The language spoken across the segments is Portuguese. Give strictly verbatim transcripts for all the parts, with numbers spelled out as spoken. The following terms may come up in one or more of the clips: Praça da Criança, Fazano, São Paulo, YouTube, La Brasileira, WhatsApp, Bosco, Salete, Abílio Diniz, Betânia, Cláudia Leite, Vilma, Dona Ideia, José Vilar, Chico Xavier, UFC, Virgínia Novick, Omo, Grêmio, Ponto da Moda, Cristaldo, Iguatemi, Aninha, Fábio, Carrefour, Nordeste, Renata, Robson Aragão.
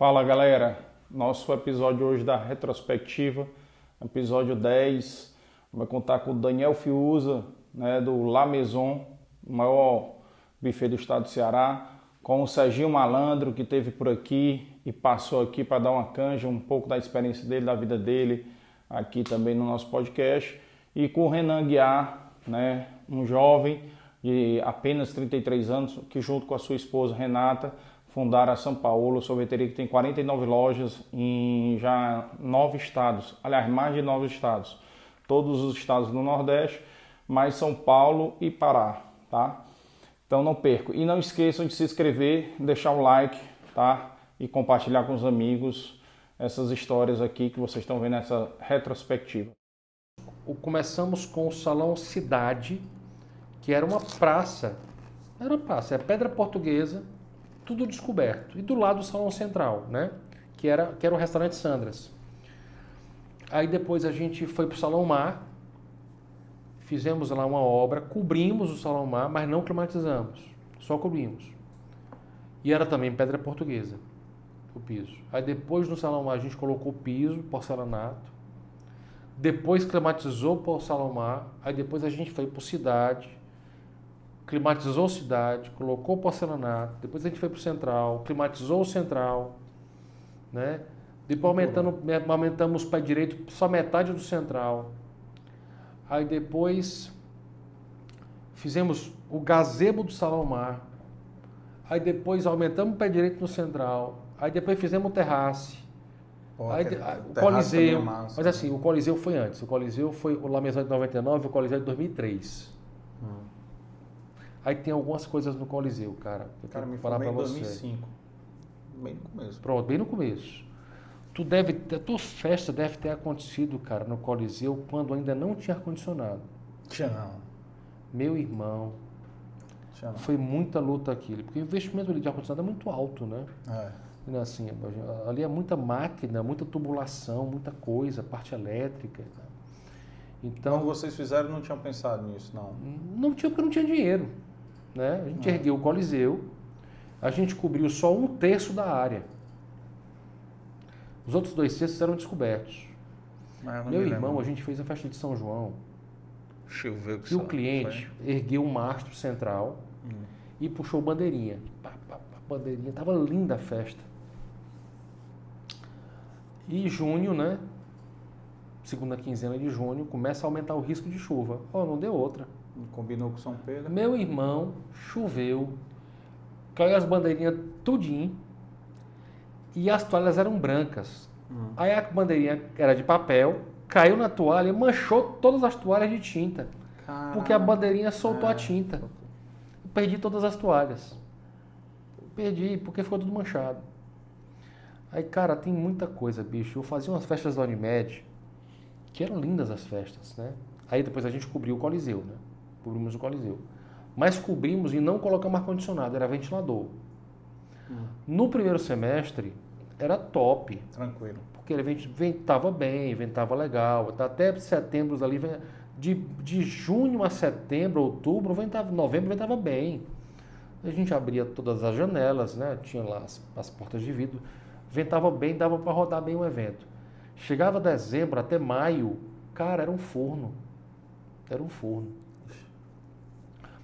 Fala galera, nosso episódio hoje da retrospectiva, episódio dez, vai contar com o Daniel Fiuza, né, do La Maison, o maior buffet do estado do Ceará, com o Serginho Malandro, que esteve por aqui e passou aqui para dar uma canja, um pouco da experiência dele, da vida dele, aqui também no nosso podcast, e com o Renan Guiar, né, um jovem de apenas trinta e três anos, que junto com a sua esposa Renata, fundaram a São Paulo, sorveteria que tem quarenta e nove lojas em já nove estados, aliás, mais de nove estados, todos os estados do Nordeste, mais São Paulo e Pará, tá? Então não percam. E não esqueçam de se inscrever, deixar o like, tá? E compartilhar com os amigos essas histórias aqui que vocês estão vendo nessa retrospectiva. Começamos com o Salão Cidade, que era uma praça, era uma praça, é pedra portuguesa, tudo descoberto. E do lado o Salão Central, né? Que era, que era o restaurante Sandras. Aí depois a gente foi para o Salão Mar, fizemos lá uma obra, cobrimos o Salão Mar, mas não climatizamos, só cobrimos. E era também pedra portuguesa, o piso. Aí depois no Salão Mar a gente colocou piso, porcelanato, depois climatizou o Salão Mar, aí depois a gente foi para Cidade, climatizou Cidade, colocou porcelanato, depois a gente foi para o Central, climatizou o Central, né? Depois aumentando, aumentamos para direito só metade do Central. Aí depois fizemos o gazebo do Salão Mar, aí depois aumentamos o pé direito no Central, aí depois fizemos o terraço, Pô, aí, terraço o Coliseu, massa, mas assim, né? O Coliseu foi antes, o Coliseu foi o La Maison de noventa e nove, o Coliseu de dois mil e três. Hum. Aí tem algumas coisas no Coliseu, cara. Eu cara, me falar para você. dois mil e cinco. Bem no começo. Pronto, bem no começo. Tu deve ter, a tua festa deve ter acontecido, cara, no Coliseu, quando ainda não tinha ar-condicionado. Tinha não. Meu irmão. Tinha não. Foi muita luta aquilo, porque o investimento de ar-condicionado é muito alto, né? É. Assim, ali é muita máquina, muita tubulação, muita coisa, parte elétrica. Então, quando vocês fizeram, não tinham pensado nisso, não? Não tinha, porque não tinha dinheiro. Né? A gente é. ergueu o Coliseu, a gente cobriu só um terço da área. Os outros dois terços eram descobertos. Meu irmão, lembro. A gente fez a festa de São João. Choveu que e o cliente foi. Ergueu um mastro central hum. e puxou bandeirinha. Pá, pá, pá, bandeirinha, tava linda a festa. E junho, né? Segunda quinzena de junho, começa a aumentar o risco de chuva. Oh, não deu outra. Combinou com São Pedro? Meu irmão, choveu, caiu as bandeirinhas tudinho e as toalhas eram brancas. Hum. Aí a bandeirinha era de papel, caiu na toalha e manchou todas as toalhas de tinta. Caramba. Porque a bandeirinha soltou é. a tinta. Eu perdi todas as toalhas. Eu perdi, porque ficou tudo manchado. Aí, cara, tem muita coisa, bicho. Eu fazia umas festas da Unimed, que eram lindas as festas, né? Aí depois a gente cobriu o Coliseu, né? Cobrimos o Coliseu. Mas cobrimos e não colocamos ar-condicionado, era ventilador. Hum. No primeiro semestre, era top. Tranquilo. Porque ele ventava bem, ventava legal. Até setembro, ali, de, de junho a setembro, outubro, ventava, novembro, ventava bem. A gente abria todas as janelas, né? Tinha lá as, as portas de vidro. Ventava bem, dava para rodar bem o evento. Chegava dezembro até maio, cara, era um forno. Era um forno.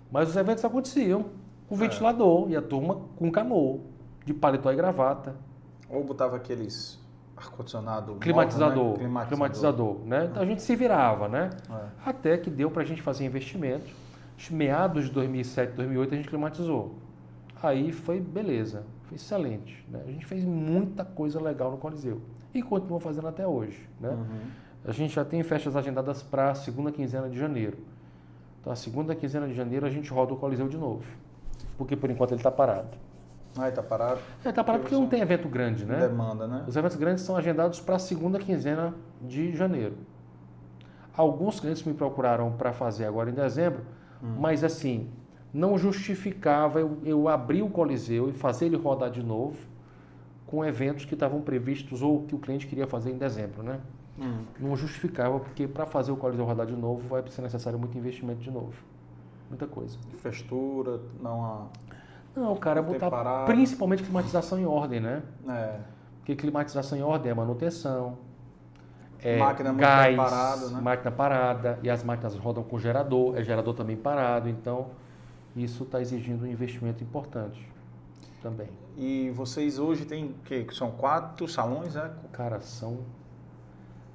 Mas os eventos aconteciam com é. ventilador e a turma com canoa, de paletó e gravata. Ou botava aqueles ar-condicionado... Climatizador, novo, né? climatizador. climatizador né? Então a gente se virava, né? É. Até que deu pra gente fazer investimento. Meados de dois mil e sete, dois mil e oito a gente climatizou. Aí foi beleza, foi excelente. Né? A gente fez muita coisa legal no Coliseu. E continua fazendo até hoje, né? Uhum. A gente já tem festas agendadas para a segunda quinzena de janeiro. Então, a segunda quinzena de janeiro a gente roda o Coliseu de novo, porque por enquanto ele está parado. Ah, ele está parado? Ele está parado porque não tem evento grande, né? Demanda, né? Os eventos grandes são agendados para a segunda quinzena de janeiro. Alguns clientes me procuraram para fazer agora em dezembro, hum. mas assim, não justificava eu, eu abrir o Coliseu e fazer ele rodar de novo, com eventos que estavam previstos ou que o cliente queria fazer em dezembro, né? Hum. Não justificava, porque para fazer o Coliseu rodar de novo vai ser necessário muito investimento de novo. Muita coisa. Festura, não há... Não, cara, botar parado. Principalmente climatização em ordem, né? É. Porque climatização em ordem é manutenção, é máquina gás, parado, né? máquina parada, e as máquinas rodam com gerador, é gerador também parado, então isso está exigindo um investimento importante também. E vocês hoje têm, que são quatro salões, né? Cara, são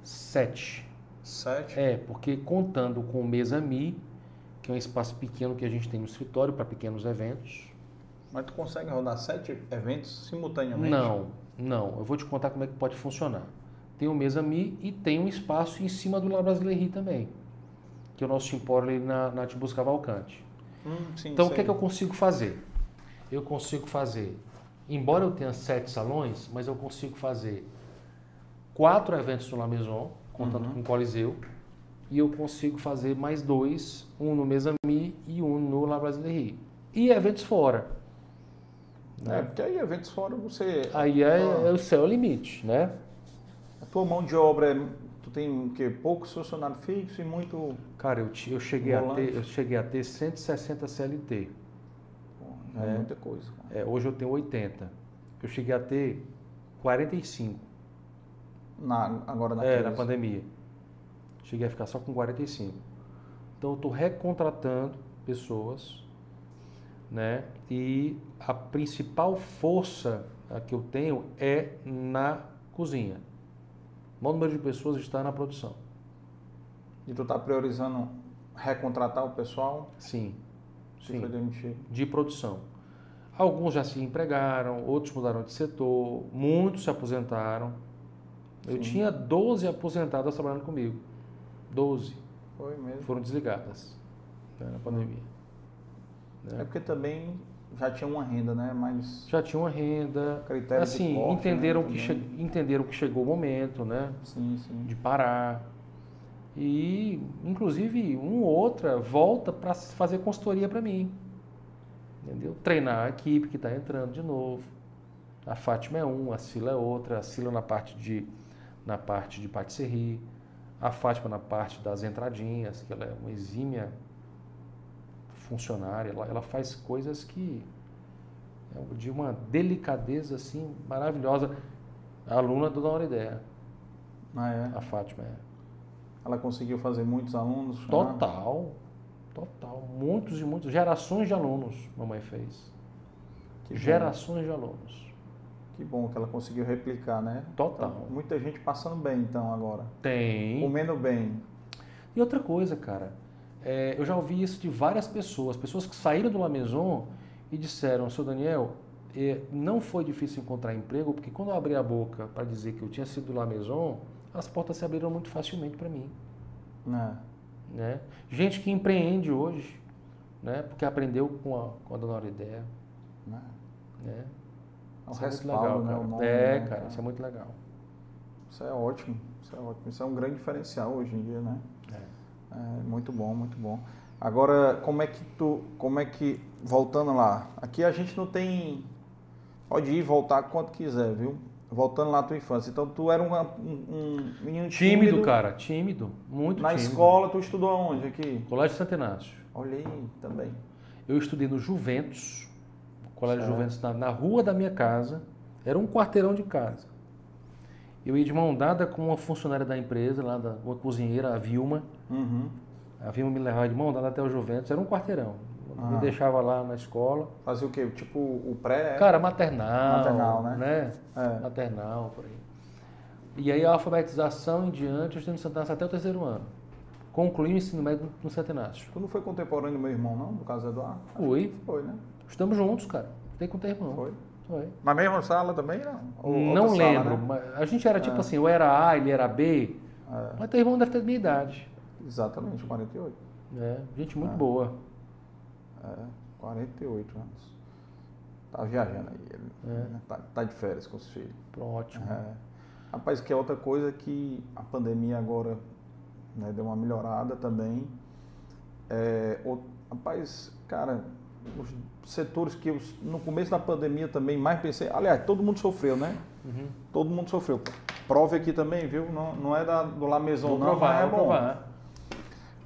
sete. Sete? É, porque contando com o Mesami, que é um espaço pequeno que a gente tem no escritório para pequenos eventos. Mas tu consegue rodar sete eventos simultaneamente? Não, não. Eu vou te contar como é que pode funcionar. Tem o Mesami e tem um espaço em cima do La Brasileira também, que é o nosso simpório ali na, na Tibus Cavalcante. Hum, sim, então, sei. O que é que eu consigo fazer? Eu consigo fazer, embora eu tenha sete salões, mas eu consigo fazer quatro eventos no La Maison, contando uhum. com o Coliseu, e eu consigo fazer mais dois, um no Mesami e um no La Brasileira. E eventos fora. Né? É, porque aí eventos fora você... Aí é, ah, é o céu é o limite, né? A tua mão de obra, é, tu tem o quê? Pouco funcionário fixo e muito... Cara, eu, eu, cheguei, a ter, eu cheguei a ter cento e sessenta C L T. Pô, é, é muita coisa. É, hoje eu tenho oitenta. Eu cheguei a ter quarenta e cinco. Na, agora na, é, na pandemia. Cheguei a ficar só com quarenta e cinco. Então eu estou recontratando pessoas... Né? E a principal força que eu tenho é na cozinha. O maior número de pessoas está na produção. E tu está priorizando recontratar o pessoal? Sim. Se foi demitido. De produção. Alguns já se empregaram, outros mudaram de setor, muitos se aposentaram. Sim. Eu tinha doze aposentadas trabalhando comigo. doze. Foi mesmo. Foram desligadas, né, na pandemia. É porque também já tinha uma renda, né? Mas já tinha uma renda. Critério assim, de corte, entenderam, né, que che... entenderam que chegou o momento, né? Sim, sim. De parar. E, inclusive, um ou outra volta para fazer consultoria para mim. Entendeu? Treinar a equipe que está entrando de novo. A Fátima é um, a Sila é outra. A Sila na parte de, na parte de patisserie. A Fátima na parte das entradinhas, que ela é uma exímia... funcionária, ela, ela faz coisas que é de uma delicadeza assim maravilhosa. A aluna do Dona Ideia, ah, é? A Fátima, é. Ela conseguiu fazer muitos alunos? Total, é? total, muitos e muitos, gerações de alunos, mamãe fez. Que gerações bom. de alunos. Que bom que ela conseguiu replicar, né? Total. Então, muita gente passando bem então agora. Tem. Comendo bem. E outra coisa, cara. É, eu já ouvi isso de várias pessoas, pessoas que saíram do La Maison e disseram, seu Daniel, é, não foi difícil encontrar emprego, porque quando eu abri a boca para dizer que eu tinha sido do La Maison, as portas se abriram muito facilmente para mim. É. Né? Gente que empreende hoje, né? Porque aprendeu com a, com a Dona Ideia. É. Né? Isso é muito legal, cara. Nome, é, né, cara, isso é muito legal. Isso é ótimo, isso é ótimo. Isso é um grande diferencial hoje em dia, né? É. É, muito bom, muito bom. Agora, como é que tu, como é que, voltando lá, aqui a gente não tem, pode ir e voltar quanto quiser, viu? Voltando lá à tua infância, então tu era um, um, um menino tímido. Tímido, cara, tímido, muito tímido. Na escola, tu estudou aonde aqui? Colégio Santo Inácio. Olha aí, também. Eu estudei no Juventus, Colégio Juventus, na, na rua da minha casa, era um quarteirão de casa. Eu ia de mão dada com uma funcionária da empresa, lá da, uma cozinheira, a Vilma. Uhum. A Vilma me levava de mão dada até o Juventus, era um quarteirão. Ah. Me deixava lá na escola. Fazia o quê? Tipo o pré? Cara, maternal. Maternal, né? né? É. Maternal, por aí. E aí a alfabetização em diante, eu estive no Centenário até o terceiro ano. Concluí o ensino médio no Centenário. Tu não foi contemporâneo do meu irmão, não? No caso do Eduardo? Fui. Foi, né? Estamos juntos, cara. Tem com o teu irmão. Foi. Foi. Na mesma sala também? Não, Ou, não lembro. Sala, né? A gente era tipo é. assim, eu era A, ele era B. É. Mas teu irmão deve ter a minha idade. Exatamente, quarenta e oito. É, gente muito é. boa. É, quarenta e oito anos. Tá viajando aí. Ele, é. né? tá, tá de férias com os filhos. Ótimo. É. Rapaz, que é outra coisa que a pandemia agora, né, deu uma melhorada também. É, o, rapaz, cara... Os setores que eu, no começo da pandemia também mais pensei... Aliás, todo mundo sofreu, né? Uhum. Todo mundo sofreu. Prove aqui também, viu? Não, não é da, do La Maison, vou não, provar, mas é bom.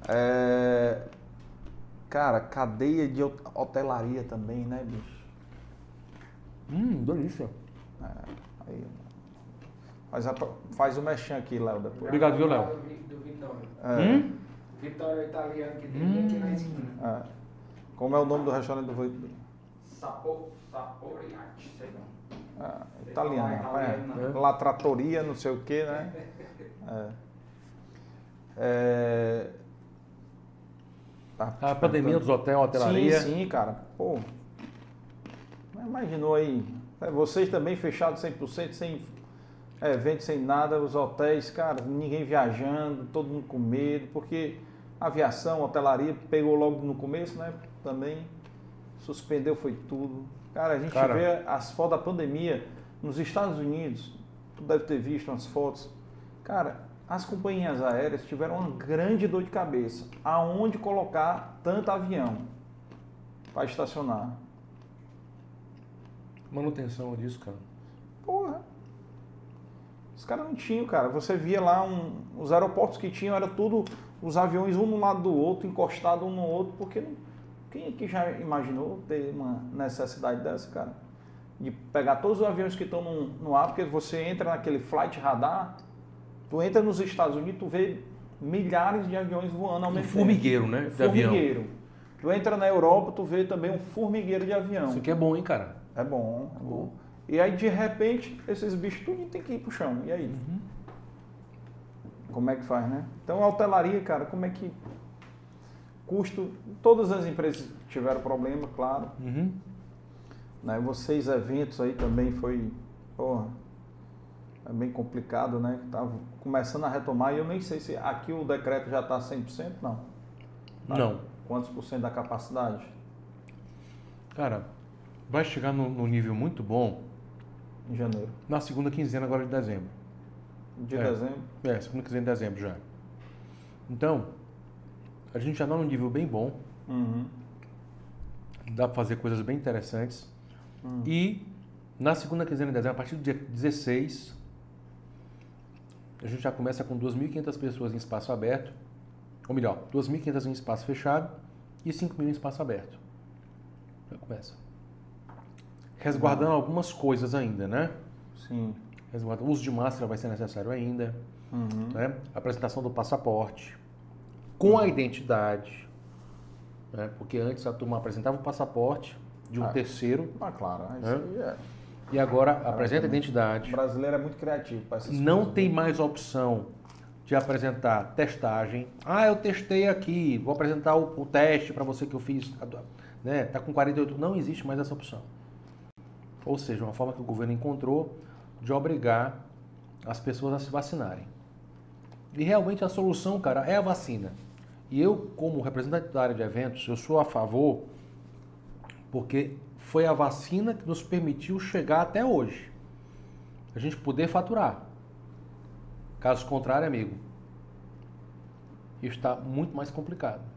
É, cara, cadeia de hotelaria também, né, bicho? Hum, delícia. É, aí, Faz, a, faz o mexão aqui, Léo, depois. Obrigado, viu, Léo? Do Vitório. É. Hum? Vitório italiano, que tem hum. aqui na esquina. É. Como é o nome do restaurante do Vitório? Sapo, Saporiati, sei não. Ah, italiano, italiano é. La Trattoria, não sei o quê, né? É. É... Tá, a pandemia dos hotéis, hotelaria. Sim, sim, cara. Pô, imaginou aí, vocês também fechados cem por cento, sem evento, sem nada, os hotéis, cara, ninguém viajando, todo mundo com medo, porque a aviação, a hotelaria, pegou logo no começo, né? Também suspendeu, foi tudo. Cara, a gente cara, vê as fotos da pandemia nos Estados Unidos, tu deve ter visto umas fotos. Cara, as companhias aéreas tiveram uma grande dor de cabeça. Aonde colocar tanto avião para estacionar? Manutenção disso, cara. Porra. Os caras não tinham, cara. Você via lá, um, os aeroportos que tinham, era tudo os aviões um no lado do outro, encostado um no outro, porque não, quem aqui já imaginou ter uma necessidade dessa, cara? De pegar todos os aviões que estão no, no ar, porque você entra naquele flight radar, tu entra nos Estados Unidos, tu vê milhares de aviões voando ao mesmo tempo. Formigueiro, né? Formigueiro. Tu entra na Europa, tu vê também um formigueiro de avião. Isso aqui é bom, hein, cara? É bom, é bom. E aí, de repente, esses bichos tudo tem que ir pro chão. E aí? Uhum. Como é que faz, né? Então, a hotelaria, cara, como é que... Custo... Todas as empresas tiveram problema, claro. Uhum. Né? Vocês, eventos aí também foi... Porra, é bem complicado, né? Tava começando a retomar e eu nem sei se aqui o decreto já tá cem por cento, não. Tá? Não. Quantos por cento da capacidade? Cara... Vai chegar no, no nível muito bom... Em janeiro. Na segunda quinzena agora de dezembro. De é, dezembro? É, segunda quinzena de dezembro já. Então, a gente já está num nível bem bom. Uhum. Dá para fazer coisas bem interessantes. Uhum. E na segunda quinzena de dezembro, a partir do dia dezesseis, a gente já começa com duas mil e quinhentas pessoas em espaço aberto. Ou melhor, duas mil e quinhentas em espaço fechado e cinco mil em espaço aberto. Já começa. Resguardando algumas coisas ainda, né? Sim. Resguardando. O uso de máscara vai ser necessário ainda. Uhum. Né? A apresentação do passaporte. Com uhum. a identidade. Né? Porque antes a turma apresentava o passaporte de um ah, terceiro. Ah, claro. Né? Isso é. E agora Caraca, apresenta a identidade. O brasileiro é muito criativo para essas Não coisas, tem né? mais opção de apresentar testagem. Ah, eu testei aqui. Vou apresentar o, o teste para você que eu fiz. Né? Tá com quarenta e oito. Não existe mais essa opção. Ou seja, uma forma que o governo encontrou de obrigar as pessoas a se vacinarem. E realmente a solução, cara, é a vacina. E eu, como representante da área de eventos, eu sou a favor, porque foi a vacina que nos permitiu chegar até hoje. A gente poder faturar. Caso contrário, amigo, está muito mais complicado.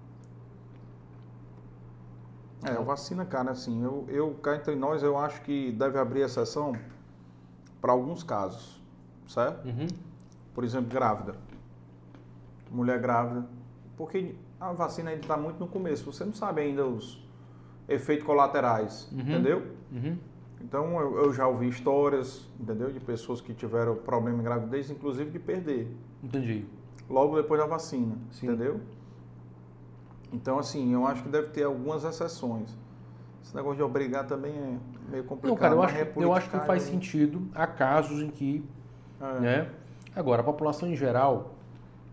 É, a vacina, cara, assim, eu, eu, cá entre nós, eu acho que deve abrir exceção para alguns casos, certo? Uhum. Por exemplo, grávida. Mulher grávida. Porque a vacina ainda está muito no começo, você não sabe ainda os efeitos colaterais, uhum. entendeu? Uhum. Então, eu, eu já ouvi histórias, entendeu? De pessoas que tiveram problema em gravidez, inclusive de perder. Entendi. Logo depois da vacina, Sim. entendeu? Então, assim, eu acho que deve ter algumas exceções. Esse negócio de obrigar também é meio complicado. Não, cara, eu, acho, é eu acho que faz aí. sentido. Há casos em que... É. Né, agora, a população em geral,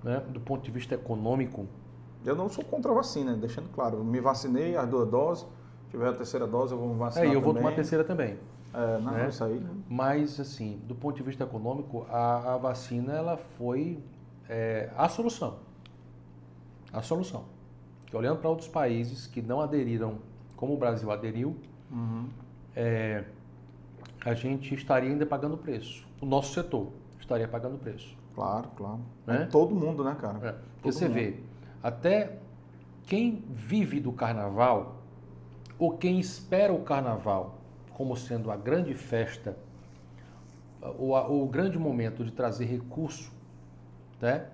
né, do ponto de vista econômico... Eu não sou contra a vacina, deixando claro. Eu me vacinei, as duas doses. Se tiver a terceira dose, eu vou me vacinar É, eu também. vou tomar a terceira também. É, não, né? isso aí... Mas, assim, do ponto de vista econômico, a, a vacina ela foi é, a solução. A solução. Que olhando para outros países que não aderiram, como o Brasil aderiu, uhum. é, a gente estaria ainda pagando preço. O nosso setor estaria pagando preço. Claro, claro. Né? Todo mundo, né, cara? É. Porque você mundo. vê, até quem vive do carnaval, ou quem espera o carnaval como sendo a grande festa, ou, a, ou o grande momento de trazer recurso, né,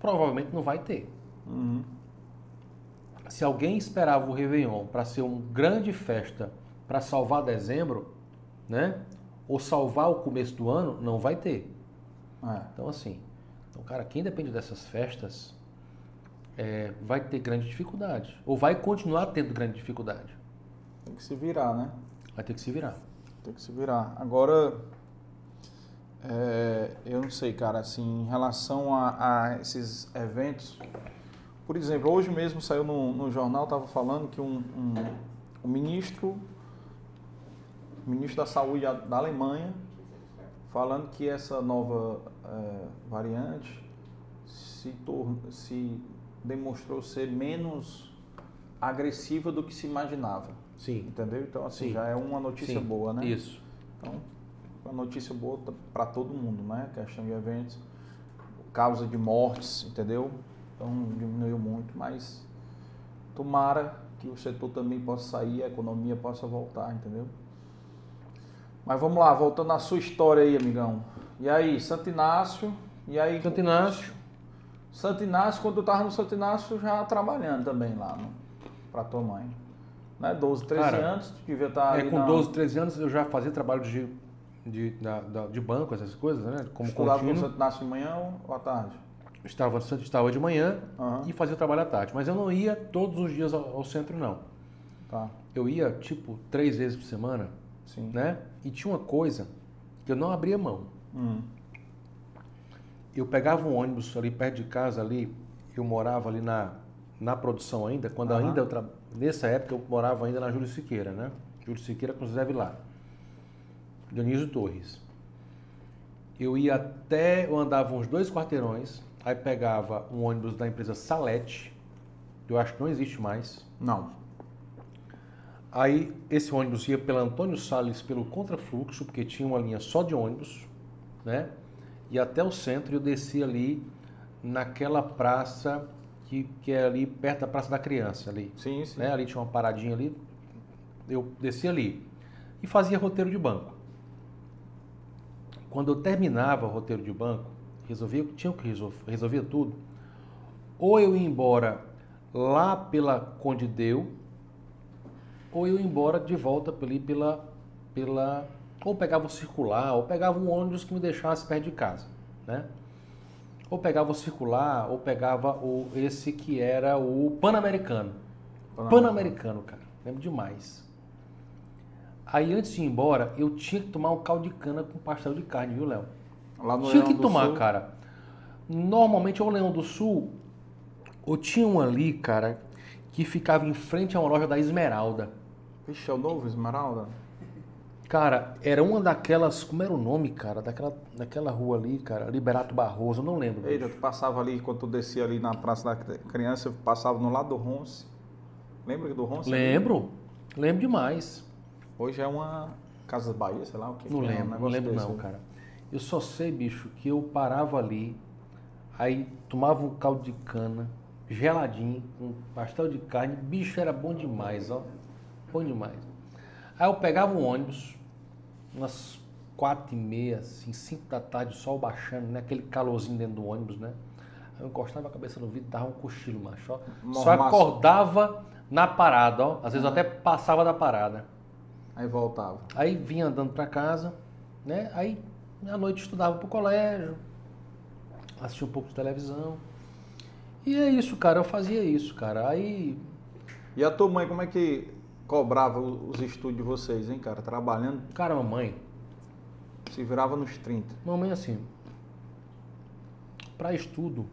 provavelmente não vai ter. Uhum. Se alguém esperava o Réveillon para ser uma grande festa, para salvar dezembro, né? ou salvar o começo do ano, não vai ter. É. Então, assim, então, cara, quem depende dessas festas é, vai ter grande dificuldade. Ou vai continuar tendo grande dificuldade. Tem que se virar, né? Vai ter que se virar. Tem que se virar. Agora, é, eu não sei, cara, assim, em relação a, a esses eventos... Por exemplo, hoje mesmo saiu no, no jornal, estava falando que um, um, um ministro, ministro da Saúde da Alemanha, falando que essa nova é, variante se, se demonstrou ser menos agressiva do que se imaginava. Sim. Entendeu? Então, assim, Sim. já é uma notícia Sim. boa, né? Isso. Então, uma notícia boa para todo mundo, né? Questão de eventos, causa de mortes, entendeu? Então, diminuiu muito, mas tomara que o setor também possa sair, a economia possa voltar, entendeu? Mas vamos lá, voltando à sua história aí, amigão. E aí, Santo Inácio, e aí... Santo Inácio. Santo Inácio, quando tu tava no Santo Inácio, já trabalhando também lá, né? Pra tua mãe. Né? doze, treze Cara, anos, tu devia estar... É, com na... doze, treze anos eu já fazia trabalho de, de, da, da, de banco, essas coisas, né? Como Estudava contínuo. no Santo Inácio de manhã ou à tarde? Estava, estava de manhã uhum. e fazia o trabalho à tarde. Mas eu não ia todos os dias ao, ao centro, não. Tá. Eu ia, tipo, três vezes por semana. Sim. Né? E tinha uma coisa que eu não abria mão. Hum. Eu pegava um ônibus ali perto de casa, ali, eu morava ali na, na produção ainda. Quando uhum. ainda eu tra... Nessa época eu morava ainda na Júlio Siqueira, né? Júlio Siqueira com José Vilar. Dionísio Torres. Eu ia até... Eu andava uns dois quarteirões... Aí pegava um ônibus da empresa Salete, que eu acho que não existe mais. Não. Aí esse ônibus ia pela Antônio Salles, pelo contrafluxo, porque tinha uma linha só de ônibus, né? E até o centro, eu descia ali naquela praça que, que é ali perto da Praça da Criança. Ali, sim, sim. Né? Ali tinha uma paradinha ali, eu descia ali e fazia roteiro de banco. Quando eu terminava o roteiro de banco, resolvia, tinha que resolver, resolvia tudo, ou eu ia embora lá pela Condideu, ou eu ia embora de volta ali pela, pela... Ou pegava o circular, ou pegava um ônibus que me deixasse perto de casa, né? Ou pegava o circular, ou pegava o, esse que era o Pan-Americano. Pan-Americano, cara. Lembro demais. Aí, antes de ir embora, eu tinha que tomar um caldo de cana com pastel de carne, viu, Léo? Lá no tinha Leão que tomar, Sul. Cara. Normalmente, ou Leão do Sul, ou tinha um ali, cara, que ficava em frente a uma loja da Esmeralda. Vixe, é o novo Esmeralda? Cara, era uma daquelas... Como era o nome, cara? Daquela, daquela rua ali, cara. Liberato Barroso, eu não lembro. Eita, tu passava ali, quando tu descia ali na Praça da Criança, eu passava no lado do Ronce. Lembra do Ronce? Lembro. Lembro demais. Hoje é uma Casa Bahia, sei lá o que. Não lembro, é um não lembro desse, não, né? Cara. Eu só sei, bicho, que eu parava ali, aí tomava um caldo de cana, geladinho, com pastel de carne. Bicho, era bom demais, ó. Bom demais. Aí eu pegava um ônibus, umas quatro e meia, assim, cinco da tarde, o sol baixando, né? Aquele calorzinho dentro do ônibus, né? Aí eu encostava a cabeça no vidro, dava um cochilo, macho, ó. Só acordava na parada, ó. Às vezes eu até passava da parada. Aí voltava. Aí vinha andando pra casa, né? Aí... À noite estudava pro colégio, assistia um pouco de televisão. E é isso, cara, eu fazia isso, cara. Aí... E a tua mãe, como é que cobrava os estudos de vocês, hein, cara? Trabalhando? Cara, mamãe... Se virava nos trinta. Mamãe, assim... Pra estudo...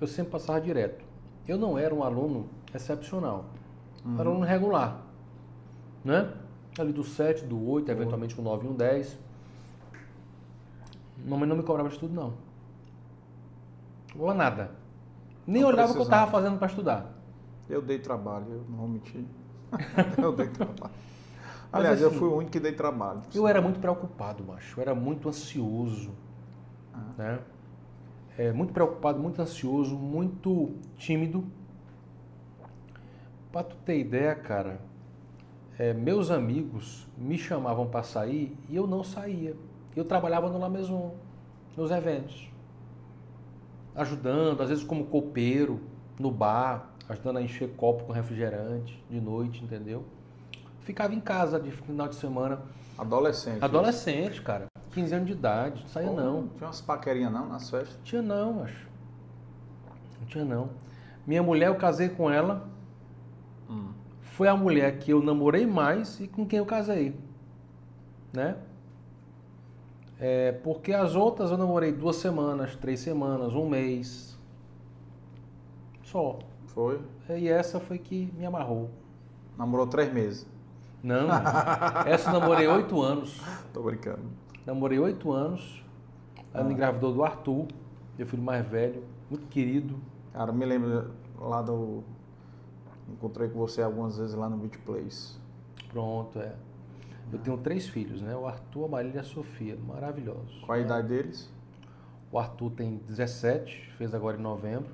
Eu sempre passava direto. Eu não era um aluno excepcional. Uhum. Era um aluno regular. Né? Ali do sete, do oito, eventualmente um nove e um dez. Mamãe não me cobrava de estudo, não. Ou nada. Nem não olhava o que eu estava fazendo para estudar. Eu dei trabalho, eu não vou mentir. Eu dei trabalho. Aliás, assim, eu fui o único que dei trabalho. Eu era muito preocupado, macho. Eu era muito ansioso. Ah. Né? É, muito preocupado, muito ansioso, muito tímido. Para tu ter ideia, cara... É, meus amigos me chamavam para sair e eu não saía. Eu trabalhava no La Maison, nos eventos, ajudando, às vezes como copeiro, no bar, ajudando a encher copo com refrigerante de noite, entendeu? ficava em casa de final de semana. Adolescente. Adolescente, isso. Cara. quinze anos de idade, não saía Pô, não. Não tinha umas paquerinhas não nas festas? Não tinha não, acho. Não tinha não. Minha mulher, eu casei com ela. Hum. Foi a mulher que eu namorei mais e com quem eu casei. Né? É, porque as outras eu namorei duas semanas, três semanas, um mês. Só. Foi? E essa foi que me amarrou. Namorou três meses? Não. Essa eu namorei oito anos. Tô brincando. Namorei oito anos. Ela me engravidou do Arthur, meu filho mais velho, muito querido. Cara, me lembro lá do... Encontrei com você algumas vezes lá no Beach Place. Pronto, é. Eu tenho três filhos, né? O Arthur, a Marília e a Sofia. Maravilhosos. Qual a né? idade deles? O Arthur tem dezessete, fez agora em novembro.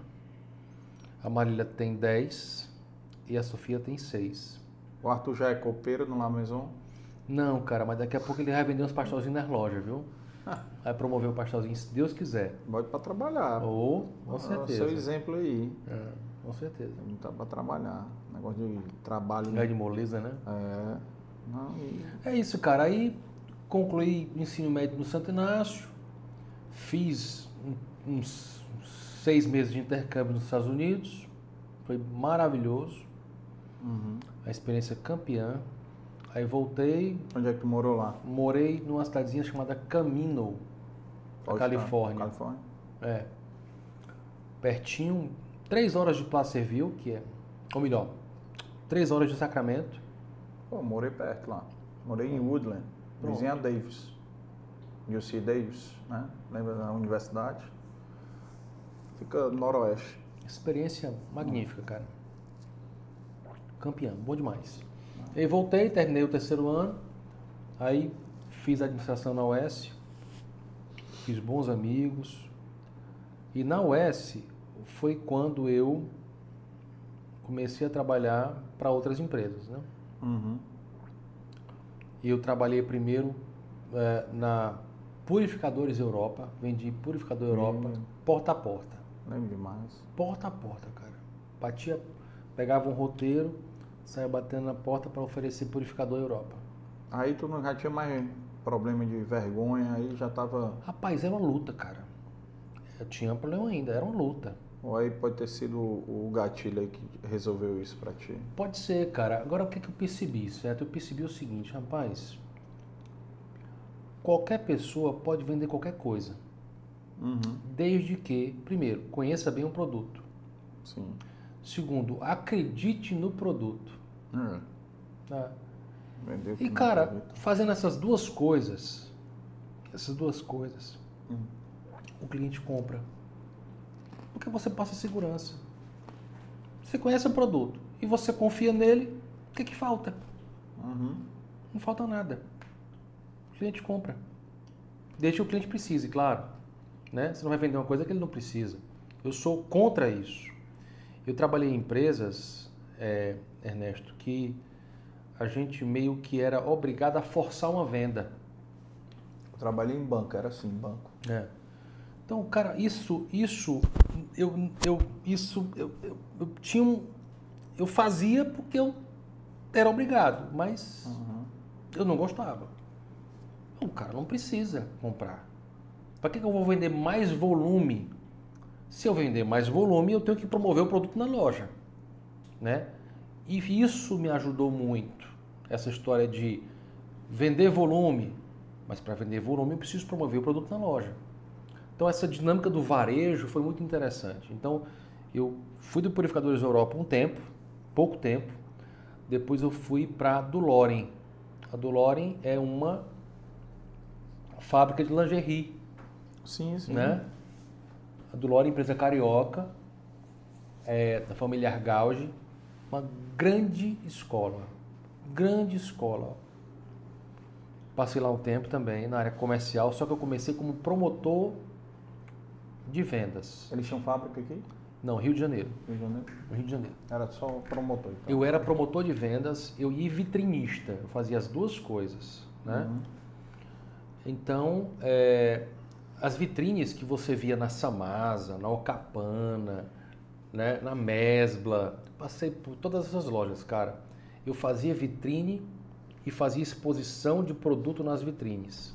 A Marília tem dez e a Sofia tem seis. O Arthur já é copeiro no La Maison? Não, cara, mas daqui a pouco ele vai vender uns pastelzinhos nas lojas, viu? Vai promover o pastelzinho, se Deus quiser. Bota pra trabalhar. Ou, com certeza. É o seu exemplo aí. É, com certeza. Não tá pra trabalhar. Negócio de trabalho... Não é de moleza, né? É. Não, e... É isso, cara. Aí concluí o ensino médio no Santo Inácio. Fiz uns seis meses de intercâmbio nos Estados Unidos. Foi maravilhoso. Uhum. A experiência campeã. Aí voltei. Onde é que tu morou lá? Morei numa cidadezinha chamada Camino, na Califórnia. Califórnia. É. Pertinho, três horas de Placerville, que é, ou melhor, três horas de Sacramento. Pô, morei perto lá. Morei em Woodland, vizinha a Davis, U C Davis, né? Lembra da universidade? Fica no noroeste. Experiência magnífica, cara. Campeão, bom demais. E voltei, terminei o terceiro ano, aí fiz administração na U E S, fiz bons amigos. E na U E S foi quando eu comecei a trabalhar para outras empresas, né? Uhum. E eu trabalhei primeiro é, na Purificadores Europa, vendi Purificador Europa, uhum. porta a porta. Lembro demais. Porta a porta, cara. Batia, pegava um roteiro... Saia batendo na porta para oferecer Purificador Europa. Aí tu não já tinha mais problema de vergonha, aí já tava... Rapaz, era uma luta, cara. Eu tinha um problema ainda, era uma luta. Ou aí pode ter sido o gatilho aí que resolveu isso pra ti? Pode ser, cara. Agora o que, que eu percebi, certo? Eu percebi o seguinte, rapaz... Qualquer pessoa pode vender qualquer coisa. Uhum. Desde que, primeiro, conheça bem o produto. Sim. Segundo, acredite no produto. Hum. Tá? E cara, fazendo essas duas coisas, essas duas coisas, hum. o cliente compra. Porque você passa segurança. Você conhece o produto e você confia nele, o que que falta? Uhum. Não falta nada. O cliente compra. Deixa o cliente precise, claro. Né? Você não vai vender uma coisa que ele não precisa. Eu sou contra isso. Eu trabalhei em empresas, é, Ernesto, que a gente meio que era obrigado a forçar uma venda. Eu trabalhei em banco, era assim, banco. É. Então, cara, isso, isso, eu, eu, isso, eu, eu, eu tinha um, eu fazia porque eu era obrigado, mas uhum. eu não gostava. O cara não precisa comprar. Para que eu vou vender mais volume? Se eu vender mais volume, eu tenho que promover o produto na loja, né? E isso me ajudou muito, essa história de vender volume, mas para vender volume eu preciso promover o produto na loja. Então essa dinâmica do varejo foi muito interessante. Então eu fui do Purificadores Europa um tempo, pouco tempo, depois eu fui para a Doloren. A Doloren é uma fábrica de lingerie, sim, sim. né? A Doloren, empresa carioca, é, da família Argauge, uma grande escola, grande escola. Passei lá um tempo também na área comercial, só que eu comecei como promotor de vendas. Eles tinham fábrica aqui? Não, Rio de Janeiro. Rio de Janeiro? Rio de Janeiro. Era só promotor? Então. Eu era promotor de vendas, eu ia vitrinista, eu fazia as duas coisas, né? Uhum. Então, é... as vitrines que você via na Samasa, na Ocapana, né, na Mesbla, passei por todas essas lojas, cara. Eu fazia vitrine e fazia exposição de produto nas vitrines.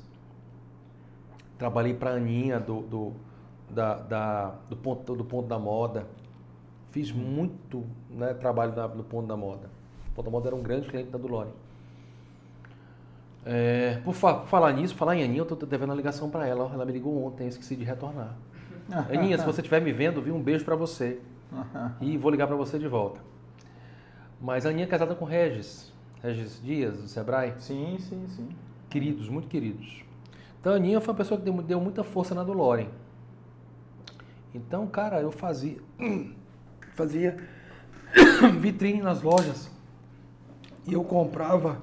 Trabalhei para a Aninha do, do, da, da, do, ponto, do Ponto da Moda. Fiz muito né, trabalho da, do Ponto da Moda. O Ponto da Moda era um grande cliente da Doloren. É, por fa falar nisso, falar em Aninha, eu estou devendo uma ligação para ela. Ela me ligou ontem, esqueci de retornar. Aninha, se você estiver me vendo, vi um beijo para você. E vou ligar para você de volta. Mas a Aninha é casada com o Regis. Regis Dias, do Sebrae. Sim, sim, sim. Queridos, muito queridos. Então a Aninha foi uma pessoa que deu, deu muita força na Doloren. Então, cara, eu fazia... Fazia vitrine nas lojas. E eu comprava...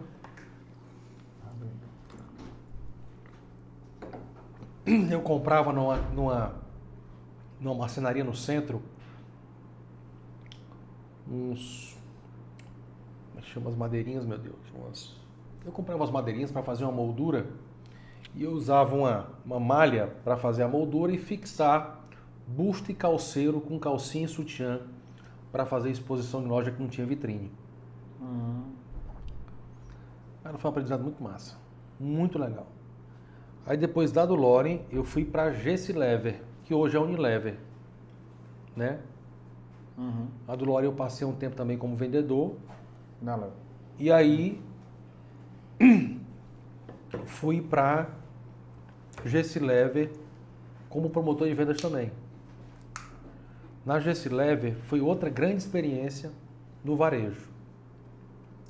Eu comprava numa... numa numa marcenaria no centro, uns... Como é que chama as madeirinhas, meu Deus? Umas, eu comprava umas madeirinhas para fazer uma moldura e eu usava uma, uma malha para fazer a moldura e fixar busto e calceiro com calcinha e sutiã para fazer exposição de loja que não tinha vitrine. Uhum. Era um aprendizado muito massa, muito legal. Aí depois da Doloren, eu fui para Gessilever, que hoje é a Unilever, né? Uhum. A Doloren eu passei um tempo também como vendedor. Não, não. E aí fui para Gessilever como promotor de vendas também. Na Gessilever foi outra grande experiência no varejo.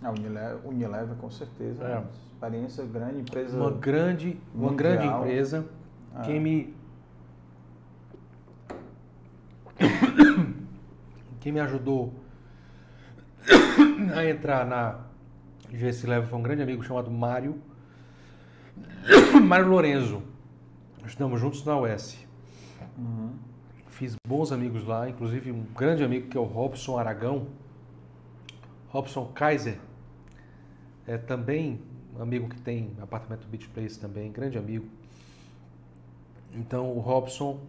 A Unilever, Unilever com certeza. É. Uma experiência grande, empresa. Uma grande, uma grande empresa. Ah. Quem me Quem me ajudou a entrar na Gessilever foi um grande amigo chamado Mário, Mário Lorenzo. Estamos juntos na U S. Uhum. Fiz bons amigos lá, inclusive um grande amigo que é o Robson Aragão, Robson Kaiser, é também um amigo que tem apartamento Beach Place também, grande amigo. Então o Robson,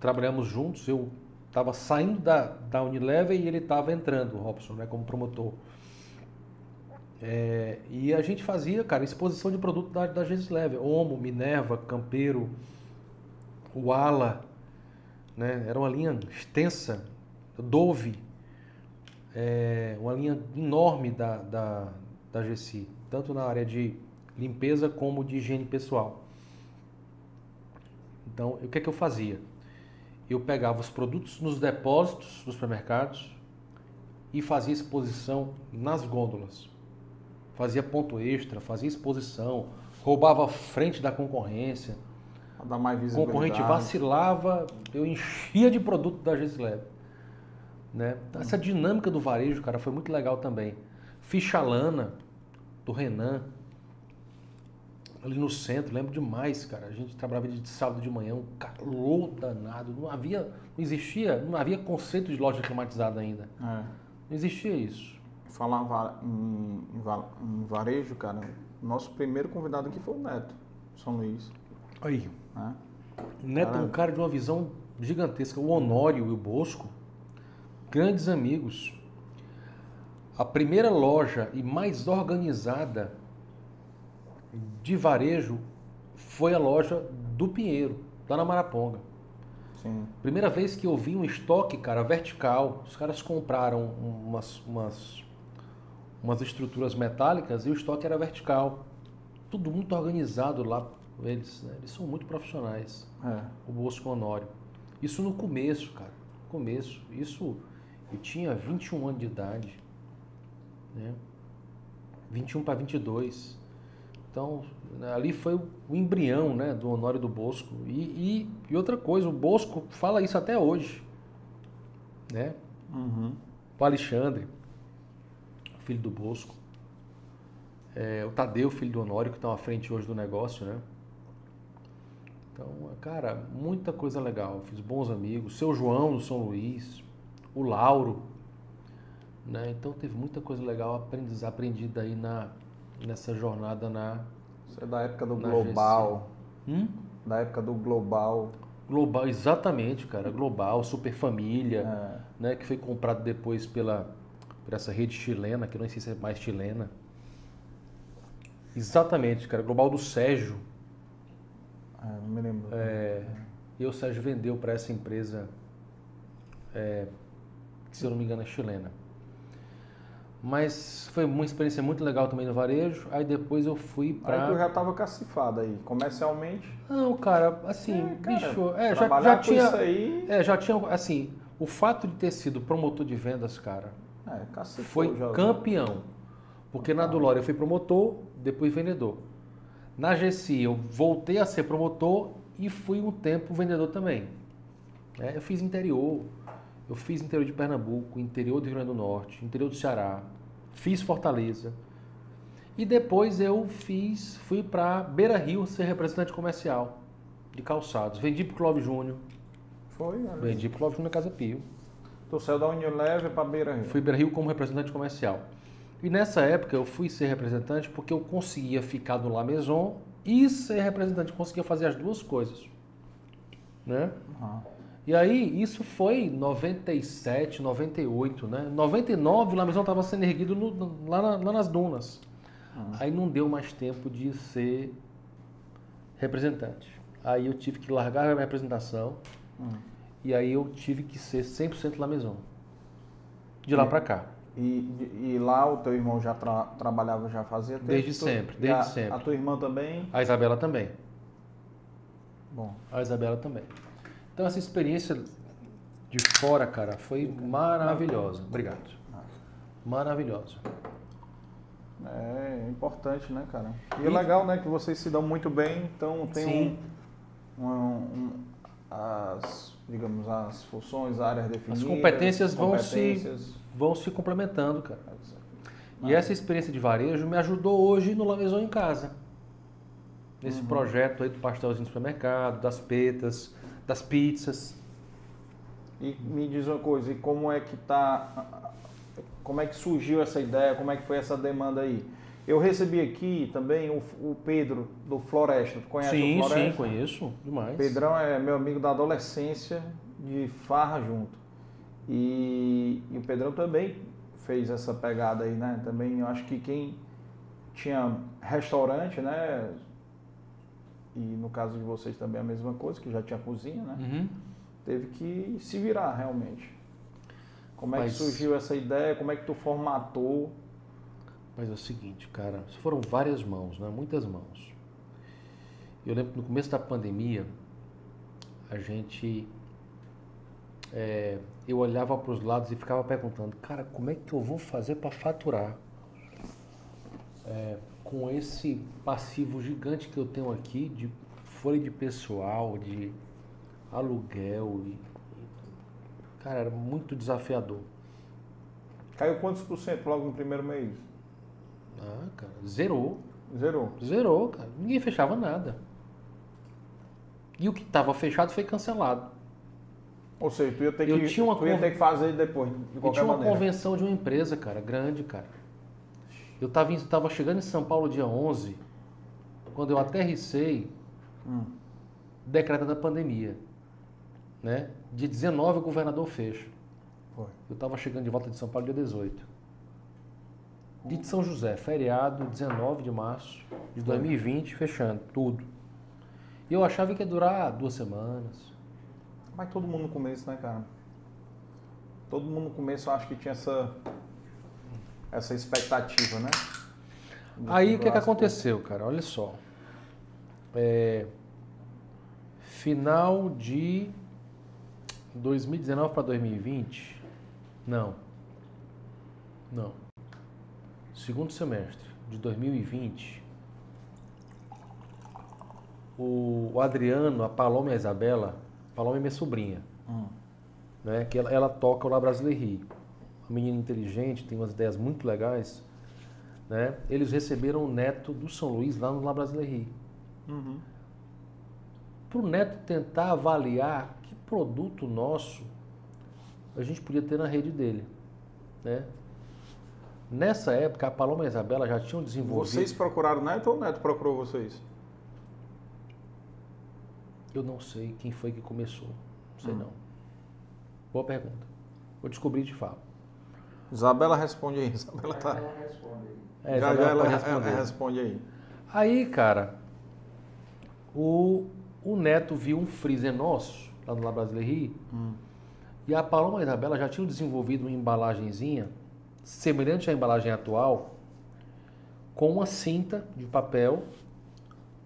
trabalhamos juntos, eu... Estava saindo da, da Unilever e ele estava entrando, o Robson, né, como promotor. É, e a gente fazia, cara, exposição de produto da, da Gessilever. Omo, Minerva, Campeiro, Wala, né? Era uma linha extensa, Dove, é, uma linha enorme da, da, da Gessi, tanto na área de limpeza como de higiene pessoal. Então, o que é que eu fazia? Eu pegava os produtos nos depósitos dos supermercados e fazia exposição nas gôndolas. Fazia ponto extra, fazia exposição, roubava a frente da concorrência. Para dar mais visibilidade. Concorrente vacilava, eu enchia de produto da Gessilever, né? Essa dinâmica do varejo, cara, foi muito legal também. Ficha Lana, do Renan, ali no centro, lembro demais, cara. A gente trabalhava de sábado de manhã, um calor danado. Não havia, não existia, não havia conceito de loja climatizada ainda. É. Não existia isso. Falava em, em varejo, cara, nosso primeiro convidado aqui foi o Neto, São Luís. Aí. É. O Neto é um cara de uma visão gigantesca. O Honório e o Bosco, grandes amigos. A primeira loja e mais organizada de varejo foi a loja do Pinheiro, lá na Maraponga. Sim. Primeira vez que eu vi um estoque, cara, vertical. Os caras compraram umas, umas, umas estruturas metálicas e o estoque era vertical. Tudo muito organizado lá. Eles, né? Eles são muito profissionais. É. O Bosco Honório. Isso no começo, cara. No começo. Isso eu tinha vinte e um anos de idade. Né? vinte e um para vinte e dois. Então, ali foi o embrião, né, do Honório do Bosco. E, e, e outra coisa, o Bosco fala isso até hoje, né? Uhum. O Alexandre, filho do Bosco. É, o Tadeu, filho do Honório, que estão à frente hoje do negócio, né? Então, cara, muita coisa legal. Fiz bons amigos. O seu João, do São Luís. O Lauro. Né? Então, teve muita coisa legal aprendiz, aprendida aí na... Nessa jornada na... Isso é da época do Global. Hum? Da época do Global. Global, exatamente, cara. Global, Super Família, é. Né? Que foi comprado depois pela, por essa rede chilena, que eu não sei se é mais chilena. Exatamente, cara. Global do Sérgio. Ah, não me lembro. É, e o Sérgio vendeu para essa empresa, é, que, se eu não me engano, é chilena. Mas foi uma experiência muito legal também no varejo. Aí depois eu fui para... Aí tu já estava cacifado aí, comercialmente? Não, cara, assim, é, cara, bicho... É, já, já tinha, isso aí... É, já tinha, assim, o fato de ter sido promotor de vendas, cara, é, cacifou, foi já... campeão. Porque na ah, Doloren eu fui promotor, depois vendedor. Na G C I eu voltei a ser promotor e fui um tempo vendedor também. É, eu fiz interior... Eu fiz interior de Pernambuco, interior do Rio Grande do Norte, interior do Ceará, fiz Fortaleza. E depois eu fiz, fui para Beira Rio ser representante comercial de calçados. Vendi para o Clóvis Júnior. Foi? Né? Vendi para o Clóvis Júnior Casa Pio. Então saiu da Unilever para Beira Rio? Fui Beira Rio como representante comercial. E nessa época eu fui ser representante porque eu conseguia ficar no La Maison e ser representante. Conseguia fazer as duas coisas. Né? Uhum. E aí, isso foi em noventa e sete, noventa e oito, né? Em noventa e nove, o Lamezão estava sendo erguido no, no, lá, na, lá nas dunas. Ah. Aí não deu mais tempo de ser representante. Aí eu tive que largar a minha representação ah. e aí eu tive que ser cem por cento Lamezão. De lá para cá. E, e lá o teu irmão já tra, trabalhava, já fazia? Desde tu, sempre, desde a, sempre. A tua irmã também? A Isabela também. Bom. A Isabela também. Então, essa experiência de fora, cara, foi maravilhosa. Obrigado. Maravilhosa. É importante, né, cara? E, e... é legal, né, que vocês se dão muito bem. Então, tem um, um, um, as, digamos, as funções, áreas definidas. As competências, competências... Vão, se, vão se complementando, cara. E essa experiência de varejo me ajudou hoje no Lamezão em casa. Nesse uhum. projeto aí do pastelzinho do supermercado, das petas... das pizzas. E me diz uma coisa, e como é que tá, como é que surgiu essa ideia, como é que foi essa demanda aí? Eu recebi aqui também o, o Pedro do Floresta, tu conhece sim, o Floresta? Sim, sim, conheço, demais. Pedrão é meu amigo da adolescência, de farra junto. E, e o Pedrão também fez essa pegada aí, né? Também eu acho que quem tinha restaurante, né? E no caso de vocês também a mesma coisa, que já tinha cozinha, né? Uhum. Teve que se virar realmente. Como Mas... é que surgiu essa ideia? Como é que tu formatou? Mas é o seguinte, cara, foram várias mãos, né? Muitas mãos. Eu lembro que no começo da pandemia, a gente... É, eu olhava para os lados e ficava perguntando, cara, como é que eu vou fazer para faturar? É... com esse passivo gigante que eu tenho aqui, de folha de pessoal, de aluguel. E, e, cara, era muito desafiador. Caiu quantos por cento logo no primeiro mês? Ah, cara, zerou. Zerou? Zerou, cara. Ninguém fechava nada. E o que estava fechado foi cancelado. Ou seja, tu ia ter, eu que, tinha uma tu ia conv... ter que fazer depois, de qualquer eu tinha uma maneira. Convenção de uma empresa, cara, grande, cara. Eu estava chegando em São Paulo dia onze, quando eu aterrissei, hum. decreta da pandemia. Né? Dia dezenove o governador fecha. Foi. Eu estava chegando de volta de São Paulo dia dezoito. Dia de São José, feriado, dezenove de março de dois mil e vinte, fechando tudo. E eu achava que ia durar duas semanas. Mas todo mundo no começo, né, cara? Todo mundo no começo, eu acho que tinha essa... essa expectativa, né? De aí, o que, que aconteceu, cara? Olha só. É... Final de dois mil e dezenove para dois mil e vinte? Não. Não. Segundo semestre de dois mil e vinte, o Adriano, a Paloma e a Isabela, a Paloma é minha sobrinha, hum. né? Que ela, ela toca o La Brasileira. Menino inteligente, tem umas ideias muito legais, né? Eles receberam o Neto do São Luís lá no La Brasileira. Uhum. Para o Neto tentar avaliar que produto nosso a gente podia ter na rede dele, né? Nessa época, a Paloma e a Isabela já tinham desenvolvido... Vocês procuraram o Neto ou o Neto procurou vocês? Eu não sei quem foi que começou, não sei uhum. não. Boa pergunta. Vou descobrir e te falo. Isabela responde aí, Isabela tá... Ela responde aí. É, já, Isabela já ela, ela responde aí. Aí, cara, o, o Neto viu um freezer nosso, lá no La Brasileira, hum. e a Paloma e a Isabela já tinham desenvolvido uma embalagenzinha, semelhante à embalagem atual, com uma cinta de papel,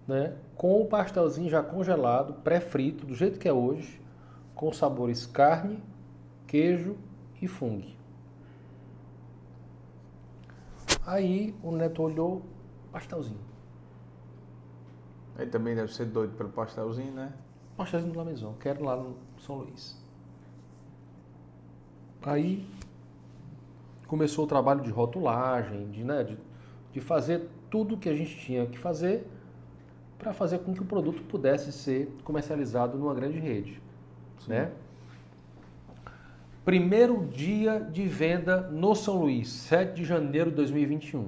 né, com o pastelzinho já congelado, pré-frito, do jeito que é hoje, com sabores carne, queijo e fungo. Aí o Neto olhou, pastelzinho. Aí também deve ser doido pelo pastelzinho, né? Pastelzinho do La Maison, quero lá no São Luís. Aí começou o trabalho de rotulagem, de, né, de, de fazer tudo o que a gente tinha que fazer para fazer com que o produto pudesse ser comercializado numa grande rede. Sim. Né? Primeiro dia de venda no São Luís, sete de janeiro de dois mil e vinte e um.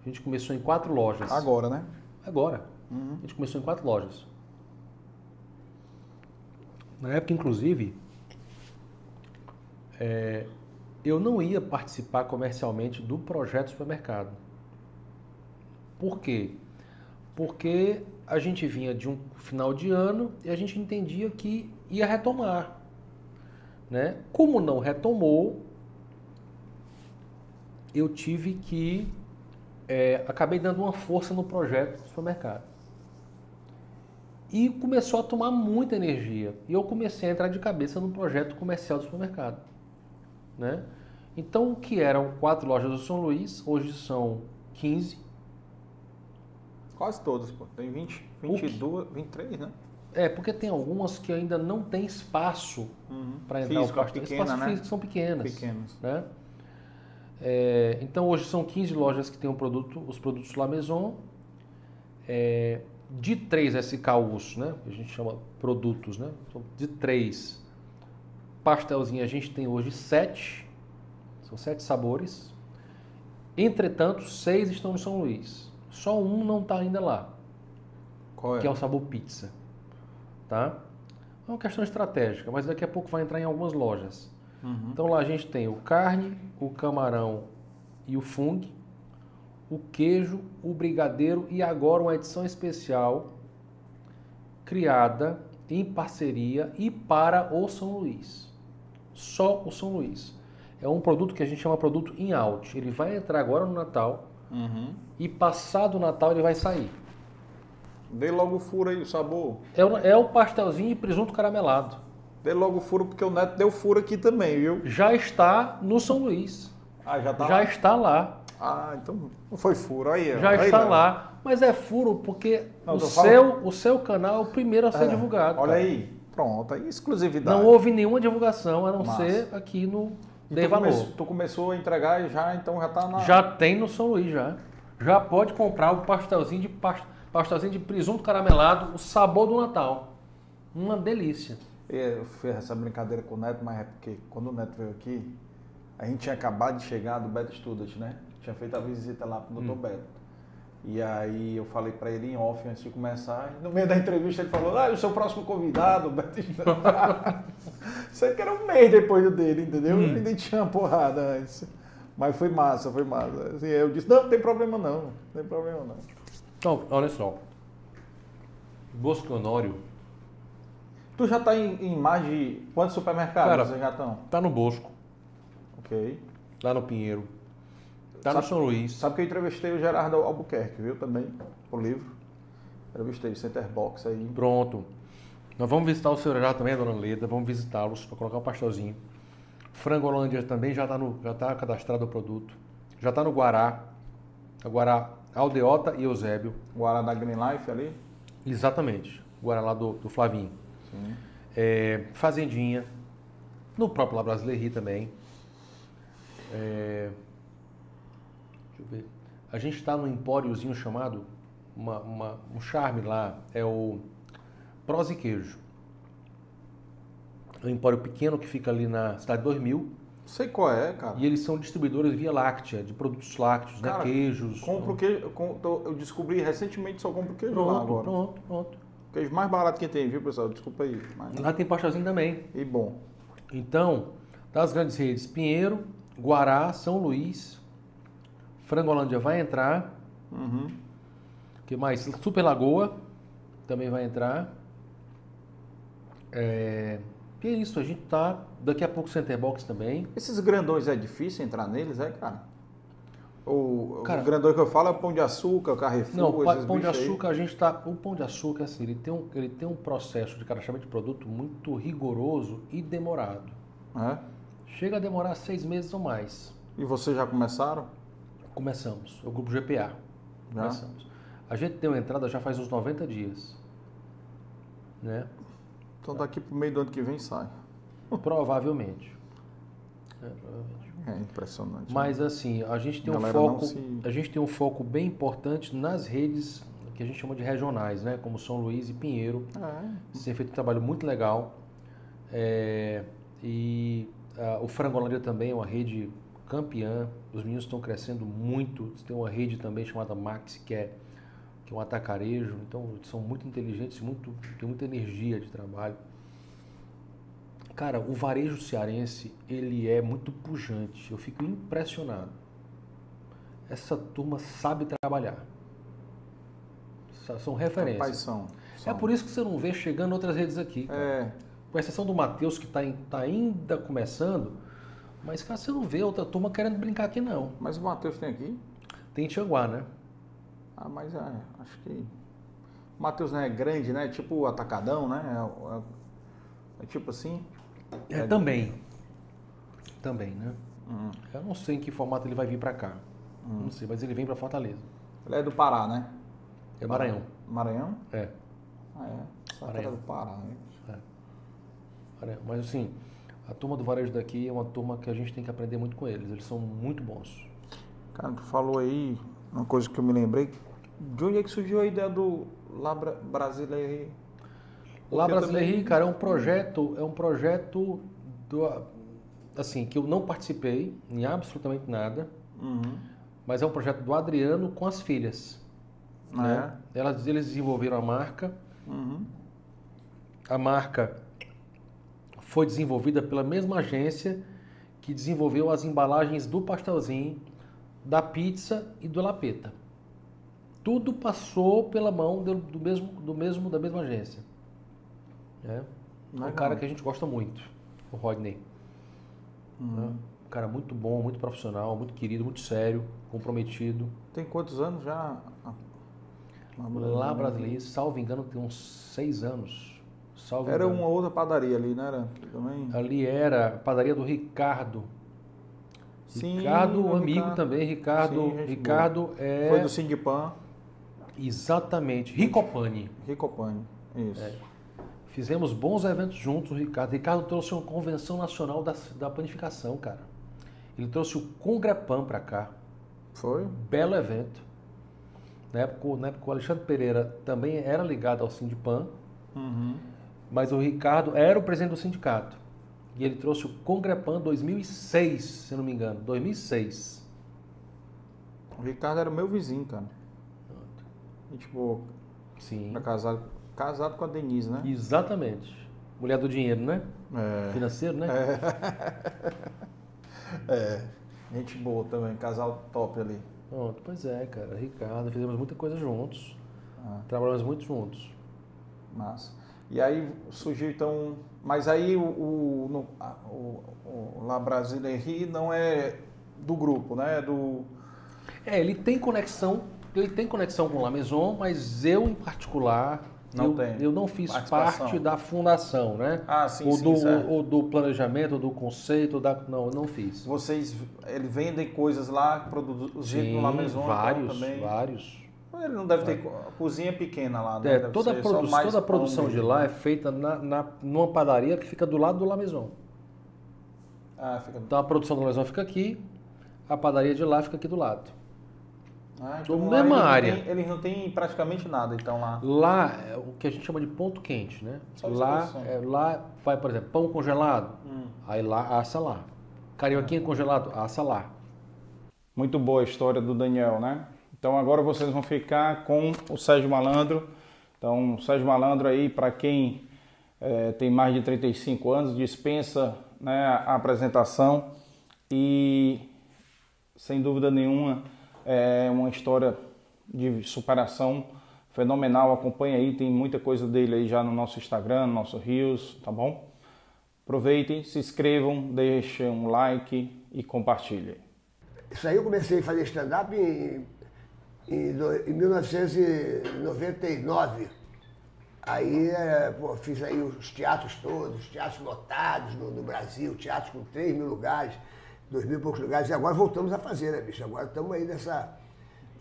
A gente começou em quatro lojas. Agora, né? Agora. Uhum. A gente começou em quatro lojas. Na época, inclusive, é, eu não ia participar comercialmente do projeto supermercado. Por quê? Porque a gente vinha de um final de ano e a gente entendia que ia retomar, né? Como não retomou, eu tive que... É, acabei dando uma força no projeto do supermercado. E começou a tomar muita energia. E eu comecei a entrar de cabeça no projeto comercial do supermercado, né? Então, o que eram quatro lojas do São Luís, hoje são quinze. Quase todas, pô. Tem vinte, vinte e duas, vinte e três, né? É, porque tem algumas que ainda não tem espaço uhum. para entrar o pastel. Espaço né? físico são pequenas. Pequenas. Né? É, então, hoje são quinze lojas que têm um produto, os produtos La Maison. É, de três S K Us, né? A gente chama produtos, né? De três pastelzinho, a gente tem hoje sete. São sete sabores. Entretanto, seis estão no São Luís. Só um não está ainda lá. Qual é? Que é o sabor pizza. Tá? É uma questão estratégica, mas daqui a pouco vai entrar em algumas lojas. Uhum. Então lá a gente tem o carne, o camarão e o fungo, o queijo, o brigadeiro e agora uma edição especial criada em parceria e para o São Luís. Só o São Luís. É um produto que a gente chama produto in-out. Ele vai entrar agora no Natal uhum. e passado o Natal ele vai sair. Dei logo o furo aí, o sabor. É, é o pastelzinho de presunto caramelado. Dei logo o furo, porque o Neto deu furo aqui também, viu? Já está no São Luís. Ah, já está já lá? Já está lá. Ah, então não foi furo. Aí, já aí, está aí, lá. Mas é furo porque não, o, seu, o seu canal é o primeiro a ser é, divulgado. Olha cara. Aí. Pronto, aí exclusividade. Não houve nenhuma divulgação, a não Massa. Ser aqui no Dei Valor. Come, tu começou a entregar e já, então já está na... Já tem no São Luís, já. Já pode comprar o pastelzinho de pastel. Pastelzinho de presunto caramelado, o sabor do Natal. Uma delícia. Eu fiz essa brincadeira com o Neto, mas é porque quando o Neto veio aqui, a gente tinha acabado de chegar do Beto Studart, né? Tinha feito a visita lá pro doutor Hum. Beto. E aí eu falei para ele em off antes de começar. No meio da entrevista ele falou, ah, o seu próximo convidado, o Beto Studart. Isso aí que era um mês depois do dele, entendeu? Hum. Eu ainda tinha uma porrada antes. Mas foi massa, foi massa. Assim, eu disse, não, não tem problema não, não tem problema não. Então, olha só, Bosco e Honório... Tu já está em, em mais de... Quantos supermercados Cara, vocês já estão? Tá no Bosco. Ok. Lá no Pinheiro. Tá sabe, no São Luís. Sabe que eu entrevistei o Gerardo Albuquerque, viu? Também, o livro. Entrevistei o Centerbox aí. Pronto. Nós vamos visitar o seu Gerardo também, a dona Leda. Vamos visitá-los para colocar o pastelzinho. Frango Holândia também já está tá cadastrado o produto. Já está no Guará. A Guará... Aldeota e Eusébio. Guará da Green Life ali? Exatamente. Guará lá do, do Flavinho. Sim. É, Fazendinha. No próprio La Brasileira também. É, deixa eu ver. A gente está num empóriozinho chamado... Uma, uma, um charme lá. É o Prosa e Queijo. É um empório pequeno que fica ali na Cidade dois mil. Sei qual é, cara. E eles são distribuidores via láctea, de produtos lácteos, cara, né? Queijos. Compro queijo. Eu descobri recentemente, só compro queijo pronto, lá agora. Pronto, pronto. Queijo mais barato que tem, viu, pessoal? Desculpa aí. Mas... Lá tem pastelzinho também. E bom. Então, das grandes redes, Pinheiro, Guará, São Luís, Frangolândia vai entrar. Uhum. O que mais? Super Lagoa também vai entrar. É... Que isso, a gente tá... Daqui a pouco Center Box também. Esses grandões é difícil entrar neles, é, cara? O, cara, o grandão que eu falo é o Pão de Açúcar, o Carrefour, não, esses Pão de Açúcar, aí. A gente tá... O Pão de Açúcar, assim, ele tem um, ele tem um processo de cadastramento de produto muito rigoroso e demorado. É? Chega a demorar seis meses ou mais. E vocês já começaram? Começamos. O grupo G P A. Já? Começamos. A gente deu entrada já faz uns noventa dias. Né? Então daqui para o meio do ano que vem sai. Provavelmente. É, provavelmente. É impressionante. Mas né? assim, a gente, tem um foco, se... a gente tem um foco bem importante nas redes que a gente chama de regionais, né? Como São Luís e Pinheiro. Ah, é. Tem feito um trabalho muito legal. É, e a, o Frangolândia também é uma rede campeã. Os meninos estão crescendo muito. Tem uma rede também chamada Max, que é... que é um atacarejo, então são muito inteligentes, muito, tem muita energia de trabalho. Cara, o varejo cearense, ele é muito pujante, eu fico impressionado. Essa turma sabe trabalhar. São referências. Rapaz, são, são. É por isso que você não vê chegando outras redes aqui. Cara. É. Com exceção do Matheus, que está tá ainda começando, mas cara, você não vê outra turma querendo brincar aqui, não. Mas o Matheus tem aqui? Tem em Tianguá, né? Ah, mas é, acho que... O Matheus né, é grande, né? Tipo o Atacadão, né? É, é, é tipo assim... É, é também. De... Também, né? Hum. Eu não sei em que formato ele vai vir pra cá. Hum. Não sei, mas ele vem pra Fortaleza. Ele é do Pará, né? É Maranhão. Maranhão? É. Ah, é? Só Maranhão. É do Pará, né? É. Maranhão. Mas assim, a turma do varejo daqui é uma turma que a gente tem que aprender muito com eles. Eles são muito bons. Cara, tu falou aí... Uma coisa que eu me lembrei, de onde é que surgiu a ideia do La Brasileira? La Brasileira, também... cara, é um projeto, é um projeto do, assim, que eu não participei em absolutamente nada, uhum. mas é um projeto do Adriano com as filhas. Ah, né? É? Elas, eles desenvolveram a marca, uhum. a marca foi desenvolvida pela mesma agência que desenvolveu as embalagens do pastelzinho, da pizza e do Lapeta. Tudo passou pela mão do, do mesmo, do mesmo, da mesma agência. É um cara que a gente gosta muito, o Rodney. Uhum. É um cara muito bom, muito profissional, muito querido, muito sério, comprometido. Tem quantos anos já? Lá Brasileira, salvo engano, tem uns seis anos. Salvo era engano. Uma outra padaria ali, não era? Também... Ali era a padaria do Ricardo. Sim, Ricardo, amigo Ricardo. também, Ricardo, Sim, Ricardo é... Foi do Sindipan. Exatamente, Ricopani. Ricopani, isso. É. Fizemos bons eventos juntos, o Ricardo. Ricardo trouxe uma convenção nacional da, da panificação, cara. Ele trouxe o Congrepan pra cá. Foi? Belo evento. Na época, na época o Alexandre Pereira também era ligado ao Sindipan, uhum. mas o Ricardo era o presidente do sindicato. E ele trouxe o Congrepan dois mil e seis, se não me engano. dois mil e seis. O Ricardo era meu vizinho, cara. Gente boa. Sim. Era casado, casado com a Denise, né? Exatamente. Mulher do dinheiro, né? É. Financeiro, né? É. é. Gente boa também. Casal top ali. Pronto, pois é, cara. Ricardo. Fizemos muita coisa juntos. Ah. Trabalhamos muito juntos. Massa. E aí surgiu, então... Mas aí o, o, o, o La Brasileira não é do grupo, né? É, do... é, ele tem conexão, ele tem conexão com La Maison, mas eu em particular, não eu, tem. eu não fiz parte da fundação, né? Ah, sim, ou sim, do, certo. Ou do planejamento, ou do conceito, ou da... não, eu não fiz. Vocês, ele vendem coisas lá, produzidos no La Maison vários, então, também? vários. Ele não deve ter... A cozinha é pequena lá, né? É, toda, a produ toda a produção de lá é feita na, na, numa padaria que fica do lado do La Maison. Ah, fica... Então a produção do La Maison fica aqui, a padaria de lá fica aqui do lado. Ah, então na mesma área. Eles ele não têm praticamente nada, então lá... Lá é o que a gente chama de ponto quente, né? Lá, é, lá vai, por exemplo, pão congelado, hum. aí lá assa lá. Carioquinha é. congelado, assa lá. Muito boa a história do Daniel, né? Então agora vocês vão ficar com o Sérgio Malandro. Então o Sérgio Malandro aí, para quem é, tem mais de trinta e cinco anos, dispensa né, a apresentação. E sem dúvida nenhuma é uma história de superação fenomenal, acompanha aí, tem muita coisa dele aí já no nosso Instagram, no nosso Reels, tá bom? Aproveitem, se inscrevam, deixem um like e compartilhem. Isso aí eu comecei a fazer stand-up em, em, em mil novecentos e noventa e nove. Aí pô, fiz aí os teatros todos, os teatros lotados no, no Brasil, teatros com três mil lugares, dois mil e poucos lugares. E agora voltamos a fazer, né, bicho? Agora estamos aí nessa...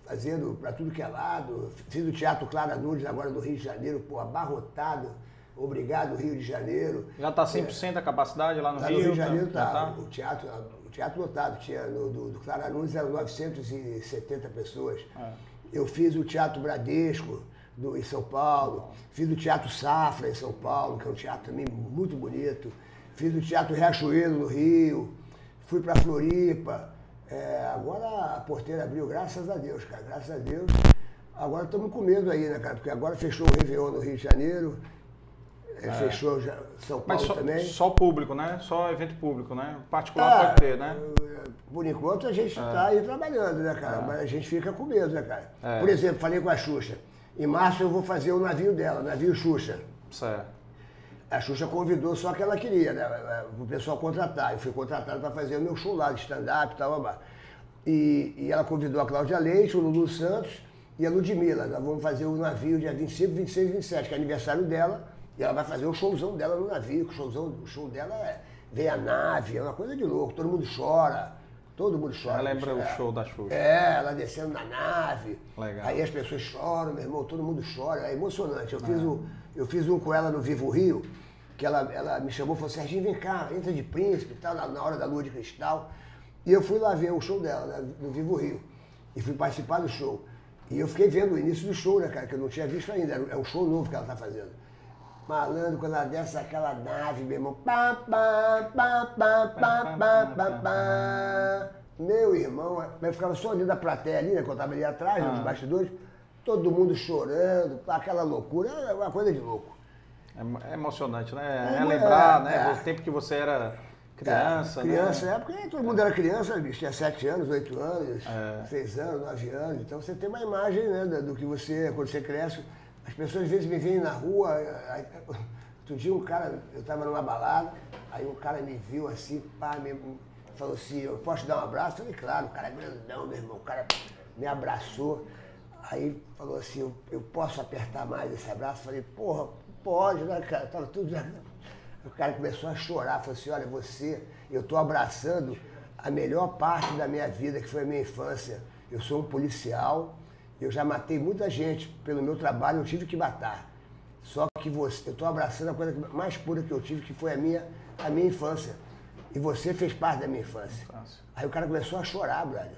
fazendo para tudo que é lado. Fiz o Teatro Clara Nunes agora do Rio de Janeiro, pô, abarrotado. Obrigado, Rio de Janeiro. Já está cem por cento é, da capacidade lá no Rio? Lá no Rio de Janeiro está. Tá. O teatro, o teatro lotado. Tinha, no, do, do Clara Nunes eram novecentas e setenta pessoas. É. Eu fiz o Teatro Bradesco do, em São Paulo. Fiz o Teatro Safra em São Paulo, que é um teatro também muito bonito. Fiz o Teatro Riachuelo no Rio. Fui para Floripa. É, agora a porteira abriu, graças a Deus, cara, graças a Deus. Agora estamos com medo aí, né, cara, porque agora fechou o Réveillon no Rio de Janeiro, é. fechou já, São Paulo. Mas só, também. Só público, né? Só evento público, né? Particular tá, pode ter, né? Por enquanto a gente está é. aí trabalhando, né, cara, é. mas a gente fica com medo, né, cara? É. Por exemplo, falei com a Xuxa, em março eu vou fazer o navio dela, o navio Xuxa. Certo. A Xuxa convidou só que ela queria, né? O pessoal contratar. Eu fui contratado para fazer o meu show lá de stand-up e tal, blá. E, e ela convidou a Cláudia Leite, o Lulu Santos e a Ludmilla. Nós vamos fazer o navio dia vinte e cinco, vinte e seis, vinte e sete, que é aniversário dela. E ela vai fazer o showzão dela no navio. O, showzão, o show dela é, vem a nave, é uma coisa de louco. Todo mundo chora. Todo mundo chora. Ela lembra o show da Xuxa. É, ela descendo na nave. Legal. Aí as pessoas choram, meu irmão, todo mundo chora. É emocionante. Eu, ah. fiz, um, eu fiz um com ela no Vivo Rio, que ela, ela me chamou e falou, Serginho, vem cá, entra de príncipe, tá, na, na hora da lua de cristal. E eu fui lá ver o show dela, né, no Vivo Rio. E fui participar do show. E eu fiquei vendo o início do show, né, cara, que eu não tinha visto ainda. É um show novo que ela tá fazendo. Malandro, quando ela desce aquela nave, meu irmão, pá, pá, pá, pá, pá, pá, pá, pá. Meu irmão, eu ficava só olhando a plateia ali, né, que eu estava ali atrás, ah. nos bastidores, todo mundo chorando, aquela loucura, é uma coisa de louco. É emocionante, né? É, é lembrar, é, né, é. o tempo que você era criança, é, criança, né? É, porque todo mundo era criança, bicho, tinha sete anos, oito anos, é. seis anos, nove anos, então você tem uma imagem, né, do que você, quando você cresce. As pessoas às vezes me veem na rua, outro dia um cara, eu estava numa balada, aí um cara me viu assim, pá, me falou assim, eu posso dar um abraço? Eu falei, claro, o cara é grandão, meu irmão, o cara me abraçou, aí falou assim, eu, eu posso apertar mais esse abraço? Eu falei, porra, pode, né, cara? Tava tudo... O cara começou a chorar, falou assim, olha, você, eu estou abraçando a melhor parte da minha vida, que foi a minha infância, eu sou um policial, eu já matei muita gente pelo meu trabalho, eu tive que matar. Só que você, eu estou abraçando a coisa mais pura que eu tive, que foi a minha, a minha infância. E você fez parte da minha infância. infância. Aí o cara começou a chorar, brother.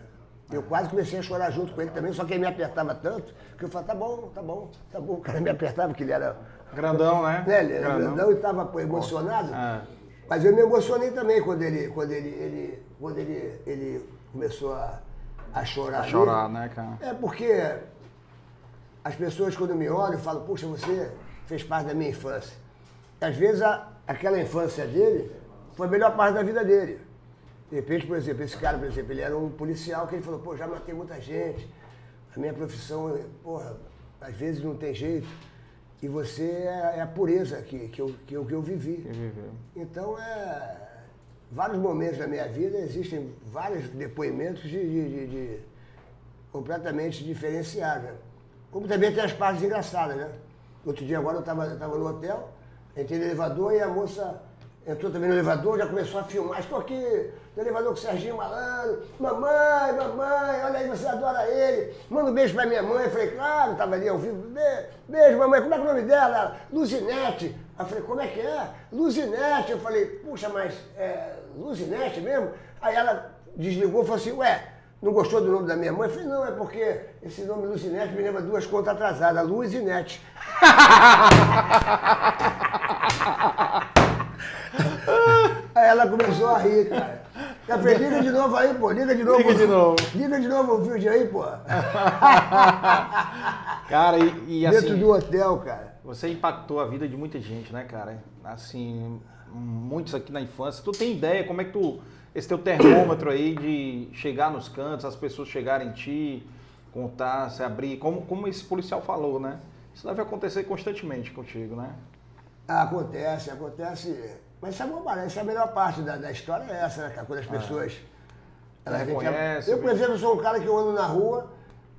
Eu quase comecei a chorar junto com ele também, só que ele me apertava tanto, que eu falava, tá bom, tá bom, tá bom. O cara me apertava, porque ele era... grandão, né? né? Ele era grandão, grandão e estava emocionado. É. Mas eu me emocionei também quando ele, quando ele, ele, quando ele, ele começou a... A chorar, a chorar né, cara? É porque as pessoas, quando me olham, falam, puxa, você fez parte da minha infância. Às vezes, a, aquela infância dele foi a melhor parte da vida dele. De repente, por exemplo, esse cara, por exemplo, ele era um policial que ele falou, pô, já matei muita gente, a minha profissão, porra, às vezes não tem jeito. E você é a pureza que, que, eu, que, eu, que eu vivi. Que viveu. Então, é... vários momentos da minha vida, existem vários depoimentos de, de, de, de completamente diferenciados. Né? Como também tem as partes engraçadas, né? Outro dia agora eu estava eu tava no hotel, entrei no elevador e a moça entrou também no elevador, já começou a filmar. Estou aqui no elevador com o Serginho Malandro. Mamãe, mamãe, olha aí, você adora ele. Manda um beijo pra minha mãe. Eu falei, claro, estava ali ao vivo. Beijo, beijo, mamãe. Como é que é o nome dela? Ela, Luzinete. Eu falei, como é que é? Luzinete. Eu falei, puxa, mas é Luzinete mesmo? Aí ela desligou e falou assim, ué, não gostou do nome da minha mãe? Eu falei, não, é porque esse nome Luzinete me lembra duas contas atrasadas, Luz e Nete. Aí ela começou a rir, cara. Eu falei, liga de novo aí, pô, liga de novo. Liga de novo. Liga de novo o vídeo aí, pô. Cara, e, e assim... dentro do hotel, cara. Você impactou a vida de muita gente, né, cara? Assim, muitos aqui na infância. Tu tem ideia como é que tu... Esse teu termômetro aí de chegar nos cantos, as pessoas chegarem em ti, contar, se abrir, como, como esse policial falou, né? Isso deve acontecer constantemente contigo, né? Acontece, acontece. Mas sabe, parece a melhor parte da, da história é essa, né? Quando as pessoas... Ah, elas reconhecem, eu, por exemplo, sou um cara que eu ando na rua,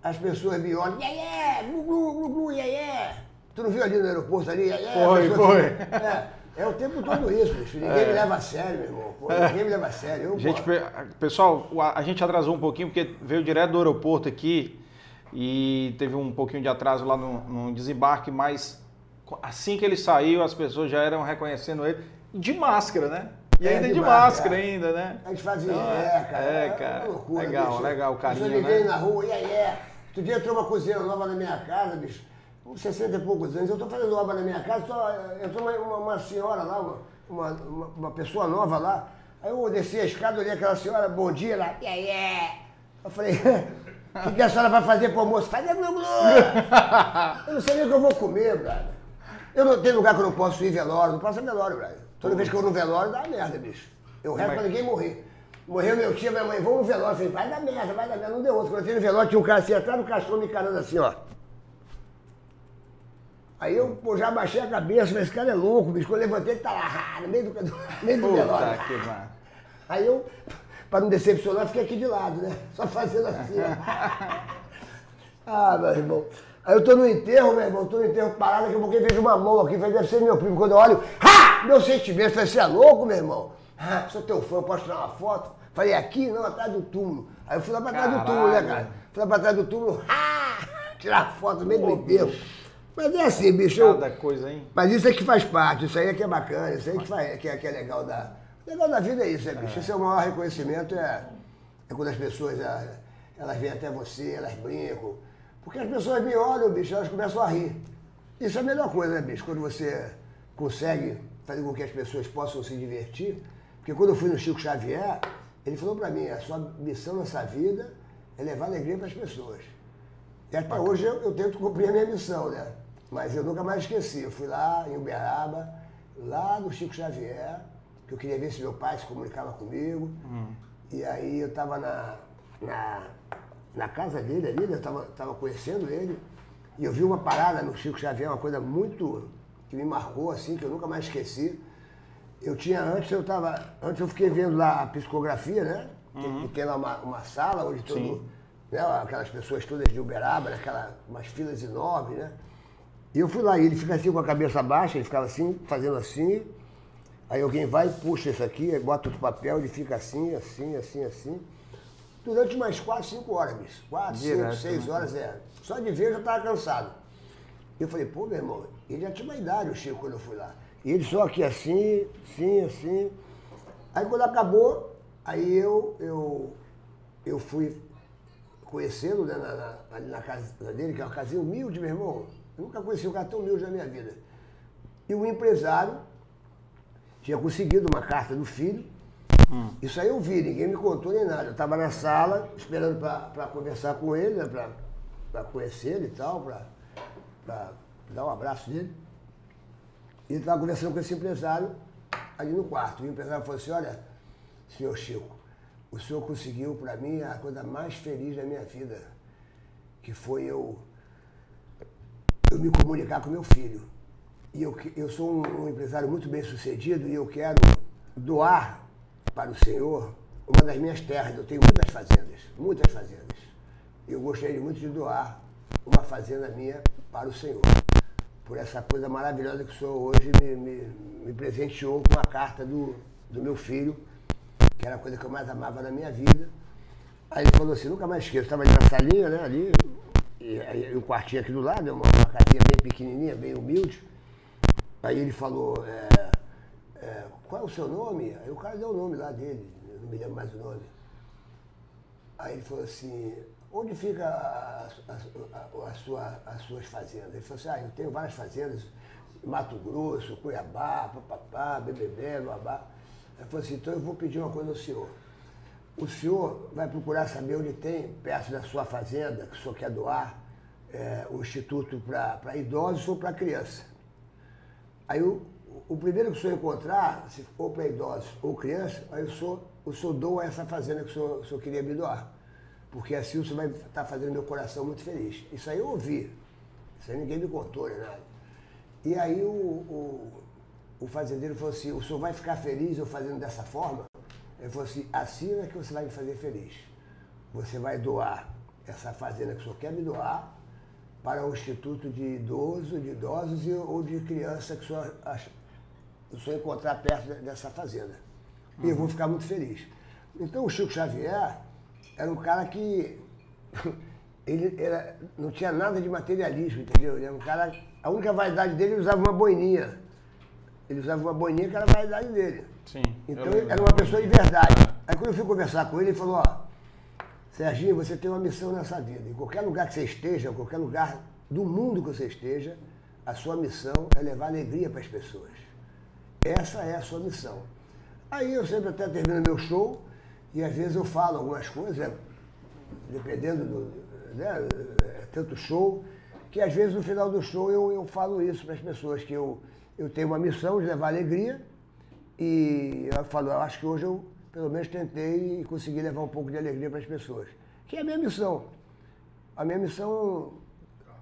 as pessoas me olham, yeah, yeah, glu, glu, glu, glu, yeah, yeah. Tu não viu ali no aeroporto ali? Yeah, yeah, foi, foi. Assim, é. É o tempo todo isso, bicho. Ninguém é. me leva a sério, meu irmão. Pô, ninguém é. me leva a sério. Eu, gente, pessoal, a gente atrasou um pouquinho, porque veio direto do aeroporto aqui e teve um pouquinho de atraso lá no, no desembarque, mas assim que ele saiu, as pessoas já eram reconhecendo ele. De máscara, né? E ainda é, de, de máscara, máscara ainda, né? A gente fazia, então, é, cara. É, cara. É loucura, legal, bicho. Legal o carinho, né? Eu liguei na rua, ia, ia. Outro dia entrou uma cozinheira nova na minha casa, bicho. Com sessenta e poucos anos, eu estou fazendo obra na minha casa, só, eu estou uma, uma, uma senhora lá, uma, uma, uma pessoa nova lá. Aí eu desci a escada, olhei aquela senhora, bom dia, lá, yeah, yeah. Eu falei, o que, que a senhora vai fazer pro almoço? Faz glu, glu. Eu não sei nem o que eu vou comer, brother. Eu não tenho lugar que eu não posso ir velório, não posso ir velório, brother. Toda vez que eu vou no velório, dá merda, bicho. Eu rezo pra ninguém morrer. Morreu meu tio, minha mãe, vamos no velório. Eu falei, vai dar merda, vai dar merda, não deu outro. Quando eu entrei no velório, tinha um cara assim, atrás do cachorro me encarando assim, ó. Aí eu pô, já baixei a cabeça, mas esse cara é louco, bicho. Quando eu levantei, ele tá lá, no meio do, do, meio do velório. Tá, aí eu, pra não decepcionar, fiquei aqui de lado, né? Só fazendo assim, ó. Ah, meu irmão. Aí eu tô no enterro, meu irmão, tô no enterro parado, que eu pouquinho vejo uma mão aqui, falei, deve ser meu primo. Quando eu olho, ha! Meu sentimento, falei, você é louco, meu irmão? Ah, sou teu fã, posso tirar uma foto? Falei, aqui? Não, atrás do túmulo. Aí eu fui lá pra trás Caralho. do túmulo, né, cara? Fui lá pra trás do túmulo, ha! Tirar foto no meio do enterro. Mas é assim, bicho. Cada coisa, hein? Mas isso é que faz parte, isso aí é que é bacana, isso aí que, faz, que, é, que é legal da... O legal da vida é isso, é, bicho. É. Esse é o maior reconhecimento, é, é quando as pessoas, elas, elas vêm até você, elas brincam. Porque as pessoas me olham, bicho, elas começam a rir. Isso é a melhor coisa, né, bicho? Quando você consegue fazer com que as pessoas possam se divertir. Porque quando eu fui no Chico Xavier, ele falou pra mim, a sua missão nessa vida é levar alegria pras pessoas. E até hoje eu, eu tento cumprir a minha missão, né? Mas eu nunca mais esqueci, eu fui lá em Uberaba, lá no Chico Xavier, que eu queria ver se meu pai se comunicava comigo. Hum. E aí eu estava na, na, na casa dele ali, eu estava tava conhecendo ele, e eu vi uma parada no Chico Xavier, uma coisa muito que me marcou assim, que eu nunca mais esqueci. Eu tinha, antes eu tava, antes eu fiquei vendo lá a psicografia, né? Uhum. Que, que tem lá uma, uma sala onde todo, né, aquelas pessoas todas de Uberaba, aquelas, umas filas enormes, né? E eu fui lá, e ele fica assim com a cabeça baixa, ele ficava assim, fazendo assim. Aí alguém vai, puxa isso aqui, bota outro papel, ele fica assim, assim, assim, assim. Durante umas quatro, cinco horas, bicho. Quatro, cinco, seis horas, é. Só de ver eu já estava cansado. Eu falei, pô, meu irmão, ele já tinha uma idade, o Chico, quando eu fui lá. E ele só aqui assim, assim, assim. Aí quando acabou, aí eu, eu, eu fui conhecendo, né, na, na, ali na casa dele, que é uma casinha humilde, meu irmão. Eu nunca conheci um cara tão humilde na minha vida. E o empresário tinha conseguido uma carta do filho. Hum. Isso aí eu vi, ninguém me contou nem nada. Eu estava na sala, esperando para conversar com ele, né, para conhecer ele e tal, para dar um abraço dele. E ele estava conversando com esse empresário ali no quarto. E o empresário falou assim, olha, senhor Chico, o senhor conseguiu para mim a coisa mais feliz da minha vida, que foi eu... eu me comunicar com meu filho. E eu, eu sou um, um empresário muito bem sucedido e eu quero doar para o senhor uma das minhas terras. Eu tenho muitas fazendas, muitas fazendas. Eu gostaria muito de doar uma fazenda minha para o senhor, por essa coisa maravilhosa que o senhor hoje me, me, me presenteou com uma carta do, do meu filho, que era a coisa que eu mais amava na minha vida. Aí ele falou assim, nunca mais esqueço, estava ali na salinha, né, ali... E aí, um quartinho aqui do lado, uma, uma casinha bem pequenininha, bem humilde. Aí ele falou, é, é, qual é o seu nome? Aí o cara deu o nome lá dele, eu não me lembro mais o nome. Aí ele falou assim, onde fica a, a, a, a sua, as suas fazendas? Ele falou assim, ah, eu tenho várias fazendas, Mato Grosso, Cuiabá, papapá, bebê, babá. Aí ele falou assim, então eu vou pedir uma coisa ao senhor. O senhor vai procurar saber onde tem, perto da sua fazenda, que o senhor quer doar, é, o instituto para idosos ou para criança. Aí o, o primeiro que o senhor encontrar, se for para idosos ou criança, aí o senhor, o senhor doa essa fazenda que o senhor, o senhor queria me doar. Porque assim o senhor vai estar fazendo meu coração muito feliz. Isso aí eu ouvi. Isso aí ninguém me contou, nem nada. E aí o, o, o fazendeiro falou assim, o senhor vai ficar feliz eu fazendo dessa forma? Ele falou assim, assim é que você vai me fazer feliz. Você vai doar essa fazenda que o senhor quer me doar para o Instituto de Idoso, de Idosos e, ou de Criança que o senhor, acha, o senhor encontrar perto dessa fazenda. Uhum. E eu vou ficar muito feliz. Então o Chico Xavier era um cara que ele era, não tinha nada de materialismo, entendeu? Ele era um cara, a única vaidade dele, ele usava uma boininha. Ele usava uma boininha que era a vaidade dele. Sim. Então ele era uma pessoa de verdade. Aí quando eu fui conversar com ele, ele falou, ó, Serginho, você tem uma missão nessa vida. Em qualquer lugar que você esteja, em qualquer lugar do mundo que você esteja, a sua missão é levar alegria para as pessoas. Essa é a sua missão. Aí eu sempre até termino meu show e às vezes eu falo algumas coisas, dependendo do, né, tanto show, que às vezes no final do show eu, eu falo isso para as pessoas, que eu, eu tenho uma missão de levar alegria e eu falo, eu acho que hoje eu pelo menos tentei e consegui levar um pouco de alegria para as pessoas. Que é a minha missão. A minha missão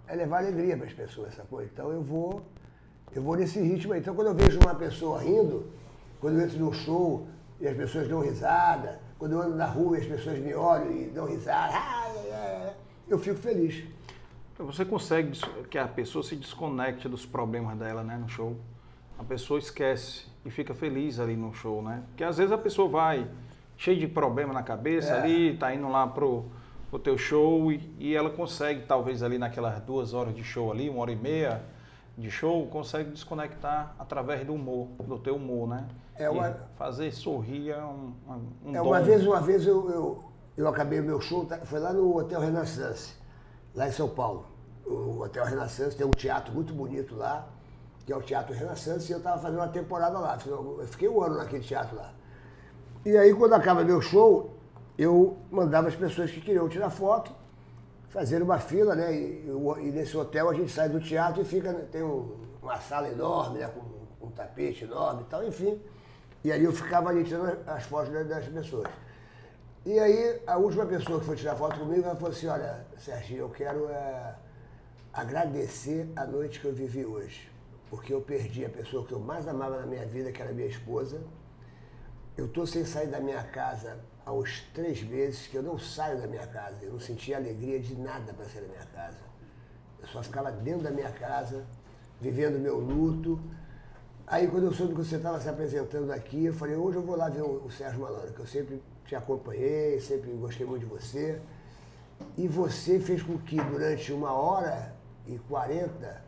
é levar alegria para as pessoas, sacou? Então eu vou, eu vou nesse ritmo aí. Então quando eu vejo uma pessoa rindo, quando eu entro num show e as pessoas dão risada, quando eu ando na rua e as pessoas me olham e dão risada, eu fico feliz. Você consegue que a pessoa se desconecte dos problemas dela, né, no show? A pessoa esquece e fica feliz ali no show, né? Porque às vezes a pessoa vai cheia de problema na cabeça é. ali, tá indo lá pro, pro teu show e, e ela consegue, talvez ali naquelas duas horas de show ali, uma hora e meia de show, consegue desconectar através do humor, do teu humor, né? É uma... Fazer sorrir é um, um é, dom. Uma vez, uma vez eu, eu, eu acabei o meu show, foi lá no Hotel Renaissance, lá em São Paulo. O Hotel Renaissance tem um teatro muito bonito lá, que é o Teatro Renaissance, e eu estava fazendo uma temporada lá. Eu fiquei um ano naquele teatro lá. E aí, quando acaba meu show, eu mandava as pessoas que queriam tirar foto, fazer uma fila, né? E, e nesse hotel a gente sai do teatro e fica, tem um, uma sala enorme, né? Com um tapete enorme e tal, enfim. E aí eu ficava ali tirando as fotos das pessoas. E aí, a última pessoa que foi tirar foto comigo, ela falou assim, olha, Serginho, eu quero é, agradecer a noite que eu vivi hoje. Porque eu perdi a pessoa que eu mais amava na minha vida, que era minha esposa. Eu estou sem sair da minha casa há uns três meses, que eu não saio da minha casa. Eu não sentia alegria de nada para sair da minha casa. Eu só ficava dentro da minha casa, vivendo meu luto. Aí, quando eu soube que você estava se apresentando aqui, eu falei, hoje eu vou lá ver o Sérgio Malandro, que eu sempre te acompanhei, sempre gostei muito de você. E você fez com que, durante uma hora e quarenta,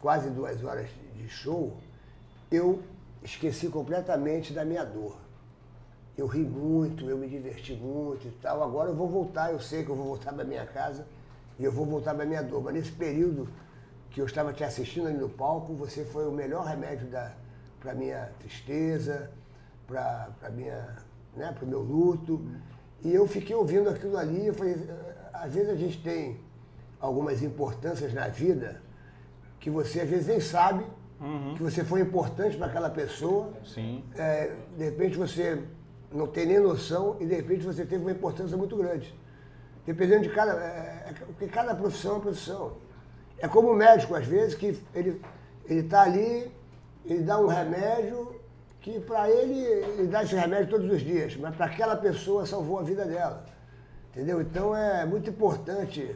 quase duas horas de show, eu esqueci completamente da minha dor. Eu ri muito, eu me diverti muito e tal. Agora eu vou voltar, eu sei que eu vou voltar para minha casa e eu vou voltar para minha dor. Mas nesse período que eu estava te assistindo ali no palco, você foi o melhor remédio para a minha tristeza, para né, o meu luto. E eu fiquei ouvindo aquilo ali. Eu falei, às vezes a gente tem algumas importâncias na vida que você às vezes nem sabe, uhum, que você foi importante para aquela pessoa. Sim. É, de repente você não tem nem noção e de repente você teve uma importância muito grande. Dependendo de cada... É, porque cada profissão é uma profissão. É como o médico, às vezes, que ele está ali, ele dá um remédio que para ele, ele dá esse remédio todos os dias, mas para aquela pessoa salvou a vida dela. Entendeu? Então é muito importante,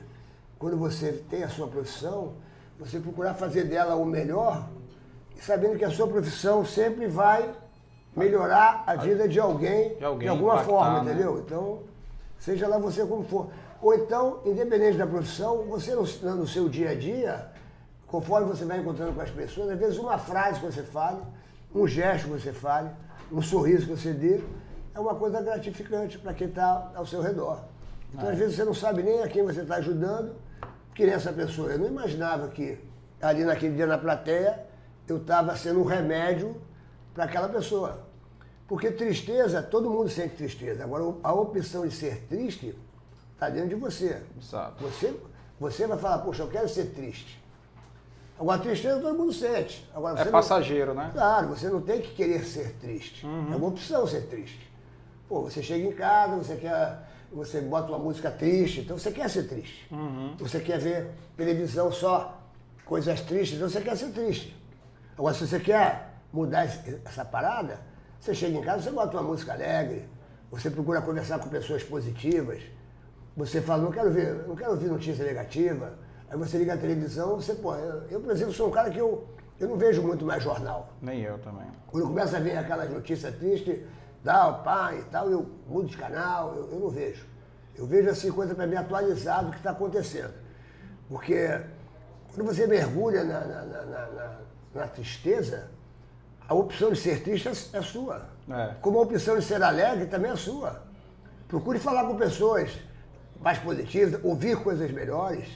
quando você tem a sua profissão, você procurar fazer dela o melhor, sabendo que a sua profissão sempre vai melhorar a vida de alguém de, alguém de alguma impactar, forma, né? Entendeu? Então, seja lá você como for. Ou então, independente da profissão, você no, no seu dia a dia, conforme você vai encontrando com as pessoas, às vezes uma frase que você fale, um gesto que você fale, um sorriso que você dê, é uma coisa gratificante para quem está ao seu redor. Então, ah, às vezes, você não sabe nem a quem você está ajudando, que nessa pessoa, eu não imaginava que ali naquele dia na plateia eu estava sendo um remédio para aquela pessoa. Porque tristeza, todo mundo sente tristeza. Agora, a opção de ser triste está dentro de você. Você, você vai falar, poxa, eu quero ser triste. Agora, tristeza todo mundo sente. Agora, você é passageiro, não... né? Claro, você não tem que querer ser triste. Uhum. É uma opção ser triste. Pô, você chega em casa, você quer, você bota uma música triste, então você quer ser triste. Uhum. Você quer ver televisão só coisas tristes, então você quer ser triste. Agora, se você quer mudar essa parada, você chega em casa, você bota uma música alegre, você procura conversar com pessoas positivas, você fala, não quero ver, não quero ouvir notícia negativa, aí você liga a televisão, você, pô, eu, eu, por exemplo, sou um cara que eu, eu não vejo muito mais jornal. Nem eu também. Quando começa a ver aquelas notícias tristes, tal, pá e tal, eu mudo de canal, eu, eu não vejo. Eu vejo assim, coisa para me atualizar do que está acontecendo. Porque quando você mergulha na, na, na, na, na tristeza, a opção de ser triste é sua. É. Como a opção de ser alegre também é sua. Procure falar com pessoas mais positivas, ouvir coisas melhores.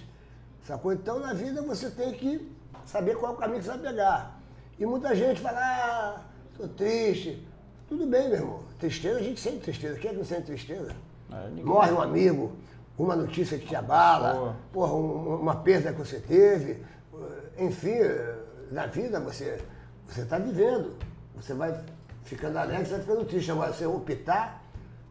Sacou? Então, na vida, você tem que saber qual é o caminho que você vai pegar. E muita gente fala, ah, tô triste. Tudo bem, meu irmão. Tristeza, a gente sente tristeza. Quem é que não sente tristeza? É, morre um amigo, uma notícia que te abala, porra, um, uma perda que você teve. Enfim, na vida você você está vivendo. Você vai ficando alegre, você vai ficando triste. Agora, você optar,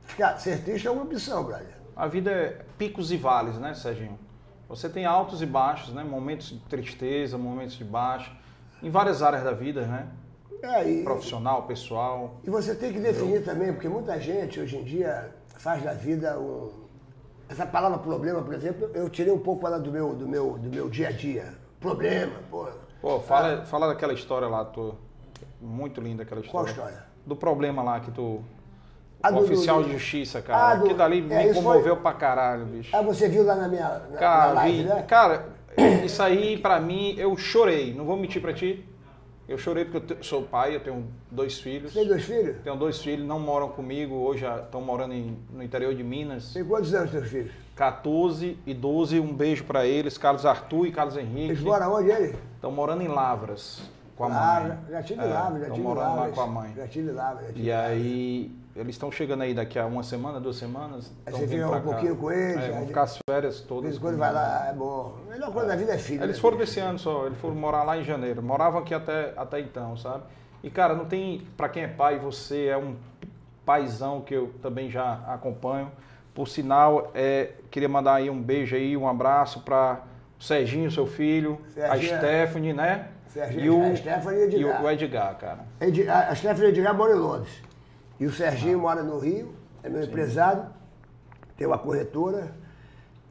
ficar, ser triste é uma opção, brother. A vida é picos e vales, né, Serginho? Você tem altos e baixos, né? Momentos de tristeza, momentos de baixo, em várias áreas da vida, né? É, e, profissional, pessoal. E você tem que definir eu... também, porque muita gente hoje em dia faz da vida um... Essa palavra problema, por exemplo, eu tirei um pouco ela do meu, do meu, do meu dia a dia. Problema, pô. Pô, fala, ah. fala daquela história lá, tô... muito linda aquela história. Qual história? Do problema lá que tu... O do, oficial do, de justiça, cara. Do, que dali me é, comoveu foi... pra caralho, bicho. Ah, você viu lá na minha, na, cara, na live, vi, né? Cara, isso aí pra mim, eu chorei. Não vou mentir pra ti. Eu chorei porque eu te, sou pai, eu tenho dois filhos. Você tem dois filhos? Tenho dois filhos, não moram comigo, hoje estão morando em, no interior de Minas. Tem quantos anos teus filhos? quatorze e doze, um beijo pra eles, Carlos Arthur e Carlos Henrique. Eles moram onde, eles? Estão morando em Lavras, com a mãe. Ah, já tive é, Lavras, já tive Lavras. Estão morando lá com a mãe. Já tive Lavras, já tive E Lavras. Aí, eles estão chegando aí daqui a uma semana, duas semanas. Aí você fica um pouquinho com eles. É, vão ficar as férias todas. De vez em quando vai lá, é bom. A melhor coisa da vida é filho. Eles foram desse ano só, eles foram morar lá em janeiro. Moravam aqui até, até então, sabe? E, cara, não tem... Pra quem é pai, você é um paizão que eu também já acompanho. Por sinal, é, queria mandar aí um beijo aí, um abraço pra o Serginho, seu filho, Serginho. A Stephanie, né? Serginho, e o, a Stephanie e Edgar. E o Edgar, cara. Edgar, a Stephanie e Edgar moram em Londres. E o Serginho ah. mora no Rio, é meu Sim. empresário, tem uma corretora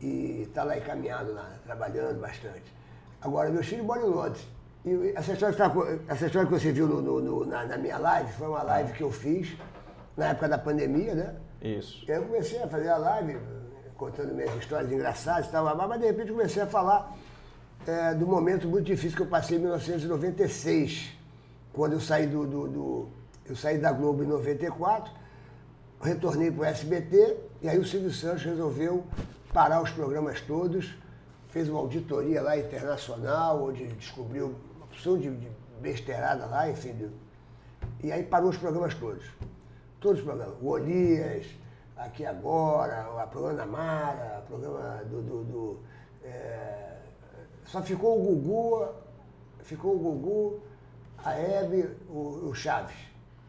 e está lá encaminhado, lá, trabalhando bastante. Agora, meus filhos moram em Londres. E essa história que, tava, essa história que você viu no, no, no, na, na minha live foi uma live que eu fiz na época da pandemia, né? Isso. Eu comecei a fazer a live, contando minhas histórias engraçadas e tal, mas de repente comecei a falar é, do momento muito difícil que eu passei em mil novecentos e noventa e seis, quando eu saí do... do, do Eu saí da Globo em noventa e quatro, retornei para o S B T e aí o Silvio Santos resolveu parar os programas todos, fez uma auditoria lá internacional, onde descobriu uma opção de, de besteirada lá, enfim. De... E aí parou os programas todos. Todos os programas. O Olias, Aqui Agora, a programa da Mara, o programa do... do, do é... Só ficou o Gugu, ficou o Gugu, a Hebe, o, o Chaves.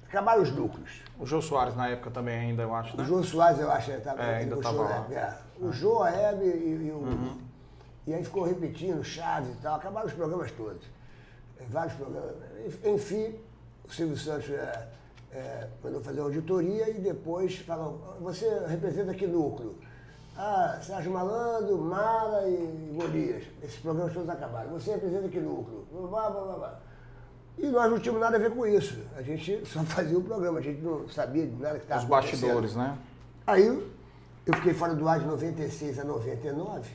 Acabaram os núcleos. O Jô Soares na época também ainda, eu acho, né? O Jô Soares, eu acho, tava, é, ainda estava lá. É. O Jô, a Hebe e, e o... Uhum. E aí ficou repetindo, Chaves e tal. Acabaram os programas todos. Vários programas. Enfim, o Silvio Santos é, é, mandou fazer auditoria e depois falou, você representa que núcleo? Ah, Sérgio Malandro, Mara e Golias. Esses programas todos acabaram. Você representa que núcleo? Vá, vá, vá, vá. E nós não tínhamos nada a ver com isso. A gente só fazia o programa, a gente não sabia de nada que estava acontecendo. Os bastidores, né? Aí eu fiquei fora do ar de noventa e seis a noventa e nove.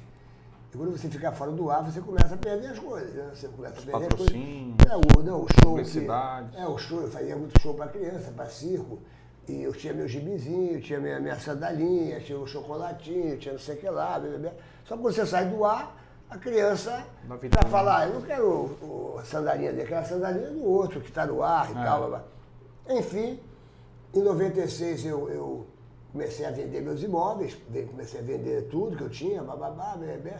E quando você ficar fora do ar, você começa a perder as coisas, né? Você começa a perder as coisas. É o, não, o show. Publicidade. É, o show. Eu fazia muito show para criança, para circo. E eu tinha meu gibizinho, eu tinha minha, minha sandalinha, eu tinha um chocolatinho, eu tinha não sei o que lá. Blá, blá. Só que quando você sai do ar, a criança vai falar, eu não quero o, o, a sandalinha dele, eu quero a sandalinha do outro que está no ar e é. tal. Blá, blá. Enfim, em noventa e seis eu, eu comecei a vender meus imóveis, comecei a vender tudo que eu tinha, bababá, bebê.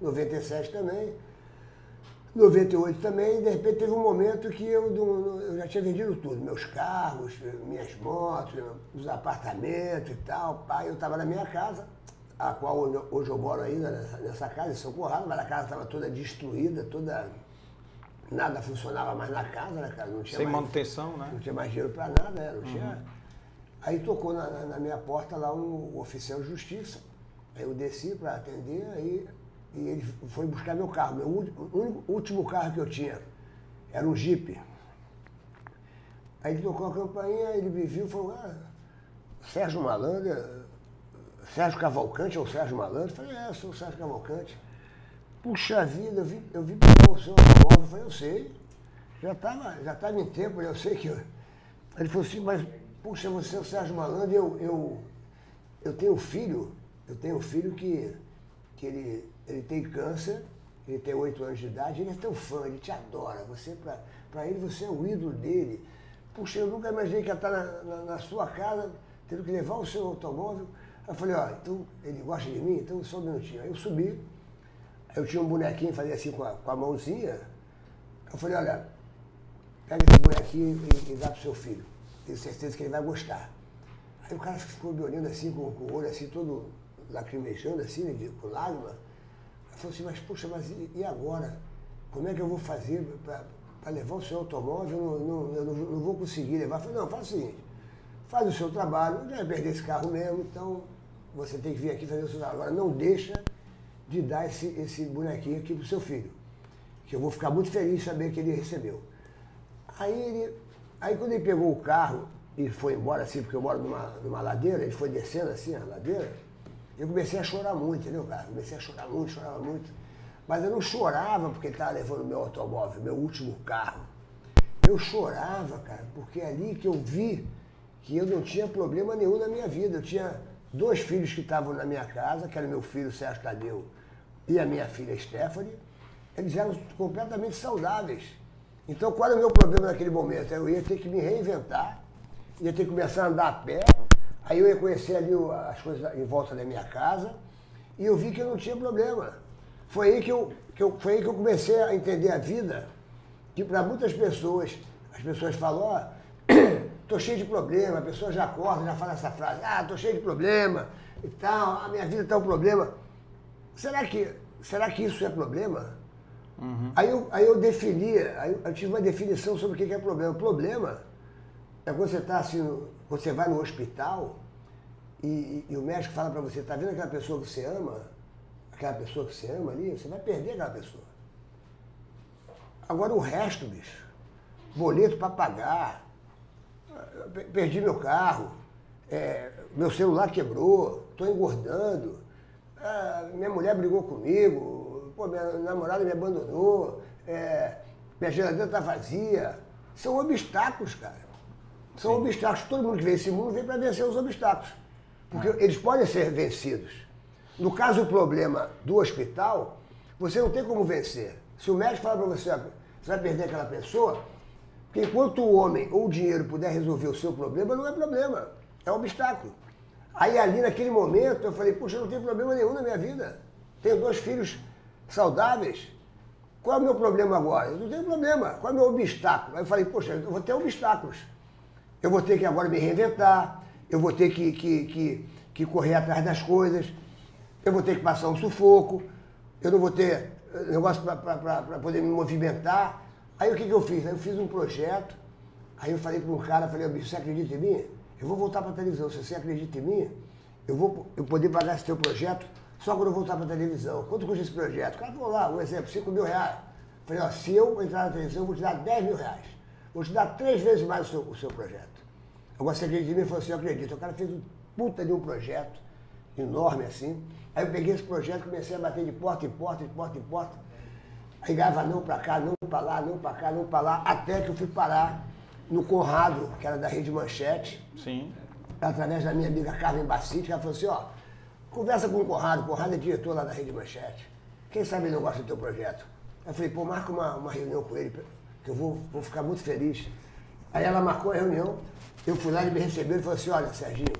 noventa e sete também. noventa e oito também, de repente teve um momento que eu, eu já tinha vendido tudo, meus carros, minhas motos, os apartamentos e tal, pá, eu estava na minha casa, a qual hoje eu moro ainda nessa, nessa casa, em São Corrado, mas a casa estava toda destruída, toda, nada funcionava mais na casa, né, cara? Não tinha Sem mais, manutenção, né? Não tinha mais dinheiro para nada, né? Não tinha. Uhum. Aí tocou na, na minha porta lá um oficial de justiça, aí eu desci para atender, aí... E ele foi buscar meu carro, meu único, último carro que eu tinha, era um Jeep. Aí ele tocou a campainha, ele me viu e falou, ah, Sérgio Malandro, Sérgio Cavalcante ou Sérgio Malandro? Eu falei, é, eu sou o Sérgio Cavalcante. Puxa vida, eu vim, eu vim pegar o seu automóvel, eu falei, eu sei, já estava já tava em tempo, eu sei que... Eu... Ele falou assim, mas, puxa, você é o Sérgio Malandro, eu, eu, eu tenho um filho, eu tenho um filho que, que ele... Ele tem câncer, ele tem oito anos de idade, ele é teu fã, ele te adora. Você, pra, pra ele, você é o ídolo dele. Puxa, eu nunca imaginei que ia estar na, na, na sua casa, tendo que levar o seu automóvel. Aí eu falei, ó, então ele gosta de mim? Então só um minutinho. Aí eu subi, aí eu tinha um bonequinho, fazia assim com a, com a mãozinha. Eu falei, olha, pega esse bonequinho e, e dá pro seu filho. Tenho certeza que ele vai gostar. Aí o cara ficou me olhando assim, com, com o olho assim, todo lacrimejando assim, de, com lágrima. Eu falei assim, mas puxa, mas e agora? Como é que eu vou fazer para levar o seu automóvel? Eu não, não, eu não vou conseguir levar. Eu falei, não, faz o seguinte, faz o seu trabalho, não vai perder esse carro mesmo, então você tem que vir aqui fazer o seu trabalho. Agora não deixa de dar esse, esse bonequinho aqui pro seu filho, que eu vou ficar muito feliz de saber que ele recebeu. Aí, ele, aí quando ele pegou o carro e foi embora assim, porque eu moro numa, numa ladeira, ele foi descendo assim a ladeira, eu comecei a chorar muito, entendeu, cara? Comecei a chorar muito, chorava muito. Mas eu não chorava porque ele estava levando meu automóvel, meu último carro. Eu chorava, cara, porque ali que eu vi que eu não tinha problema nenhum na minha vida. Eu tinha dois filhos que estavam na minha casa, que era meu filho Sérgio Tadeu e a minha filha Stephanie. Eles eram completamente saudáveis. Então, qual era o meu problema naquele momento? Eu ia ter que me reinventar, ia ter que começar a andar a pé. Aí eu ia conhecer ali as coisas em volta da minha casa e eu vi que eu não tinha problema. Foi aí que eu, que eu, foi aí que eu comecei a entender a vida, que para muitas pessoas, as pessoas falam, ó, tô cheio de problema, a pessoa já acorda, já fala essa frase, ah, tô cheio de problema e tal, a minha vida tá um problema. Será que, será que isso é problema? Uhum. Aí, eu, aí eu defini, aí eu tive uma definição sobre o que é problema. Problema é quando você tá assim... Você vai no hospital e, e, e o médico fala para você, tá vendo aquela pessoa que você ama? Aquela pessoa que você ama ali? Você vai perder aquela pessoa. Agora o resto, bicho, boleto para pagar, perdi meu carro, é, meu celular quebrou, tô engordando, a, minha mulher brigou comigo, pô, minha namorada me abandonou, é, minha geladeira tá vazia. São obstáculos, cara. São Sim. obstáculos. Todo mundo que vem esse mundo vem para vencer os obstáculos. Porque ah. eles podem ser vencidos. No caso, o problema do hospital, você não tem como vencer. Se o médico falar para você, você vai perder aquela pessoa, porque enquanto o homem ou o dinheiro puder resolver o seu problema, não é problema, é um obstáculo. Aí ali naquele momento eu falei, puxa, eu não tenho problema nenhum na minha vida. Tenho dois filhos saudáveis. Qual é o meu problema agora? Eu não tenho problema. Qual é o meu obstáculo? Aí eu falei, poxa, eu vou ter obstáculos. Eu vou ter que agora me reinventar, eu vou ter que, que, que, que correr atrás das coisas, eu vou ter que passar um sufoco, eu não vou ter negócio para poder me movimentar. Aí o que, que eu fiz? Aí eu fiz um projeto, aí eu falei para um cara, falei, bicho, você acredita em mim? Eu vou voltar para a televisão, se você acredita em mim, eu vou eu poder pagar esse teu projeto só quando eu voltar para a televisão. Quanto custa esse projeto? O cara falou lá, um exemplo, cinco mil reais. Falei, ó, se eu entrar na televisão, eu vou te dar dez mil reais. Vou te dar três vezes mais o seu, o seu projeto. Agora você acredita em mim? Falou assim, eu acredito. O cara fez um puta de um projeto enorme assim. Aí eu peguei esse projeto, comecei a bater de porta em porta, de porta em porta. Aí gava não pra cá, não pra lá, não pra cá, não pra lá. Até que eu fui parar no Conrado, que era da Rede Manchete. Sim. Através da minha amiga Carmen Bacite, ela falou assim, ó, conversa com o Conrado. O Conrado é diretor lá da Rede Manchete. Quem sabe ele não gosta do teu projeto? Aí eu falei, pô, marca uma, uma reunião com ele, que eu vou, vou ficar muito feliz. Aí ela marcou a reunião, eu fui lá, ele me recebeu e falou assim, olha, Serginho,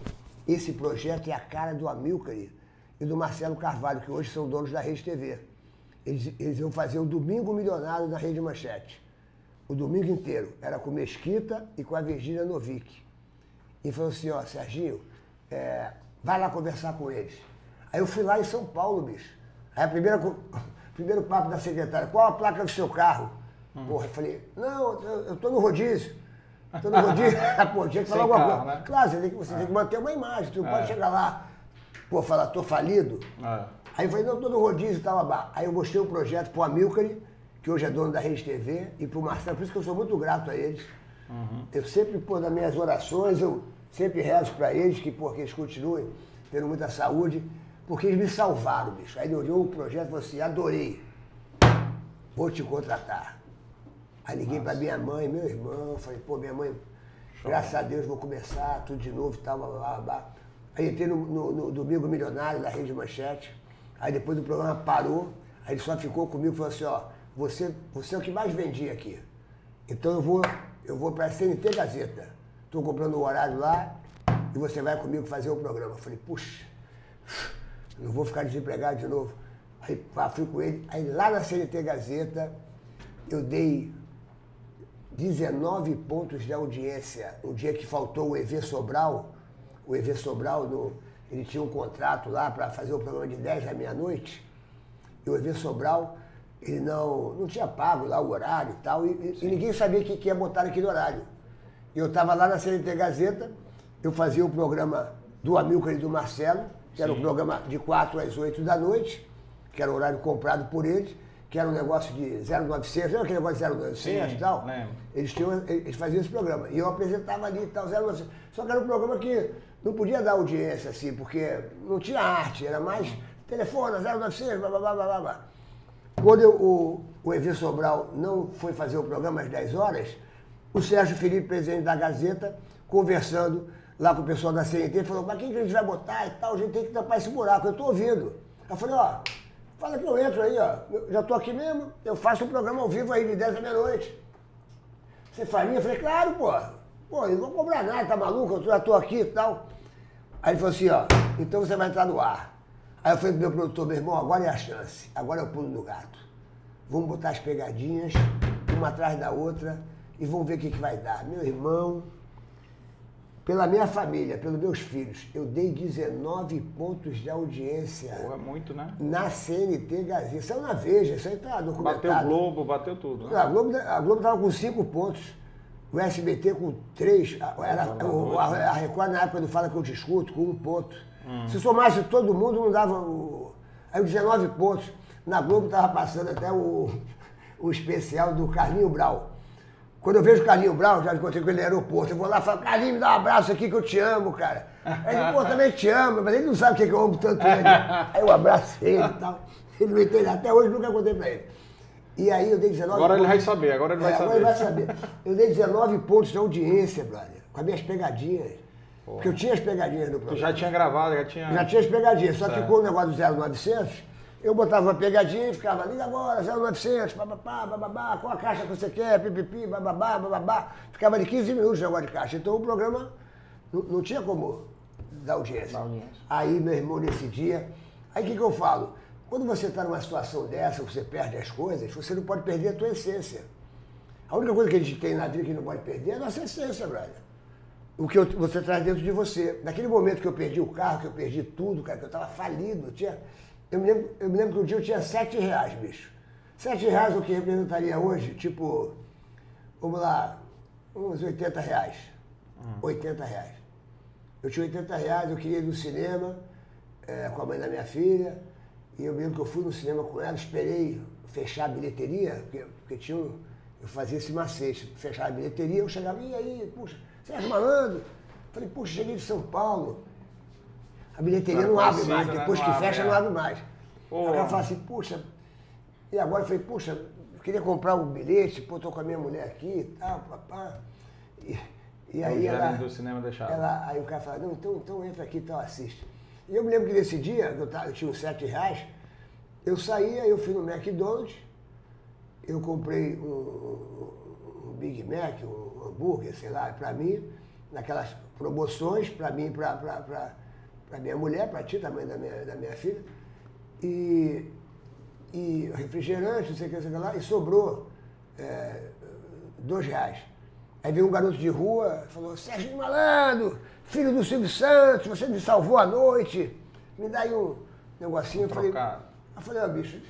esse projeto é a cara do Amílcar e do Marcelo Carvalho, que hoje são donos da Rede T V. eles, eles iam fazer o Domingo Milionário da Rede Manchete. O domingo inteiro. Era com Mesquita e com a Virgínia Novick. E falou assim, ó, Serginho, é, vai lá conversar com eles. Aí eu fui lá em São Paulo, bicho. Aí a primeira, o primeiro papo da secretária, qual a placa do seu carro? Hum. Porra, eu falei, não, eu, eu tô no rodízio. Tô no rodízio. Pô, tinha que falar alguma coisa. Né? Claro, você, tem que, você é. tem que manter uma imagem, tu não é. pode chegar lá, pô, falar, tô falido. É. Aí eu falei, não, tô no rodízio e tal, lá. Aí eu mostrei um projeto pro Amilcar, que hoje é dono da Rede T V, e pro Marcelo, por isso que eu sou muito grato a eles. Uhum. Eu sempre, pô, nas minhas orações, eu sempre rezo pra eles, que, pô, que eles continuem tendo muita saúde, porque eles me salvaram, bicho. Aí ele olhou o projeto e falou assim, adorei, vou te contratar. Aí liguei Nossa. pra minha mãe, meu irmão, falei, pô, minha mãe, Show. graças a Deus, vou começar tudo de novo e tal, blá, blá, blá. Aí entrei no, no, no Domingo Milionário, da Rede Manchete, aí depois o programa parou, aí ele só ficou comigo e falou assim, ó, Você, você é o que mais vendia aqui. Então eu vou, eu vou para a C N T Gazeta. Estou comprando o horário lá e você vai comigo fazer o programa. Eu falei, puxa, não vou ficar desempregado de novo. Aí fui com ele. Aí lá na C N T Gazeta eu dei dezenove pontos de audiência. Um dia que faltou o E V Sobral, o E V Sobral, no, ele tinha um contrato lá para fazer o programa de dez da meia-noite. E o E V Sobral... Ele não, não tinha pago lá o horário e tal, e, e ninguém sabia o que, que ia botar naquele horário. Eu estava lá na C N T Gazeta, eu fazia o programa do Amilcar e do Marcelo, que Sim. era um programa de quatro às oito da noite, que era o horário comprado por eles, que era um negócio de zero nove seis, não era aquele negócio de zero nove seis e tal? Eles, tinham, eles faziam esse programa, e eu apresentava ali e tal, zero nove seis. Só que era um programa que não podia dar audiência, assim, porque não tinha arte, era mais telefone, zero nove seis, blá, blá, blá, blá, blá. Quando eu, o, o Evê Sobral não foi fazer o programa às dez horas, o Sérgio Felipe, presidente da Gazeta, conversando lá com o pessoal da C N T, falou, mas quem que a gente vai botar e tal, a gente tem que tampar esse buraco, eu estou ouvindo. Eu falei, ó, fala que eu entro aí, ó, eu já estou aqui mesmo, eu faço o programa ao vivo aí de dez da meia-noite. Você faria? Eu falei, claro, pô, pô, eu não vou cobrar nada, tá maluco, eu já estou aqui e tal. Aí ele falou assim, ó, então você vai entrar no ar. Aí eu falei pro meu produtor, meu irmão, agora é a chance, agora é o pulo do gato. Vamos botar as pegadinhas, uma atrás da outra, e vamos ver o que, que vai dar. Meu irmão, pela minha família, pelos meus filhos, eu dei dezenove pontos de audiência. Pô, é muito, né? Na C N T Gazeta. Saiu na Veja, isso aí tá documentado. Bateu o Globo, bateu tudo. Né? A Globo, a Globo tava com cinco pontos, o S B T com três, era, o, a, a Record na época do Fala Que Eu Te Escuto, com um ponto. Hum. Se somasse todo mundo, não dava o... Aí dezenove pontos. Na Globo estava passando até o, o especial do Carlinho Brau. Quando eu vejo o Carlinho Brau, já encontrei com ele no aeroporto. Eu vou lá e falo, Carlinho, me dá um abraço aqui que eu te amo, cara. Aí ele, pô, também te amo, mas ele não sabe o que, é que eu amo tanto ele. Aí eu abracei ele e tal. Ele não entende, até hoje nunca contei pra ele. E aí eu dei dezenove agora pontos. Agora ele vai saber, agora ele vai é, saber. Agora ele vai saber. Eu dei dezenove pontos de audiência, brother, com as minhas pegadinhas. Porque eu tinha as pegadinhas no programa. Tu já tinha gravado, já tinha... Já tinha as pegadinhas, só certo. que com o negócio do zero novecentos, eu botava uma pegadinha e ficava, liga agora, zero novecentos, papapá, bababá, qual a caixa que você quer, pipipi, bababá, bababá. Ficava de quinze minutos o negócio de caixa. Então o programa não, não tinha como dar audiência. Dar audiência. Aí, meu irmão, nesse dia... Aí o que, que eu falo? Quando você está numa situação dessa, você perde as coisas, você não pode perder a tua essência. A única coisa que a gente tem na vida que não pode perder é a nossa essência, brother. O que eu, você traz dentro de você. Naquele momento que eu perdi o carro, que eu perdi tudo, cara, que eu tava falido, eu, tinha, eu, me, lembro, eu me lembro que um dia eu tinha sete reais, bicho. Sete reais o que representaria hoje, tipo, vamos lá, uns oitenta reais. oitenta reais. Eu tinha oitenta reais, eu queria ir no cinema é, com a mãe da minha filha, e eu me lembro que eu fui no cinema com ela, esperei fechar a bilheteria, porque, porque tinha um, eu fazia esse macete, fechar a bilheteria, eu chegava, e aí, puxa... Serginho Malandro. Falei, puxa, cheguei de São Paulo. A bilheteria não, não abre mais, depois né? não que abre, fecha, é. não abre mais. Oh. Aí ela fala assim, puxa. E agora eu falei, puxa, eu queria comprar um bilhete, pô, tô com a minha mulher aqui e tal, papá. E, e aí ela, do cinema ela. Aí o cara fala, não, então, então entra aqui e tal, assiste. E eu me lembro que nesse dia, eu, tava, eu tinha uns sete reais, eu saía, eu fui no McDonald's, eu comprei um, um Big Mac, um hambúrguer, sei lá, pra mim, naquelas promoções, pra mim, pra, pra, pra, pra minha mulher, pra ti, tamanho da minha, da minha filha. E e refrigerante, não sei o que, não sei o que lá, e sobrou é, dois reais. Aí veio um garoto de rua e falou, Serginho Malandro, filho do Silvio Santos, você me salvou à noite, me dá aí um negocinho. Eu falei, eu falei, ó, bicho,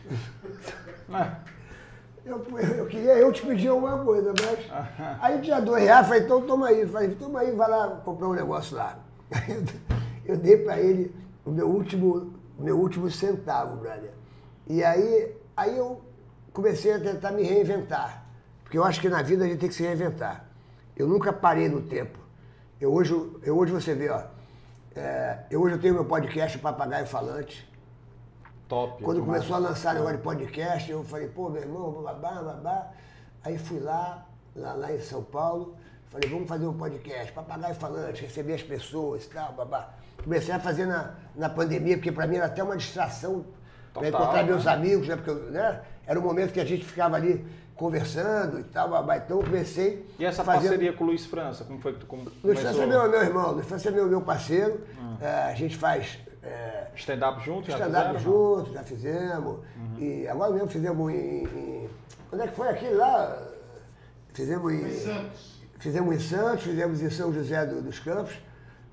eu, eu, eu queria, eu te pedi alguma coisa, mas... Aí eu tinha dois reais, falei, então toma aí, falei, toma aí, vai lá comprar um negócio lá. Aí eu, eu dei pra ele o meu último, meu último centavo, brother. E aí, aí eu comecei a tentar me reinventar, porque eu acho que na vida a gente tem que se reinventar. Eu nunca parei no tempo. Eu hoje, eu hoje você vê, ó, é, eu hoje eu tenho meu podcast, o Papagaio Falante. Top. Quando começou a lançar agora de podcast, eu falei, pô, meu irmão, babá, babá. Aí fui lá, lá, lá em São Paulo, falei, vamos fazer um podcast, Papagaio Falante, receber as pessoas e tal, babá. Comecei a fazer na, na pandemia, porque para mim era até uma distração para encontrar meus amigos, né? Porque né? Era um momento que a gente ficava ali conversando e tal, babá. Então eu comecei... E essa fazendo... parceria com o Luiz França, como foi que tu começou? Luiz França é meu, meu irmão, Luiz França é meu, meu parceiro, hum. é, a gente faz... É, stand-up junto? Stand-up junto, já fizemos. Uhum. E agora mesmo fizemos em, em... Onde é que foi aquele lá? Fizemos em... em Santos. Fizemos em Santos, fizemos em São José do, dos Campos.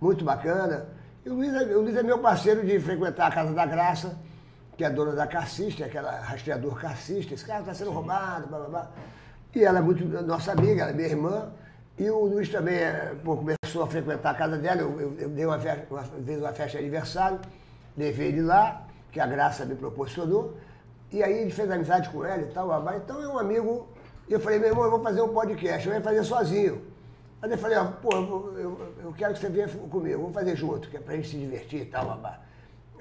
Muito bacana. E o Luiz, é, o Luiz é meu parceiro de frequentar a Casa da Graça, que é a dona da Carcista, aquela rastreador carcista. Esse cara está sendo roubado, blá, blá, blá. E ela é muito nossa amiga, ela é minha irmã. E o Luiz também é, pô, começou a frequentar a casa dela, eu, eu, eu dei uma vez uma, uma festa de aniversário, levei ele lá, que a Graça me proporcionou, e aí ele fez amizade com ela e tal, babá. Então é um amigo, eu falei, meu irmão, eu vou fazer um podcast, eu ia fazer sozinho. Aí eu falei, ah, pô, eu, eu, eu quero que você venha comigo, vamos fazer junto, que é pra gente se divertir e tal, babá.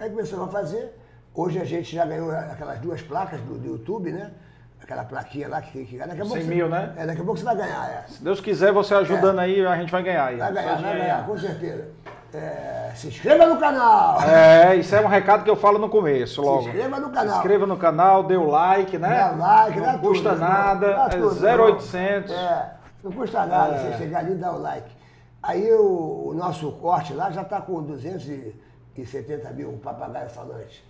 Aí começamos a fazer, hoje a gente já ganhou aquelas duas placas do, do YouTube, né? Aquela plaquinha lá que, que daqui a pouco cem mil, você, né? É, daqui a pouco você vai ganhar. É. Se Deus quiser, você ajudando é. aí, a gente vai ganhar. Aí. Vai ganhar, vai ganhar, ganhar, com certeza. É, se inscreva no canal! É, isso é um recado que eu falo no começo, logo. Se inscreva no canal. Se inscreva no canal, dê o like, né? Dê like, não custa tudo, nada, dá é tudo, zero oitocentos. É, não custa nada é. você chegar ali e dar o like. Aí o, o nosso corte lá já está com duzentos e setenta mil, o Papagaio Falante.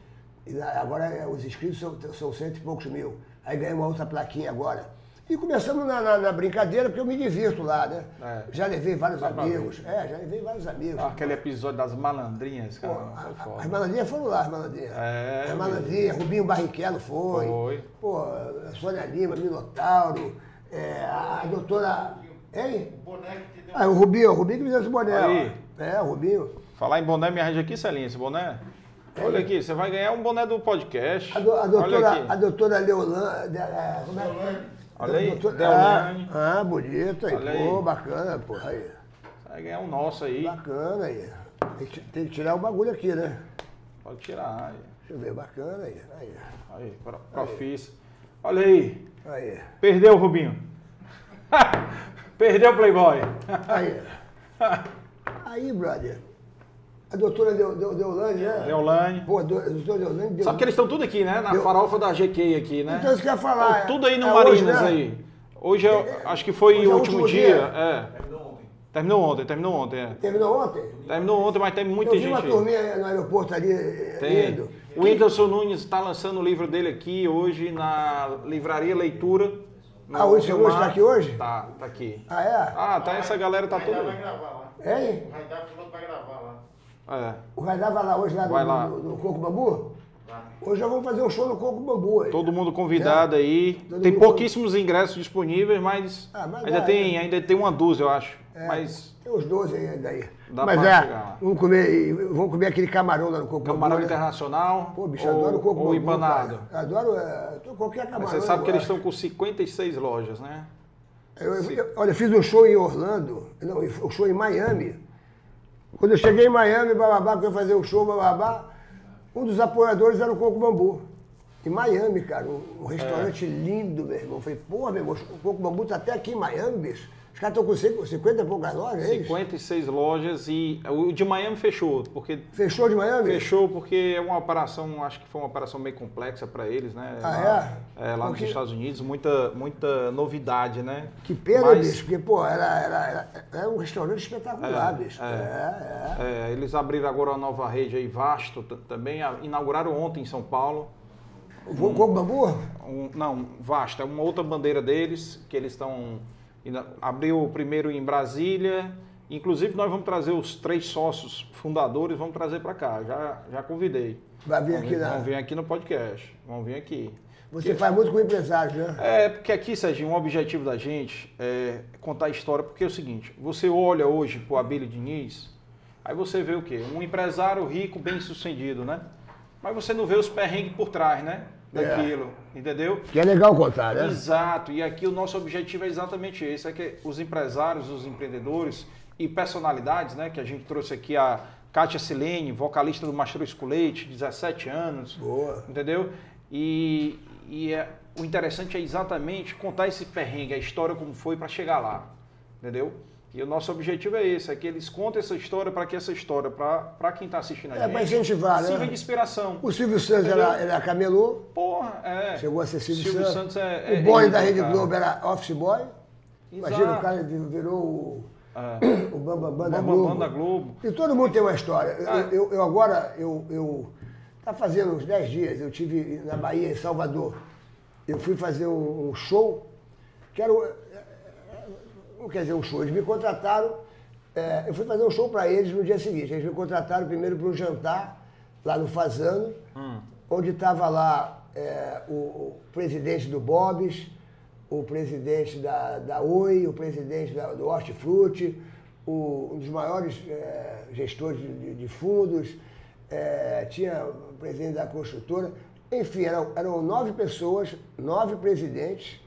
E agora os inscritos são, são cento e poucos mil. Aí ganhei uma outra plaquinha agora. E começamos na, na, na brincadeira, porque eu me divirto lá, né? É. Já levei vários tá amigos. É, já levei vários amigos. Ah, aquele episódio das malandrinhas, cara. Pô, a, a, as malandrinhas foram lá, as malandrinhas. É, as malandrinhas, Rubinho Barrichello foi. Foi. Pô, a Sônia Lima, Minotauro, é, a doutora... Hein? O boné que te deu. Ah, o Rubinho, o Rubinho que me deu esse boné. Aí. É, o Rubinho. Falar em boné, me arranja aqui, Celinha, esse boné? Olha aqui, você vai ganhar um boné do podcast. A, do, a doutora, a doutora Leolane. É, como é? Olha aí, doutora, ah, ah, bonito aí, olha pô, aí. Bacana, pô. Aí. Você vai ganhar um nosso aí. Bacana aí. Tem que, tem que tirar o bagulho aqui, né? Pode tirar. Aí. Deixa eu ver, bacana aí. Aí, aí pro, profício. Olha aí. Aí. Perdeu o Rubinho. Perdeu o Playboy. Aí. Aí, brother. A doutora Deolane, né? Deolane. Pô, a doutora Deolane... Deu... Sabe que eles estão tudo aqui, né? Na deu... farofa da G Q aqui, né? Então, isso que eu ia falar. Então, tudo aí no é Marinas hoje, né? Aí. Hoje, é, é, acho que foi o último, último dia. dia. É. Terminou ontem. Terminou ontem, terminou ontem, é. Terminou ontem? Terminou ontem, mas tem muita eu gente uma aí. Uma turminha no aeroporto ali, tem. Lindo. O Whindersson Nunes está lançando o livro dele aqui hoje na Livraria Leitura. Ah, o Whindersson Nunes está aqui hoje? Tá, tá aqui. Ah, é? Ah, tá, essa galera tá toda... O Raidar vai gravar lá. É? O Raidar falou que vai gravar lá. É. O Raidar vai lá hoje lá, vai no, lá. No, no Coco Bambu? Vai. Hoje já vamos fazer um show no Coco Bambu. Aí. Todo mundo convidado é. aí. Todo tem pouquíssimos conv... ingressos disponíveis, mas, ah, mas ainda, dá, tem, é. ainda tem uma dúzia, eu acho. É, mas... Tem uns doze ainda aí. Dá mas é, vamos comer, vamos comer aquele camarão lá no Coco Bambu. Camarão internacional. Pô, bicho, ou, adoro o Coco Bambu. Ou empanado. Cara. Adoro é, qualquer camarão. Mas você sabe que eles estão com cinquenta e seis lojas, né? Eu, eu, eu, olha, eu fiz um show em Orlando, não, um show em Miami. Quando eu cheguei em Miami, bababá, que eu ia fazer um show, bababá, um dos apoiadores era o Coco Bambu. Em Miami, cara, um, um restaurante é. lindo, meu irmão. Eu falei, porra, meu irmão, o Coco Bambu tá até aqui em Miami, bicho. Os caras estão com cinquenta e poucas lojas, é isso? cinquenta e seis lojas e o de Miami fechou. Porque fechou de Miami? Fechou porque é uma operação, acho que foi uma operação meio complexa para eles, né? Ah, lá, é? é? Lá porque... nos Estados Unidos, muita, muita novidade, né? Que pena, mas... bicho, porque, pô, era, era, era, era um restaurante espetacular, é, bicho. É. É, é. É, eles abriram agora uma nova rede aí, Vasto, também inauguraram ontem em São Paulo. Um, Gol Bambu? Um, não, Vasta, uma outra bandeira deles, que eles estão... Abriu primeiro em Brasília. Inclusive, nós vamos trazer os três sócios fundadores, vamos trazer para cá. Já, já convidei. Vai vir aqui, né? Vão vir aqui no podcast. Vão vir aqui. Você porque... faz muito com empresários, né? É, porque aqui, Serginho, o objetivo da gente é contar a história. Porque é o seguinte, você olha hoje para o Abílio Diniz, aí você vê o quê? Um empresário rico, bem sucedido, né? Mas você não vê os perrengues por trás, né? Daquilo, é. Entendeu? Que é legal contar, né? Exato. E aqui o nosso objetivo é exatamente esse. É que os empresários, os empreendedores e personalidades, né? Que a gente trouxe aqui a Kátia Silene, vocalista do Mastruz com Leite, dezessete anos. Boa. Entendeu? E, e é, o interessante é exatamente contar esse perrengue, a história como foi para chegar lá. Entendeu? E o nosso objetivo é esse, é que eles contem essa história para que essa história, para quem está assistindo a é, gente... É, para incentivar, né? Sirva de inspiração. O Silvio Santos era, era camelô. Porra, é. Chegou a ser Silvio, Silvio Santos. Santos é, é, o boy é da Rede Globo era office boy. Exato. Imagina, o cara virou o, é. o Bambambam Bam, Bam da, Bam, da Globo. E todo mundo tem uma história. É. Eu, eu, eu agora, eu, eu... Tá fazendo uns dez dias, eu tive na Bahia, em Salvador. Eu fui fazer um show, que era... Quer dizer, um show. Eles me contrataram, é, eu fui fazer um show para eles no dia seguinte. Eles me contrataram primeiro para um jantar, lá no Fazano, hum. onde estava lá é, o, o presidente do Bob's, o presidente da, da Oi, o presidente da, do Hortifruti, o, um dos maiores é, gestores de, de fundos, é, tinha o presidente da construtora. Enfim, eram, eram nove pessoas, nove presidentes,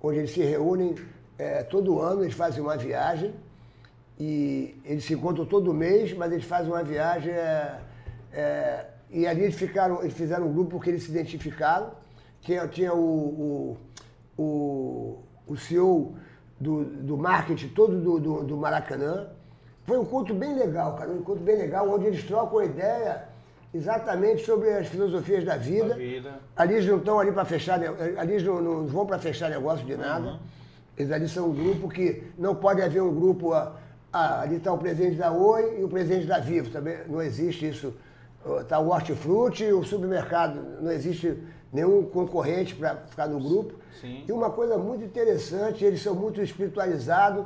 onde eles se reúnem. É, todo ano eles fazem uma viagem e eles se encontram todo mês, mas eles fazem uma viagem é, é, e ali eles, ficaram, eles fizeram um grupo porque eles se identificaram. Tinha, tinha o, o, o, o C E O do, do marketing todo do, do, do Maracanã. Foi um encontro bem legal, cara, um encontro bem legal, onde eles trocam ideia exatamente sobre as filosofias da vida. Da vida. Ali eles não estão ali para fechar, ali eles não, não vão para fechar negócio de nada. Uhum. Eles ali são um grupo que não pode haver um grupo, a, a, ali está o presidente da Oi e o presidente da Vivo, também não existe isso. Está o Hortifruti, o supermercado, não existe nenhum concorrente para ficar no grupo. Sim. E uma coisa muito interessante, eles são muito espiritualizados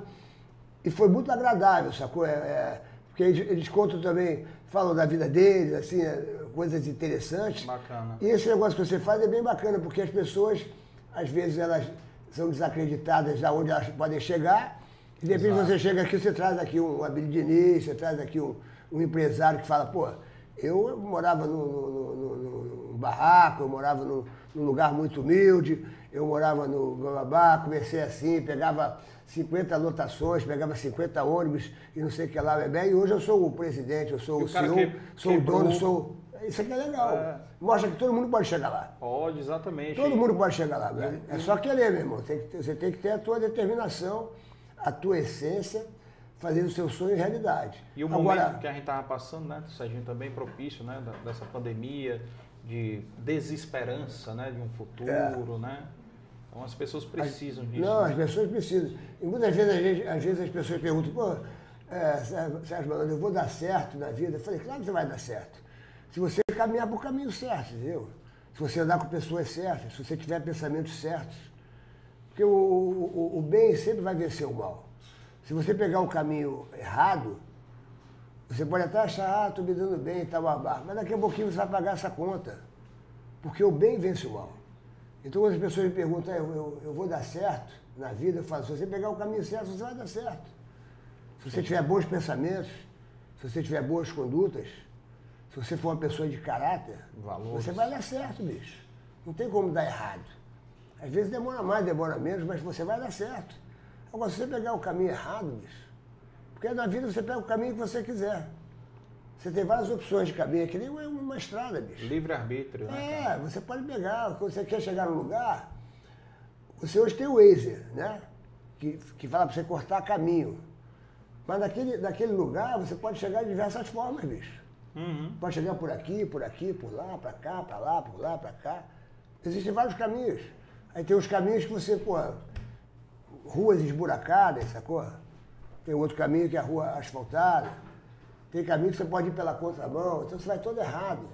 e foi muito agradável, sacou? É, é, porque eles, eles contam também, falam da vida deles, assim, coisas interessantes. Bacana. E esse negócio que você faz é bem bacana, porque as pessoas, às vezes, elas... são desacreditadas da onde elas podem chegar. E depois Exato. Você chega aqui, você traz aqui um Abílio Diniz, você traz aqui um, um empresário que fala, pô, eu morava num, num, num, num barraco, eu morava num, num lugar muito humilde, eu morava no bababá, comecei assim, pegava cinquenta lotações, pegava cinquenta ônibus e não sei o que lá, bem, e hoje eu sou o presidente, eu sou o C E O, que, sou que o dono, bom. sou... Isso aqui é legal. É. Mostra que todo mundo pode chegar lá. Pode, exatamente. Todo mundo pode chegar lá. Velho. É só querer, meu irmão. Tem que ter, você tem que ter a tua determinação, a tua essência, fazer o seu sonho realidade. E o Agora, momento que a gente estava passando, né, Serginho, também propício, né, dessa pandemia, de desesperança, né, de um futuro, é. né? Então as pessoas precisam as, disso. Não, né? As pessoas precisam. E muitas vezes, às vezes, às vezes as pessoas perguntam, pô, é, Sérgio Malandro, eu vou dar certo na vida? Eu falei, claro que você vai dar certo. Se você caminhar para o caminho certo, entendeu? Se você andar com pessoas certas, se você tiver pensamentos certos. Porque o, o, o bem sempre vai vencer o mal. Se você pegar um caminho errado, você pode até achar, ah, estou me dando bem e tal, babá. Mas daqui a pouquinho você vai pagar essa conta. Porque o bem vence o mal. Então quando as pessoas me perguntam, ah, eu, eu, eu vou dar certo na vida, eu falo, se você pegar o caminho certo, você vai dar certo. Se você tiver bons pensamentos, se você tiver boas condutas, se você for uma pessoa de caráter, Valores. Você vai dar certo, bicho. Não tem como dar errado. Às vezes demora mais, demora menos, mas você vai dar certo. Agora, se você pegar o caminho errado, bicho, porque na vida você pega o caminho que você quiser. Você tem várias opções de caminho, que nem uma, uma estrada, bicho. Livre-arbítrio, né? É, cara? Você pode pegar, quando você quer chegar num lugar, você hoje tem o Waze, né? Que, que fala pra você cortar caminho. Mas naquele, naquele lugar você pode chegar de diversas formas, bicho. Uhum. Pode chegar por aqui, por aqui, por lá, pra cá, pra lá, por lá, pra cá. Existem vários caminhos. Aí tem os caminhos que você, pô, ruas esburacadas, sacou? Tem outro caminho que é a rua asfaltada. Tem caminho que você pode ir pela contramão, então você vai todo errado.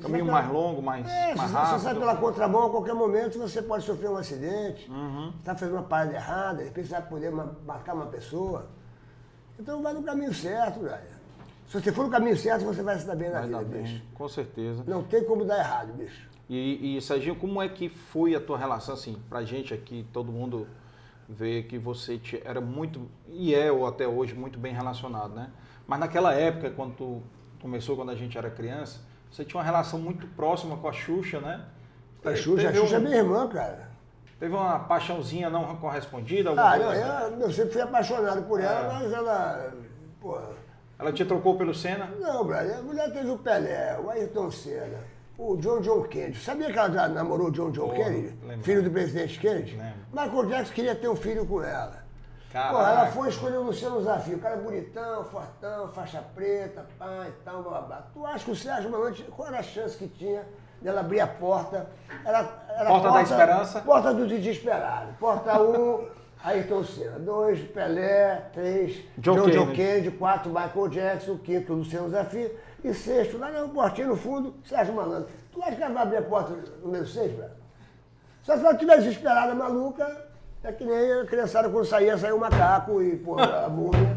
Caminho mais longo, mais, é, mais rápido. Você sai pela contramão, a qualquer momento você pode sofrer um acidente, uhum. Está fazendo uma parada errada, de repente você vai poder matar uma pessoa. Então vai no caminho certo, galera. Se você for no caminho certo, você vai se dar bem na vai vida, bem. bicho. Com certeza. Não tem como dar errado, bicho. E, e, Serginho, como é que foi a tua relação, assim, pra gente aqui, todo mundo vê que você te, era muito, e é ou até hoje, muito bem relacionado, né? Mas naquela época, quando tu começou, quando a gente era criança, você tinha uma relação muito próxima com a Xuxa, né? A Xuxa, a Xuxa um, é minha irmã, cara. Teve uma paixãozinha não correspondida? Ah, eu, eu, eu sempre fui apaixonado por ela, é. mas ela... Porra. Ela te trocou pelo Senna? Não, brother. A mulher teve o Pelé, o Ayrton Senna, o John John Kennedy. Sabia que ela já namorou o John John Porra, Kennedy? Lembro. Filho do presidente Kennedy? Lembro. Michael Jackson queria ter um filho com ela. Caraca. Porra, ela foi escolher o Luciano Desafio. O cara é bonitão, fortão, faixa preta, pá e tal, blá, blá. Tu acha que o Sérgio Malandro, qual era a chance que tinha dela abrir a porta? Era, era porta, porta da Esperança? Porta do Desesperado. Porta um... Ayrton Senna, dois, Pelé, três, John, John, John Kennedy, quatro, Michael Jackson, quinto, Luciano Desafio e sexto, lá na portinha no fundo, Sérgio Malandro. Tu acha que ela vai abrir a porta número seis, velho? Só se ela estiver desesperada, maluca, é que nem a criançada quando saía, saiu o macaco e, porra, a múmia.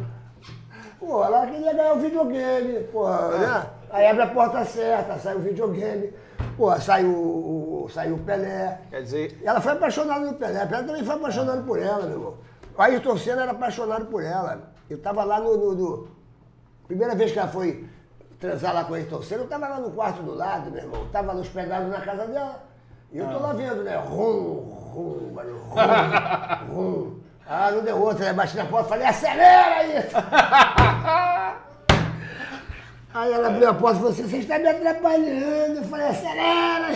Porra, ela queria ganhar o videogame, porra, né? Aí abre a porta certa, sai o videogame. Pô, saiu o, saiu o Pelé. Quer dizer... Ela foi apaixonada no Pelé. O Pelé também foi apaixonado por ela, meu irmão. O Ayrton Senna era apaixonado por ela. Eu tava lá no... no, no... Primeira vez que ela foi transar lá com o Ayrton Senna, eu tava lá no quarto do lado, meu irmão. Eu tava nos pedaços na casa dela. E eu tô ah. lá vendo, né? Rum, rum, mano. Rum, rum. Ah, não deu outra, né? Bati na porta e falei, acelera aí! Aí ela abriu a porta e falou assim, você está me atrapalhando. Eu falei, acelera!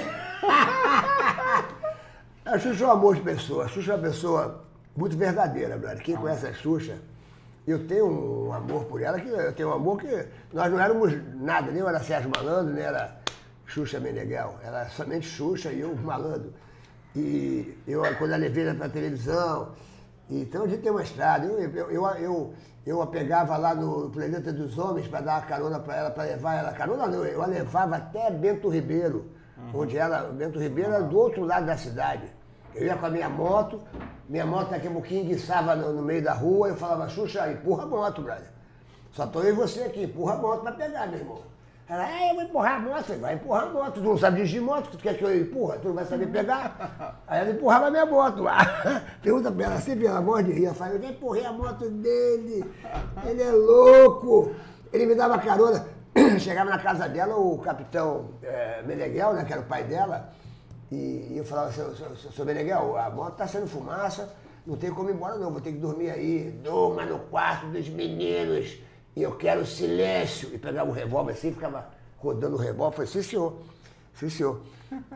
A Xuxa é um amor de pessoa. A Xuxa é uma pessoa muito verdadeira, brother. Quem conhece a Xuxa, eu tenho um amor por ela, que eu tenho um amor que nós não éramos nada, nem eu era Sérgio Malandro, nem era Xuxa Meneghel. Ela era somente Xuxa e eu, Malandro. E eu, quando a levei ela para a televisão, então a gente tem uma estrada. Eu, eu, eu, eu, eu a pegava lá no Planeta dos Homens para dar uma carona para ela, para levar ela. Carona não, eu a levava até Bento Ribeiro, uhum. onde ela, Bento Ribeiro era do outro lado da cidade. Eu ia com a minha moto, minha moto daqui a pouquinho enguiçava no, no meio da rua, eu falava, Xuxa, empurra a moto, brother. Só tô eu e você aqui, empurra a moto para pegar, meu irmão. Ela, é, eu vou empurrar a moto. Eu falei, vai empurrar a moto. Tu não sabe dirigir moto, tu quer que eu empurra? Tu não vai saber pegar? Aí ela empurrava a minha moto. Pergunta pra ela, sempre ela morre de rir. Eu falei, eu já empurrei a moto dele. Ele é louco. Ele me dava carona. Chegava na casa dela, o capitão é, Meneghel, né, que era o pai dela, e eu falava, seu, seu, seu Meneghel, a moto tá sendo fumaça, não tem como ir embora não, vou ter que dormir aí. Durma no quarto dos meninos. E eu quero silêncio. E pegava o revólver assim, ficava rodando o revólver. Falei, sim, senhor. Sim, senhor.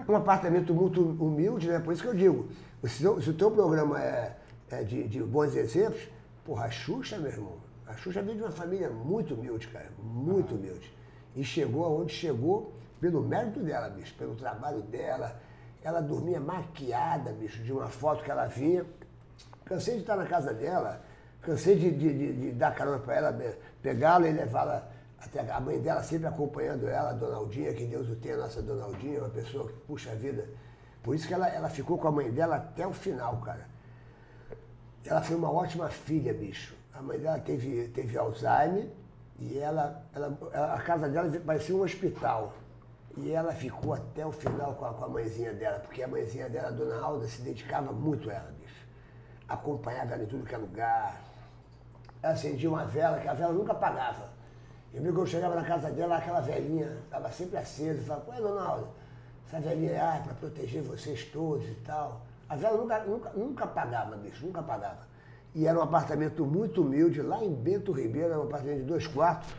Um apartamento muito humilde, né? Por isso que eu digo, se o teu programa é, é de, de bons exemplos, porra, a Xuxa, meu irmão, a Xuxa veio de uma família muito humilde, cara. Muito humilde. E chegou aonde chegou pelo mérito dela, bicho, pelo trabalho dela. Ela dormia maquiada, bicho, de uma foto que ela vinha. Cansei de estar na casa dela. Cansei de, de, de, de dar carona para ela, pegá-la e levá-la até a mãe dela, sempre acompanhando ela, a Dona Aldinha, que Deus o tenha, a nossa Dona Aldinha, uma pessoa que puxa a vida. Por isso que ela, ela ficou com a mãe dela até o final, cara. Ela foi uma ótima filha, bicho. A mãe dela teve, teve Alzheimer e ela, ela, a casa dela parecia um hospital. E ela ficou até o final com a, com a mãezinha dela, porque a mãezinha dela, a Dona Alda, se dedicava muito a ela, bicho. Acompanhava ela em tudo que é lugar. Ela acendia uma vela, que a vela nunca apagava. Eu vi que eu chegava na casa dela, aquela velhinha estava sempre acesa. Eu falava, ué, Dona Alda, essa velhinha é para proteger vocês todos e tal. A vela nunca, nunca, nunca apagava, bicho, nunca apagava. E era um apartamento muito humilde, lá em Bento Ribeiro, era um apartamento de dois quartos.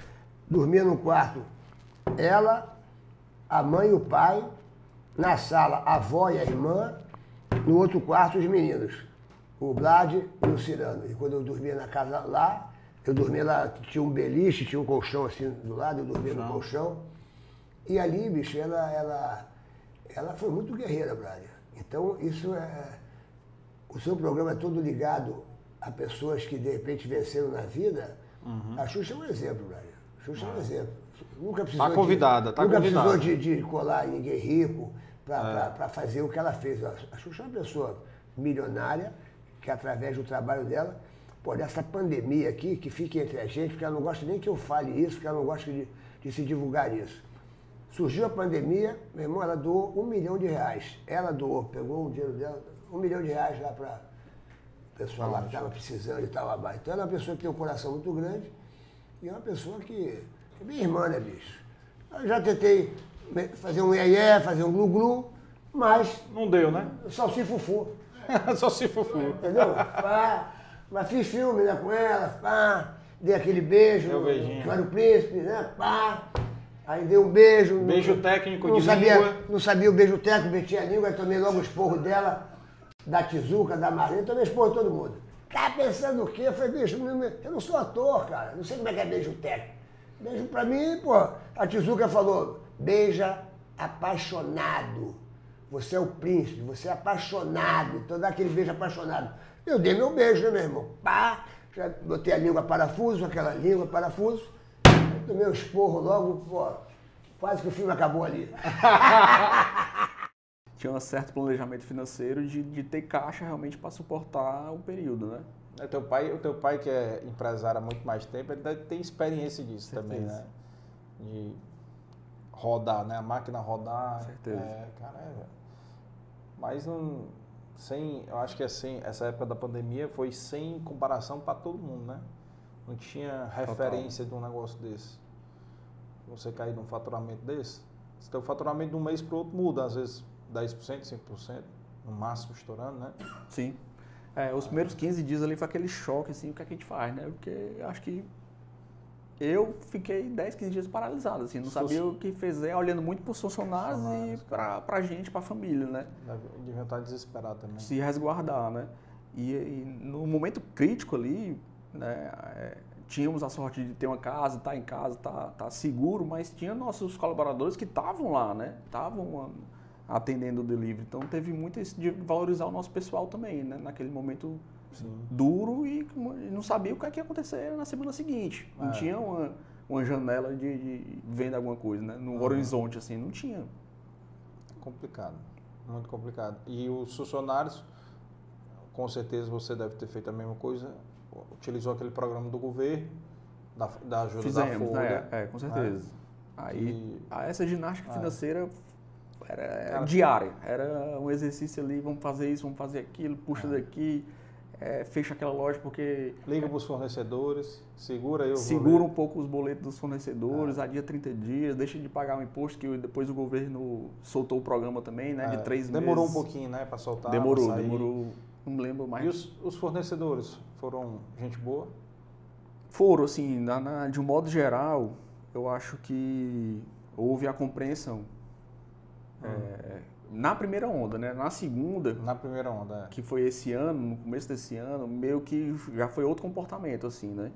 Dormia num quarto ela, a mãe e o pai, na sala a avó e a irmã, no outro quarto os meninos. O Vlad e o Cirano. E quando eu dormia na casa lá, eu dormia lá, tinha um beliche, tinha um colchão assim do lado, eu dormia no colchão. E ali, bicho, ela, ela, ela foi muito guerreira, brother. Então, isso é... O seu programa é todo ligado a pessoas que, de repente, venceram na vida. Uhum. A Xuxa é um exemplo, brother. A Xuxa uhum. é um exemplo. Nunca precisou, tá convidada, tá nunca convidada. precisou de, de colar em ninguém rico para é. fazer o que ela fez. A Xuxa é uma pessoa milionária que, através do trabalho dela, pô, dessa pandemia aqui, que fica entre a gente, porque ela não gosta nem que eu fale isso, porque ela não gosta de, de se divulgar isso. Surgiu a pandemia, meu irmão, ela doou um milhão de reais. Ela doou, pegou o dinheiro dela, um milhão de reais lá para o pessoal lá que estava precisando e tal, abaixo. Então ela é uma pessoa que tem um coração muito grande e é uma pessoa que... é minha irmã, né, bicho? Eu já tentei fazer um iê-iê, fazer um glu-glu, mas... não deu, né? Só se fufu. Só se fufu. Entendeu? Pá, mas fiz filme, né, com ela, pá, dei aquele beijo, Claro Príncipe, né, pá. Aí dei um beijo. Beijo não, técnico não de sabia, língua. Não sabia o beijo técnico, meti a língua, aí tomei logo os porros dela, da Tizuca, da Marina, tomei os porros de todo mundo. Tá pensando o quê? Eu falei, bicho, eu não sou ator, cara. Não sei como é que é beijo técnico. Beijo pra mim, pô. A Tizuca falou, beija apaixonado. Você é o príncipe, você é apaixonado. Então dá aquele beijo apaixonado. Eu dei meu beijo, né, meu irmão? Pá, já botei a língua parafuso, aquela língua parafuso. Tomei um esporro logo, pô, quase que o filme acabou ali. Tinha um certo planejamento financeiro de, de ter caixa realmente para suportar o período, né? É, teu pai, o teu pai, que é empresário há muito mais tempo, ele deve ter experiência disso também, né? De rodar, né? A máquina rodar. Com certeza. É, cara, é... mas não... sem... eu acho que assim, essa época da pandemia foi sem comparação para todo mundo, né? Não tinha referência Total. de um negócio desse. Você cair num faturamento desse, se teu faturamento de um mês para o outro muda, às vezes dez por cento, cinco por cento, no máximo estourando, né? Sim. É, os primeiros quinze dias ali foi aquele choque, assim, o que, é que a gente faz, né? Porque acho que eu fiquei dez, quinze dias paralisado, assim, não sabia so... o que fazer, olhando muito para os funcionários e para pra gente, para a família, né? Devia estar desesperado também. Se resguardar, né? E, e no momento crítico ali, né, é, tínhamos a sorte de ter uma casa, tá em casa, tá, tá seguro, mas tinha nossos colaboradores que estavam lá, né? Estavam atendendo o delivery, então teve muito isso de valorizar o nosso pessoal também, né? Naquele momento Sim. duro e não sabia o que ia acontecer na semana seguinte, não é. tinha uma, uma janela de, de venda alguma coisa, né? No uhum. horizonte, assim, não tinha. Complicado, muito complicado. E os funcionários, com certeza você deve ter feito a mesma coisa, utilizou aquele programa do governo, da, da ajuda Fizemos, da Folha. Né? É, com certeza. Né? Aí, e... essa ginástica é. financeira era, era diária, era um exercício ali, vamos fazer isso, vamos fazer aquilo, puxa é. daqui, é, fecha aquela loja porque... Liga para os fornecedores, segura aí o Segura boleto. um pouco os boletos dos fornecedores, é. adia trinta dias, deixa de pagar o imposto, que depois o governo soltou o programa também, né, é. de três demorou meses. Demorou um pouquinho, né, para soltar. Demorou, pra sair. demorou. Não me lembro mais. E os, os fornecedores foram gente boa? Foram, assim, na, na, de um modo geral, eu acho que houve a compreensão. Hum. É, na primeira onda, né? Na segunda... Na primeira onda, é. Que foi esse ano, no começo desse ano, meio que já foi outro comportamento, assim, né?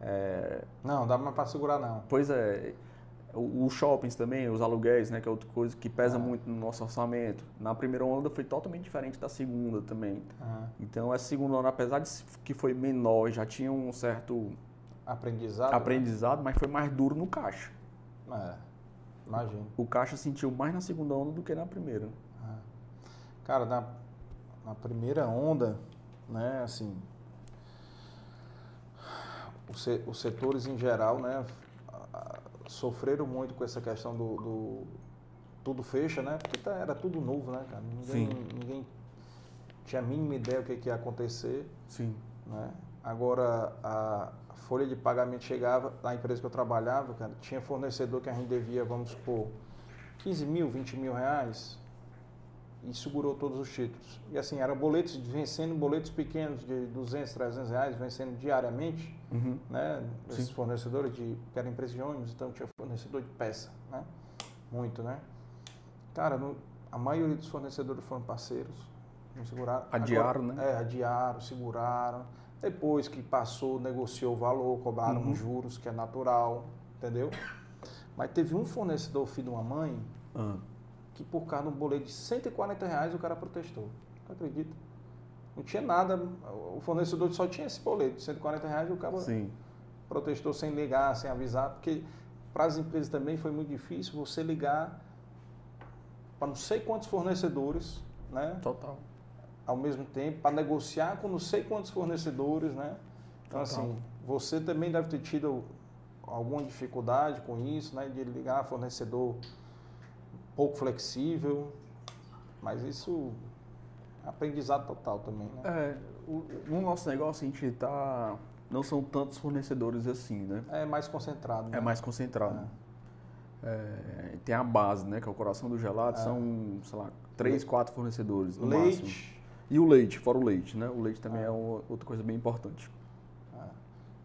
É... Não, dá para segurar, não. Pois é. Os shoppings também, os aluguéis, né, que é outra coisa que pesa ah. muito no nosso orçamento. Na primeira onda foi totalmente diferente da segunda também. Ah. Então, essa segunda onda, apesar de que foi menor, já tinha um certo aprendizado, aprendizado né? mas foi mais duro no caixa. É, imagino. O caixa sentiu mais na segunda onda do que na primeira. Ah. Cara, na, na primeira onda, né, assim, os, os setores em geral, né, sofreram muito com essa questão do, do tudo fecha, né? Porque tá, era tudo novo, né, cara? Ninguém, ninguém tinha a mínima ideia do que, que ia acontecer. Sim. Né? Agora, a folha de pagamento chegava, na empresa que eu trabalhava, cara, tinha fornecedor que a gente devia, vamos supor, quinze mil, vinte mil reais e segurou todos os títulos. E assim, eram boletos vencendo, boletos pequenos de duzentos, trezentos reais, vencendo diariamente, uhum. né? Esses Sim. fornecedores, de, que eram empresas de ônibus, então tinha fornecedor de peça, né? Muito, né? Cara, no, a maioria dos fornecedores foram parceiros, não seguraram. Adiaram, Agora, né? É, adiaram, seguraram. Depois que passou, negociou o valor, cobraram uhum. juros, que é natural, entendeu? Mas teve um fornecedor, filho de uma mãe, uhum. que por causa de um boleto de cento e quarenta reais o cara protestou. Não acredita? Não tinha nada, o fornecedor só tinha esse boleto de cento e quarenta reais e o cara Sim. protestou sem ligar, sem avisar, porque Para as empresas também foi muito difícil você ligar para não sei quantos fornecedores, né? Total. Ao mesmo tempo, para negociar com não sei quantos fornecedores, né? Então, Total. assim, você também deve ter tido alguma dificuldade com isso, né? De ligar fornecedor pouco flexível, mas isso é aprendizado total também, né? É, o, no nosso negócio a gente está... Não são tantos fornecedores assim, né? É mais concentrado. Né? É mais concentrado. É. É, tem a base, né? Que é o coração do gelado. É. São, sei lá, três, quatro fornecedores no leite. máximo. E o leite, fora o leite, né? O leite também é, é uma, outra coisa bem importante. É.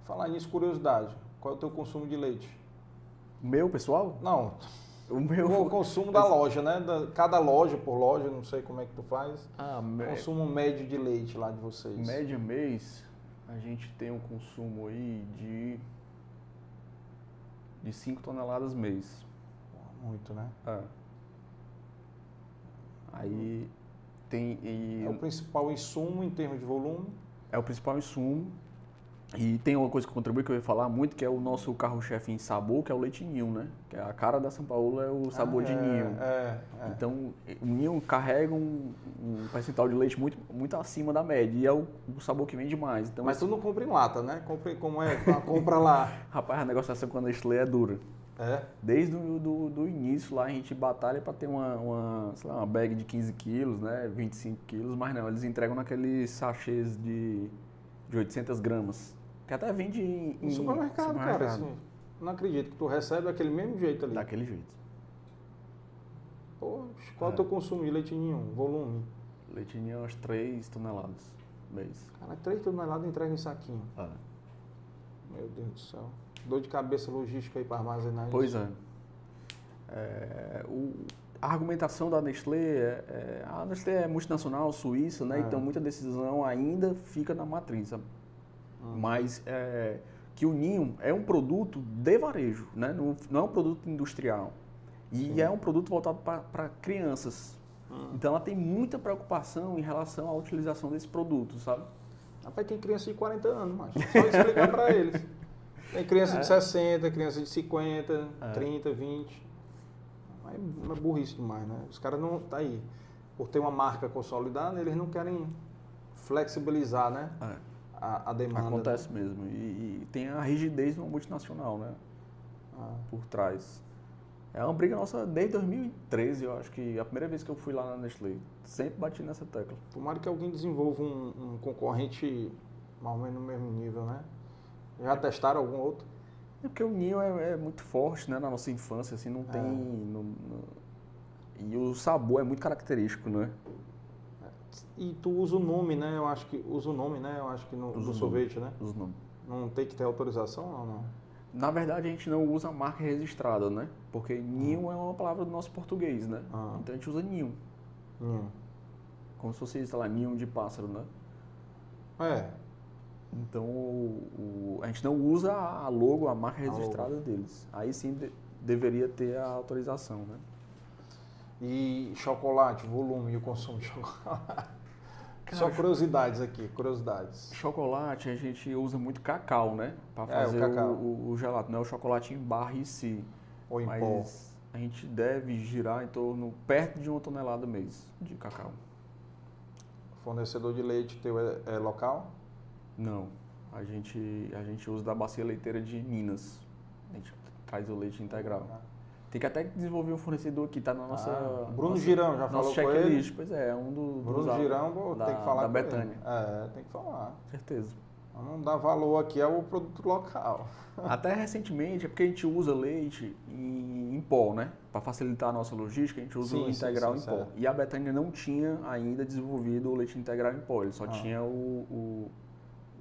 Falar nisso, curiosidade. Qual é o teu consumo de leite? O meu, pessoal? Não. O meu... O consumo da loja, né? Da, cada loja por loja, não sei como é que tu faz. Ah, me... Consumo médio de leite lá de vocês. Médio mês... A gente tem um consumo aí de, de cinco toneladas mês. Muito, né? É. Aí tem... E é o principal insumo em termos de volume? É o principal insumo. E tem uma coisa que contribui, que eu ia falar muito, que é o nosso carro-chefe em sabor, que é o leite ninho, né? Que a cara da São Paulo é o sabor ah, de é, ninho. É, é. Então, o ninho carrega um, um percentual de leite muito, muito acima da média. E é o, o sabor que vende mais. Então, mas tu não compra em lata, né? Compre, como é? Compra lá. Rapaz, a negociação com a Nestlé é dura. É? Desde o do, do início lá, a gente batalha para ter uma, uma, sei lá, uma bag de quinze quilos, né? vinte e cinco quilos, mas não. Eles entregam naqueles sachês de... de oitocentas gramas, que até vende em, em supermercado, supermercado, cara. Assim, não acredito que tu recebe daquele mesmo jeito ali. Daquele jeito. Poxa, qual é o teu consumo de leite ninho, volume? Leite ninho, umas três toneladas mês. Cara, três toneladas entrega em saquinho. É. Meu Deus do céu. Dor de cabeça logística aí para armazenar pois isso. Pois é. é o... A argumentação da Nestlé, é, é, a Nestlé é multinacional, suíça, né? É. Então muita decisão ainda fica na matriz. Hum. Mas é, que o ninho é um produto de varejo, né? Não, não é um produto industrial. E Sim. é um produto voltado para crianças. Hum. Então ela tem muita preocupação em relação à utilização desse produto, sabe? Rapaz, tem criança de quarenta anos, macho. Só explicar para eles. Tem criança é. de sessenta, criança de cinquenta, é. trinta, vinte... É burrice demais, né? Os caras não... Tá aí. Por ter uma marca consolidada, eles não querem flexibilizar, né? É. A, a demanda. Acontece mesmo. E, e tem a rigidez de uma multinacional, né? Ah. Por trás. É uma briga nossa desde dois mil e treze, eu acho que... A primeira vez que eu fui lá na Nestlé. Sempre bati nessa tecla. Tomara que alguém desenvolva um, um concorrente mais ou menos no mesmo nível, né? Já testaram algum outro? É porque o ninho é, é muito forte, né? Na nossa infância, assim, não tem... É. No, no... E o sabor é muito característico, né? E tu usa o nome, né? Eu acho que... Usa o nome, né? Eu acho que no, no sorvete, né? Usa o nome. Não tem que ter autorização ou não, não? Na verdade, a gente não usa a marca registrada, né? Porque ninho hum. é uma palavra do nosso português, né? Ah. Então, a gente usa ninho. Hum. Como se fosse, sei lá, ninho de pássaro, né? É... Então, o, o, a gente não usa a logo, a marca registrada a deles. Aí sim de, deveria ter a autorização, né? E chocolate, volume e o consumo de chocolate? Cara, só curiosidades aqui, curiosidades. Chocolate, a gente usa muito cacau, né? Para fazer é, o, o, o, o gelato. Não é o chocolate em barra em si. Ou em mas pó. A gente deve girar em torno, perto de uma tonelada mês de cacau. Fornecedor de leite teu é, é local? Não, a gente, a gente usa da bacia leiteira de Minas. A gente traz o leite integral. Tem que até desenvolver um fornecedor aqui, tá na nossa... Ah, Bruno nossa, Girão, já falou com ele? Checklist, pois é, é um do, Bruno dos Girão, vou da, tem que falar da Betânia. É, tem que falar. Certeza. Não dá valor aqui ao produto local. Até recentemente, é porque a gente usa leite em, em pó, né? Para facilitar a nossa logística, a gente usa sim, o integral sim, sim, em pó. Certo. E a Betânia não tinha ainda desenvolvido o leite integral em pó, ele só ah. tinha o... o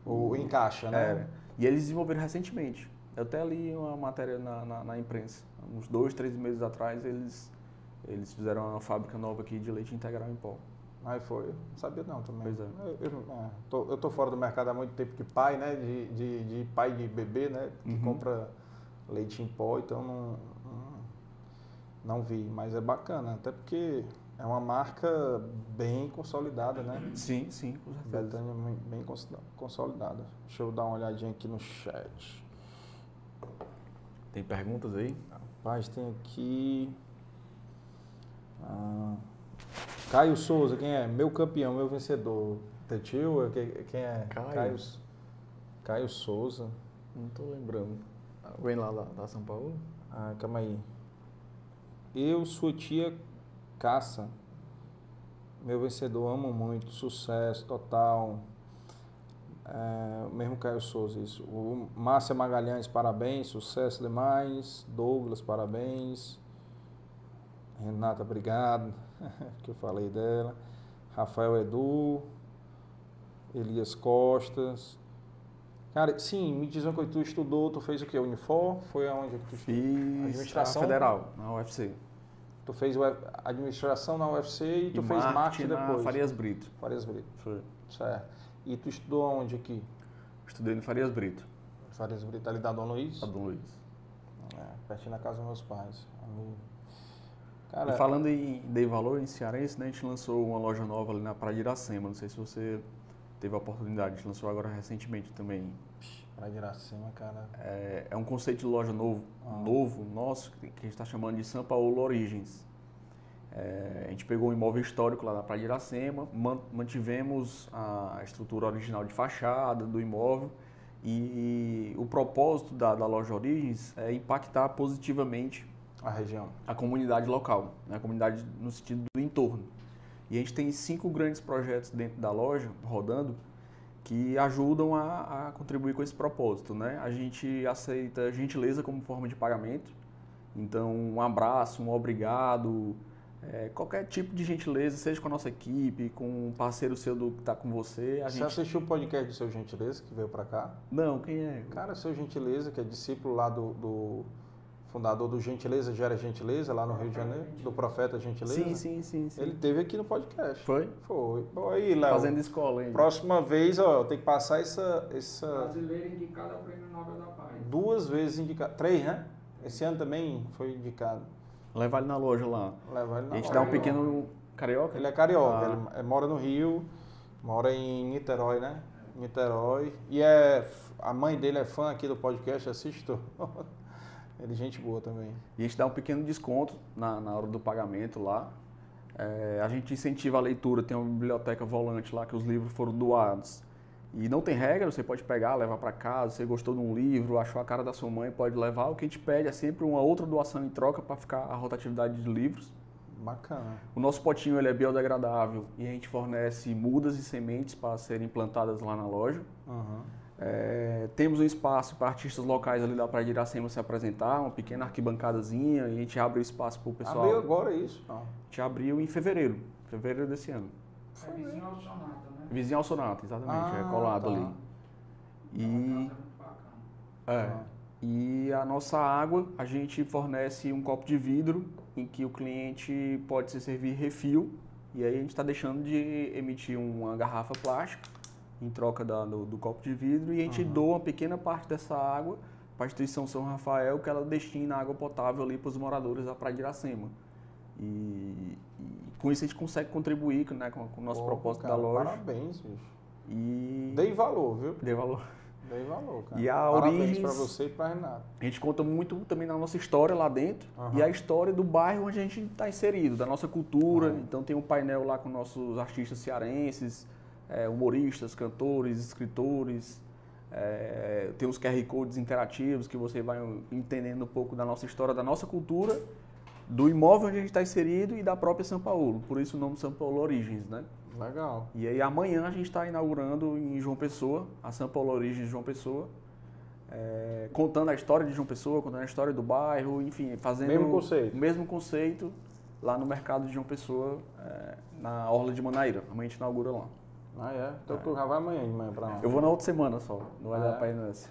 O encaixa, né? É. E eles desenvolveram recentemente. Eu até li uma matéria na, na, na imprensa. Uns dois, três meses atrás, eles, eles fizeram uma fábrica nova aqui de leite integral em pó. Aí foi. Não sabia não também. Pois é. Eu, eu, é, tô, eu tô fora do mercado há muito tempo que pai, né? De, de, de pai de bebê, né? Que uhum. compra leite em pó, então não, não, não vi. Mas é bacana, até porque... É uma marca bem consolidada, né? Sim, sim, com certeza. Betânia bem consolidada. Deixa eu dar uma olhadinha aqui no chat. Tem perguntas aí? Rapaz, tem aqui... Ah, Caio Souza, quem é? Meu campeão, meu vencedor. Tetio, quem é? Caio. Caio, Caio Souza. Não tô lembrando. Alguém lá da São Paulo? Ah, calma aí. Eu, sua tia Caça. Meu vencedor, amo muito, sucesso total. É, mesmo Caio Souza, isso. O Márcia Magalhães, parabéns, sucesso demais. Douglas, parabéns. Renata, obrigado, que eu falei dela. Rafael Edu, Elias Costas. Cara, sim, me diz uma coisa, tu estudou, tu fez o quê? Unifor? Foi aonde que tu fez? Administração Federal, na U F C. Tu fez administração na U F C e, e tu fez marketing depois. Na Farias Brito. Farias Brito. Foi. Certo. E tu estudou aonde aqui? Estudei no Farias Brito. Farias Brito, ali da Dom Luiz? Da Dom Luiz. É, pertinho da casa dos meus pais. Amigo. Cara, e falando em Dei Valor, em Cearense, né, a gente lançou uma loja nova ali na Praia de Iracema. Não sei se você teve a oportunidade, a gente lançou agora recentemente também. Praia de Iracema, cara. É, é um conceito de loja novo, ah. novo nosso, que a gente está chamando de São Paulo Origens. É, a gente pegou um imóvel histórico lá na Praia de Iracema, mantivemos a estrutura original de fachada do imóvel e, e o propósito da, da loja Origens é impactar positivamente a região, a comunidade local, né? A comunidade no sentido do entorno. E a gente tem cinco grandes projetos dentro da loja, rodando, que ajudam a, a contribuir com esse propósito, né? A gente aceita gentileza como forma de pagamento, então um abraço, um obrigado, é, qualquer tipo de gentileza, seja com a nossa equipe, com um parceiro seu do, que está com você. A você gente... assistiu o podcast do Seu Gentileza, que veio para cá? Não, quem é? Cara, Seu Gentileza, que é discípulo lá do... do... fundador do Gentileza Gera Gentileza, lá no Rio de Janeiro, do Profeta Gentileza. Sim, sim, sim, sim. Ele esteve aqui no podcast. Foi? Foi. Bom, aí, Léo. Fazendo escola, hein? Próxima vez, ó, tem que passar essa... essa... Brasileira indicada ao Prêmio Nobel da Paz. Duas vezes indicada. Três, né? Esse ano também foi indicado. Levar ele na loja lá. Levar ele na loja. A gente loja. Dá um pequeno... Carioca? Ele é carioca. Ah. Ele mora no Rio, mora em Niterói, né? Niterói. E é... a mãe dele é fã aqui do podcast, assisto. Ele é gente boa também. E a gente dá um pequeno desconto na, na hora do pagamento lá. É, a gente incentiva a leitura, tem uma biblioteca volante lá que os livros foram doados. E não tem regra, você pode pegar, levar para casa, você gostou de um livro, achou a cara da sua mãe, pode levar. O que a gente pede é sempre uma outra doação em troca para ficar a rotatividade de livros. Bacana. O nosso potinho ele é biodegradável e a gente fornece mudas e sementes para serem plantadas lá na loja. Uhum. É, temos um espaço para artistas locais ali da Praia de Iracema se apresentar, uma pequena arquibancadazinha, e a gente abre o espaço para o pessoal. Abriu agora isso? Não. A gente abriu em fevereiro, fevereiro desse ano. É vizinho ao Sonata, né? Vizinho ao Sonata, exatamente, ah, é colado tá. ali. E, é, e a nossa água, a gente fornece um copo de vidro em que o cliente pode se servir refil, e aí a gente está deixando de emitir uma garrafa plástica em troca da, do, do copo de vidro, e a gente uhum. doa uma pequena parte dessa água para a instituição São Rafael, que ela destina água potável ali para os moradores da Praia de Iracema. E, e com isso a gente consegue contribuir, né, com, com o nosso Pô, propósito cara, da loja. Parabéns, bicho. E... Dei valor, viu? Dei valor. Dei valor, cara. E a Origens, parabéns para você e para Renata. A gente conta muito também na nossa história lá dentro uhum. e a história do bairro onde a gente está inserido, da nossa cultura. Uhum. Então tem um painel lá com nossos artistas cearenses, É, humoristas, cantores, escritores, é, tem os Q R Codes interativos que você vai entendendo um pouco da nossa história, da nossa cultura, do imóvel onde a gente está inserido e da própria São Paulo, por isso o nome São Paulo Origens, né? Legal. E aí amanhã a gente está inaugurando em João Pessoa, a São Paulo Origens de João Pessoa, é, contando a história de João Pessoa, contando a história do bairro, enfim, fazendo mesmo conceito. o mesmo conceito lá no mercado de João Pessoa, é, na Orla de Manaíra, amanhã a gente inaugura lá. Ah, é? Então é. tu já vai amanhã de manhã pra lá? Eu vou na outra semana só, não vai ah, dar pra ir nessa.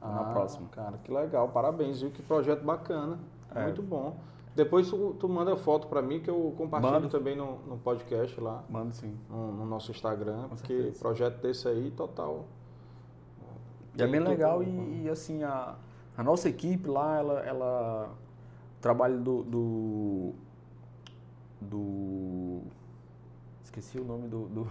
Ah, na próxima. Cara, que legal, parabéns, viu? Que projeto bacana, é. muito bom. Depois tu, tu manda foto pra mim que eu compartilho Mando. também no, no podcast lá. Mando sim. No, no nosso Instagram, Com porque certeza. projeto desse aí, total. E é bem legal e, e assim, a, a nossa equipe lá, ela, ela trabalha do... do, do esqueci o nome do... do...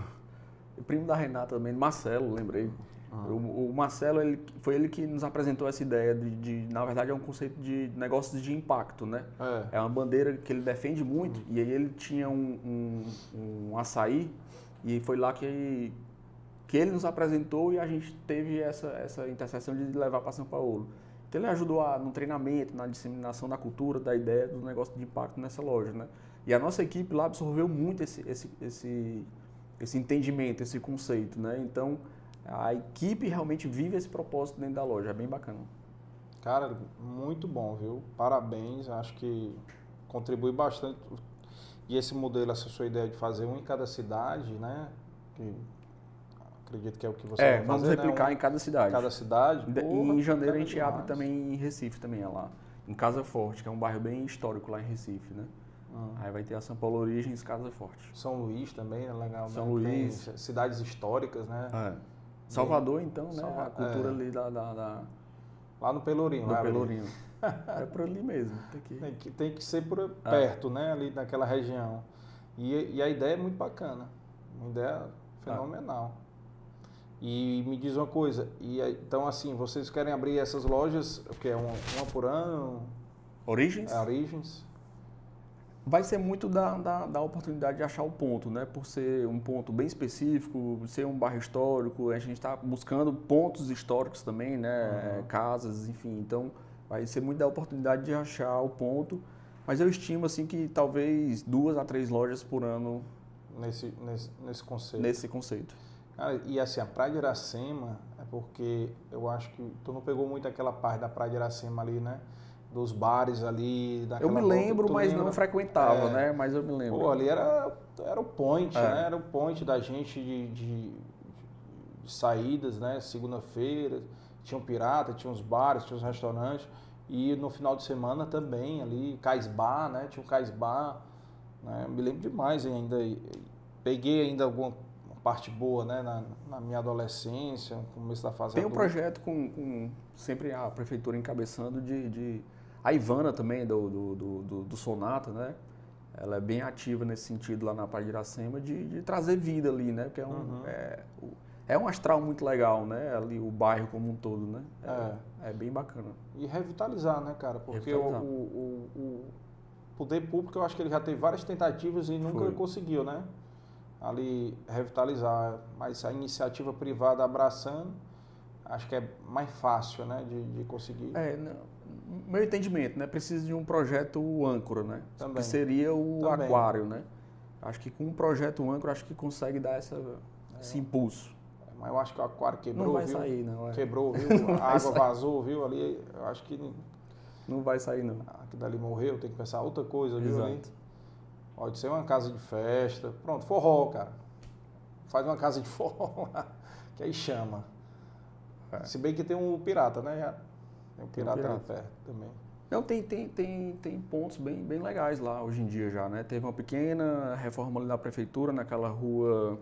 primo da Renata também, Marcelo, lembrei. Ah. O, o Marcelo, ele, foi ele que nos apresentou essa ideia de, de, na verdade, é um conceito de negócios de impacto, né? É, é uma bandeira que ele defende muito, uhum. E aí ele tinha um, um, um açaí, e foi lá que, que ele nos apresentou e a gente teve essa, essa interseção de levar para São Paulo. Então ele ajudou a, no treinamento, na disseminação da cultura, da ideia do negócio de impacto nessa loja, né? E a nossa equipe lá absorveu muito esse, esse, esse, esse entendimento, esse conceito, né? Então, a equipe realmente vive esse propósito dentro da loja, é bem bacana. Cara, muito bom, viu? Parabéns, acho que contribui bastante. E esse modelo, essa sua ideia de fazer um em cada cidade, né? Que... acredito que é o que você é, vai fazer, vamos replicar, né? Um, em cada cidade. Em cada cidade. Porra, e em janeiro a gente demais. abre também em Recife, também é lá. Em Casa Forte, que é um bairro bem histórico lá em Recife, né? Hum. Aí vai ter a São Paulo Origens, Casa Forte. São Luís também, é legal. São Luís. Tem cidades históricas, né? É. Salvador, então, Salva... né? A cultura é. ali da, da, da... lá no Pelourinho. No Pelourinho. É por ali mesmo. Tem que, tem que, tem que ser por é. perto, né? Ali naquela região. E, e a ideia é muito bacana. Uma ideia fenomenal. É. E me diz uma coisa, e, então assim, vocês querem abrir essas lojas, que é uma, uma por ano? Origens? É, Origens. Vai ser muito da, da, da oportunidade de achar o ponto, né? Por ser um ponto bem específico, ser um bairro histórico, a gente está buscando pontos históricos também, né? Uhum. Casas, enfim, então vai ser muito da oportunidade de achar o ponto, mas eu estimo assim que talvez duas a três lojas por ano. Nesse, nesse, nesse conceito. Nesse conceito. Ah, e assim, a Praia de Iracema, é porque eu acho que tu não pegou muito aquela parte da Praia de Iracema ali, né? Dos bares ali, daquela... Eu me lembro, volta, mas lembra? não frequentava, é, né? Mas eu me lembro. Pô, ali era, era o point, é. né? Era o point da gente de, de, de saídas, né? Segunda-feira, tinha um pirata, tinha uns bares, tinha uns restaurantes. E no final de semana também ali, Cais Bar, né? Tinha o Cais Bar, né? Eu me lembro demais ainda. Peguei ainda alguma... parte boa, né? Na, na minha adolescência, no começo da fase... Tem um projeto com, com sempre a prefeitura encabeçando de... de a Ivana também, do, do, do, do Sonata, né? Ela é bem ativa nesse sentido lá na Praia de Iracema, de, de trazer vida ali, né? Porque é um, uhum. é, é um astral muito legal, né? Ali o bairro como um todo, né? É, é. é bem bacana. E revitalizar, né, cara? Porque o, o, o poder público, eu acho que ele já teve várias tentativas e nunca Foi. conseguiu, né? Ali revitalizar, mas a iniciativa privada abraçando, acho que é mais fácil, né, de, de conseguir. É, não, meu entendimento, né, precisa de um projeto âncora, né, Também. que seria o Também. aquário, né. Acho que com um projeto âncora, acho que consegue dar essa, é. esse impulso. Mas eu acho que o aquário quebrou, não vai viu? sair, não, é. Quebrou, viu? A água sair. vazou, viu? Ali, eu acho que não vai sair, não. Aquilo dali morreu, tem que pensar outra coisa, Exato. viu? Ali. Pode ser uma casa de festa. Pronto, forró, cara. Faz uma casa de forró lá, que aí chama. É. Se bem que tem um pirata, né? Já. Tem um pirata, tem um pirata. ali perto também. Não, tem, tem, tem, tem pontos bem, bem legais lá hoje em dia já, né? Teve uma pequena reforma ali na prefeitura, naquela rua...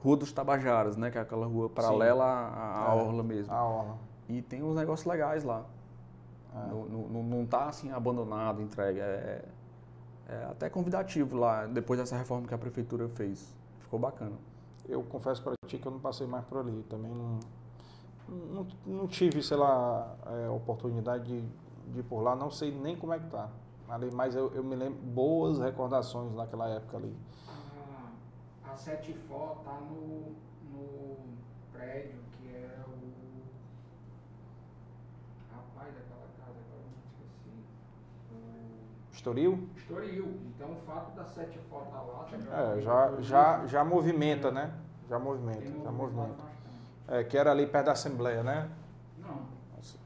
Rua dos Tabajaras, né? Que é aquela rua paralela à, à é, orla mesmo. A orla. E tem uns negócios legais lá. É. No, no, não tá, assim, abandonado, entregue. É... É até convidativo lá, depois dessa reforma que a prefeitura fez. Ficou bacana. Eu confesso para ti que eu não passei mais por ali. Também não, não, não tive, sei lá, é, oportunidade de, de ir por lá. Não sei nem como é que tá. Ali, mas eu, eu me lembro boas recordações naquela época ali. A, a Sete Fó tá no, no prédio que é o... Rapaz, daquela casa agora eu esqueci. O... Estoril? Estoril. Então o fato da sete fotos lá... É, já, já, já movimenta, né? Já movimenta, Tem já movimenta. É, que era ali perto da Assembleia, né? Não.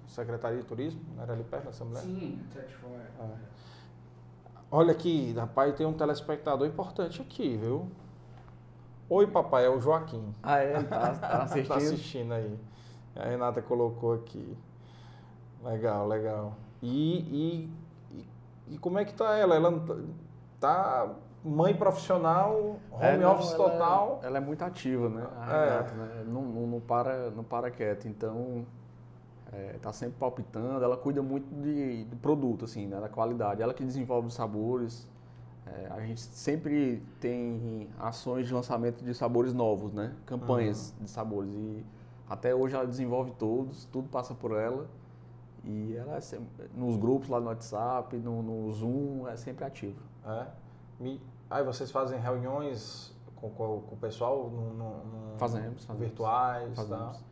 Secretaria de Turismo, era ali perto da Assembleia? Sim, sete fotos. É. Olha aqui, rapaz, tem um telespectador importante aqui, viu? Oi, papai, é o Joaquim. Ah, é? Tá, tá assistindo? Tá assistindo aí. A Renata colocou aqui. Legal, legal. E... e... E como é que tá ela? Ela tá mãe profissional, home é, não, office ela, total. Ela é muito ativa, né? A Renata, é. né? Não, não, não para, não para quieta. Então, é, tá sempre palpitando. Ela cuida muito de, de produto, assim, né? Da qualidade. Ela que desenvolve os sabores. É, a gente sempre tem ações de lançamento de sabores novos, né? Campanhas uhum. de sabores. E Até hoje ela desenvolve todos, tudo passa por ela. E ela é sempre, nos grupos lá no WhatsApp, no, no Zoom, é sempre ativa. É? Me... Aí ah, vocês fazem reuniões com, com, com o pessoal? No, no, no... Fazemos, fazemos. Virtuais? Fazemos. Tá?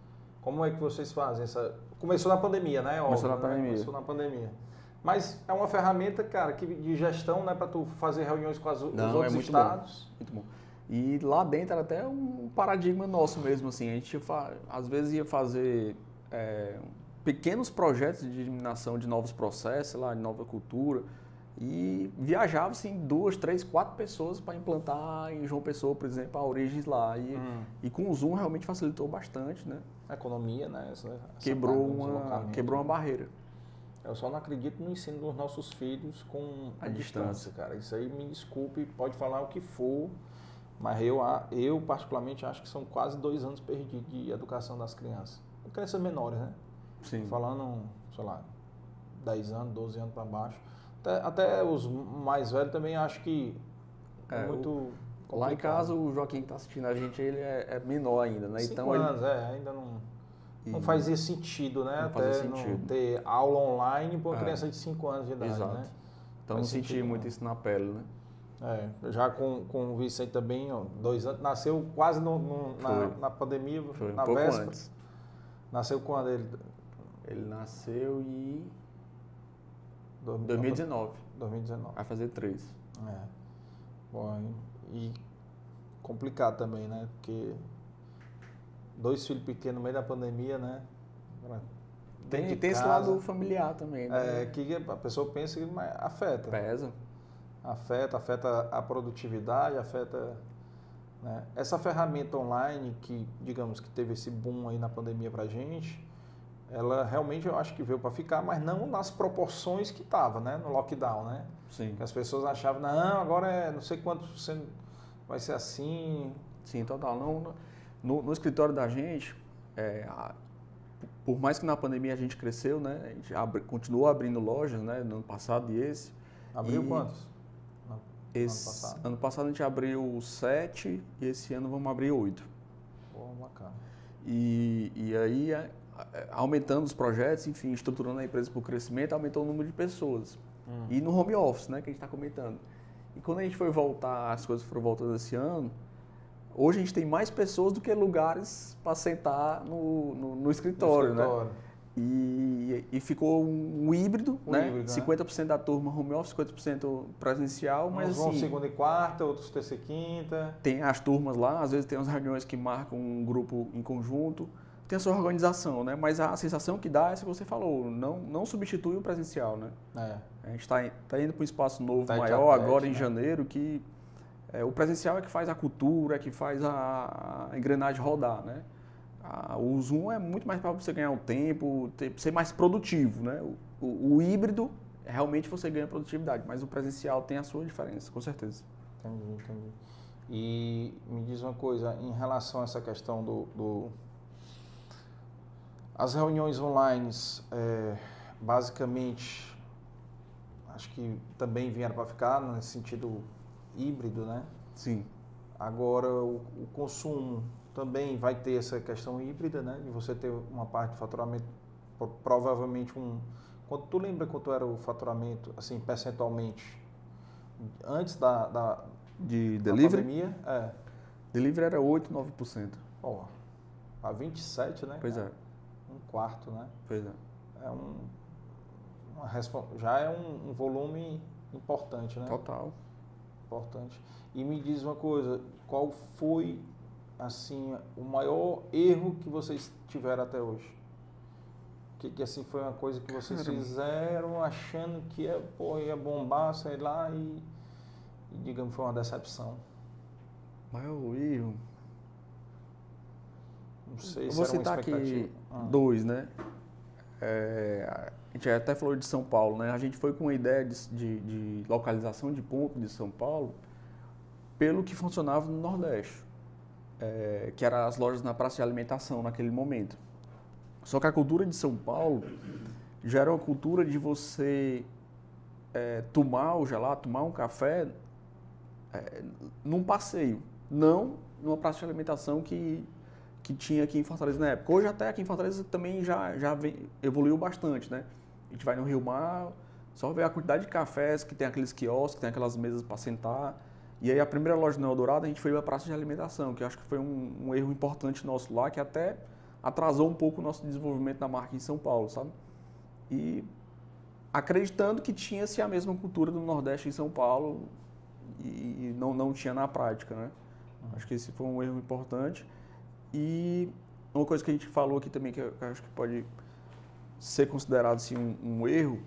Como é que vocês fazem essa... Começou na pandemia, né? Começou Óbvio, na né? pandemia. Começou na pandemia. Mas é uma ferramenta, cara, que de gestão, né? Para tu fazer reuniões com as, Não, os outros é muito estados. Bom. Muito bom. E lá dentro era até um paradigma nosso mesmo, assim. A gente fa... às vezes ia fazer é, pequenos projetos de eliminação de novos processos, lá, de nova cultura. E viajava, assim, duas, três, quatro pessoas para implantar em João Pessoa, por exemplo, a Origens lá. E, hum. e com o Zoom realmente facilitou bastante, né? A economia, né? Essa, essa quebrou, uma, quebrou uma barreira. Eu só não acredito no ensino dos nossos filhos com a, a distância, distância, cara. Isso aí, me desculpe, pode falar o que for, mas eu, eu particularmente acho que são quase dois anos perdidos de educação das crianças. Crianças menores, né? Sim. Falando, sei lá, dez anos, doze anos para baixo. Até, até os mais velhos também acho que é muito complicado. Lá em casa, o Joaquim que está assistindo a gente, ele é, é menor ainda, né? Cinco então, anos, ele... é, ainda não, não fazia sentido, né? Não até sentido. Não ter aula online para uma é. criança de cinco anos de idade, Exato. né? Então, não senti muito não. isso na pele, né? É, já com, com o Vicente também, ó, dois anos, nasceu quase no, no, na, na pandemia, Foi. na um véspera. Antes. Nasceu quando ele? Ele nasceu em... dois mil e dezenove. dois mil e dezenove. Vai fazer três. É. Bom, e complicado também, né? Porque dois filhos pequenos no meio da pandemia, né? Tem, tem casa, esse lado familiar também, né? É, que a pessoa pensa que afeta. Pesa. Afeta, afeta a produtividade, afeta... Né? Essa ferramenta online que, digamos, que teve esse boom aí na pandemia pra gente... Ela realmente, eu acho que veio para ficar, mas não nas proporções que estava, né? No lockdown, né? Sim. Que as pessoas achavam, não, agora é não sei quanto vai ser assim. Sim, total. Não, no, no escritório da gente, é, a, por mais que na pandemia a gente cresceu, né? A gente abri, continuou abrindo lojas, né? No ano passado e esse. Abriu e quantos? No, esse, ano passado. Ano passado a gente abriu sete e esse ano vamos abrir oito. Pô, bacana. E, e aí... É, aumentando os projetos, enfim, estruturando a empresa para o crescimento, aumentou o número de pessoas. Hum. E no home office, né, que a gente está comentando. E quando a gente foi voltar, as coisas foram voltando esse ano, hoje a gente tem mais pessoas do que lugares para sentar no, no, no, escritório, no escritório, né? E, e ficou um híbrido, um né? híbrido cinquenta por cento né? da turma home office, cinquenta por cento presencial, mas assim... Uns vão segunda e quarta, outros terça e quinta... Tem as turmas lá, às vezes tem umas reuniões que marcam um grupo em conjunto... Tem a sua organização, né? Mas a sensação que dá é isso que você falou, não, não substitui o presencial, né? É. A gente está tá indo para um espaço novo, tá maior, atlético, agora né? em janeiro, que é, o presencial é que faz a cultura, é que faz a, a engrenagem rodar, né? A, o Zoom é muito mais para você ganhar o tempo, ter, ser mais produtivo, né? O, o, o híbrido, realmente você ganha produtividade, mas o presencial tem a sua diferença, com certeza. Entendi, entendi. E me diz uma coisa, em relação a essa questão do... do... As reuniões online, é, basicamente, acho que também vieram para ficar nesse sentido híbrido, né? Sim. Agora, o, o consumo também vai ter essa questão híbrida, né? De você ter uma parte de faturamento, provavelmente um... Quando, tu lembra quanto era o faturamento, assim, percentualmente, antes da, da, de da delivery? pandemia? É. Delivery era oito, nove por cento. Ó, a vinte e sete, né? Pois é. é. Um quarto, né? Pois é. É um, uma, já é um, um volume importante, né? Total. Importante. E me diz uma coisa, qual foi, assim, o maior erro que vocês tiveram até hoje? Que, que assim, foi uma coisa que vocês Caramba. fizeram achando que ia, pô, ia bombar, sei lá, e, e, digamos, foi uma decepção. Maior erro... Não sei, eu vou citar aqui ah. dois, né? É, a gente até falou de São Paulo, né? A gente foi com a ideia de, de, de localização de ponto de São Paulo pelo que funcionava no Nordeste, é, que eram as lojas na praça de alimentação naquele momento. Só que a cultura de São Paulo já era uma cultura de você é, tomar o gelato, tomar um café é, num passeio, não numa praça de alimentação que... que tinha aqui em Fortaleza na época. Hoje até aqui em Fortaleza também já, já vem, evoluiu bastante, né? A gente vai no Rio Mar, só vê a quantidade de cafés que tem, aqueles quiosques, que tem aquelas mesas para sentar. E aí a primeira loja no Eldorado a gente foi para a praça de alimentação, que eu acho que foi um, um erro importante nosso lá, que até atrasou um pouco o nosso desenvolvimento da marca em São Paulo, sabe? E acreditando que tinha-se a mesma cultura do Nordeste em São Paulo e não, não tinha na prática, né? Acho que esse foi um erro importante. E uma coisa que a gente falou aqui também, que eu acho que pode ser considerado assim, um, um erro,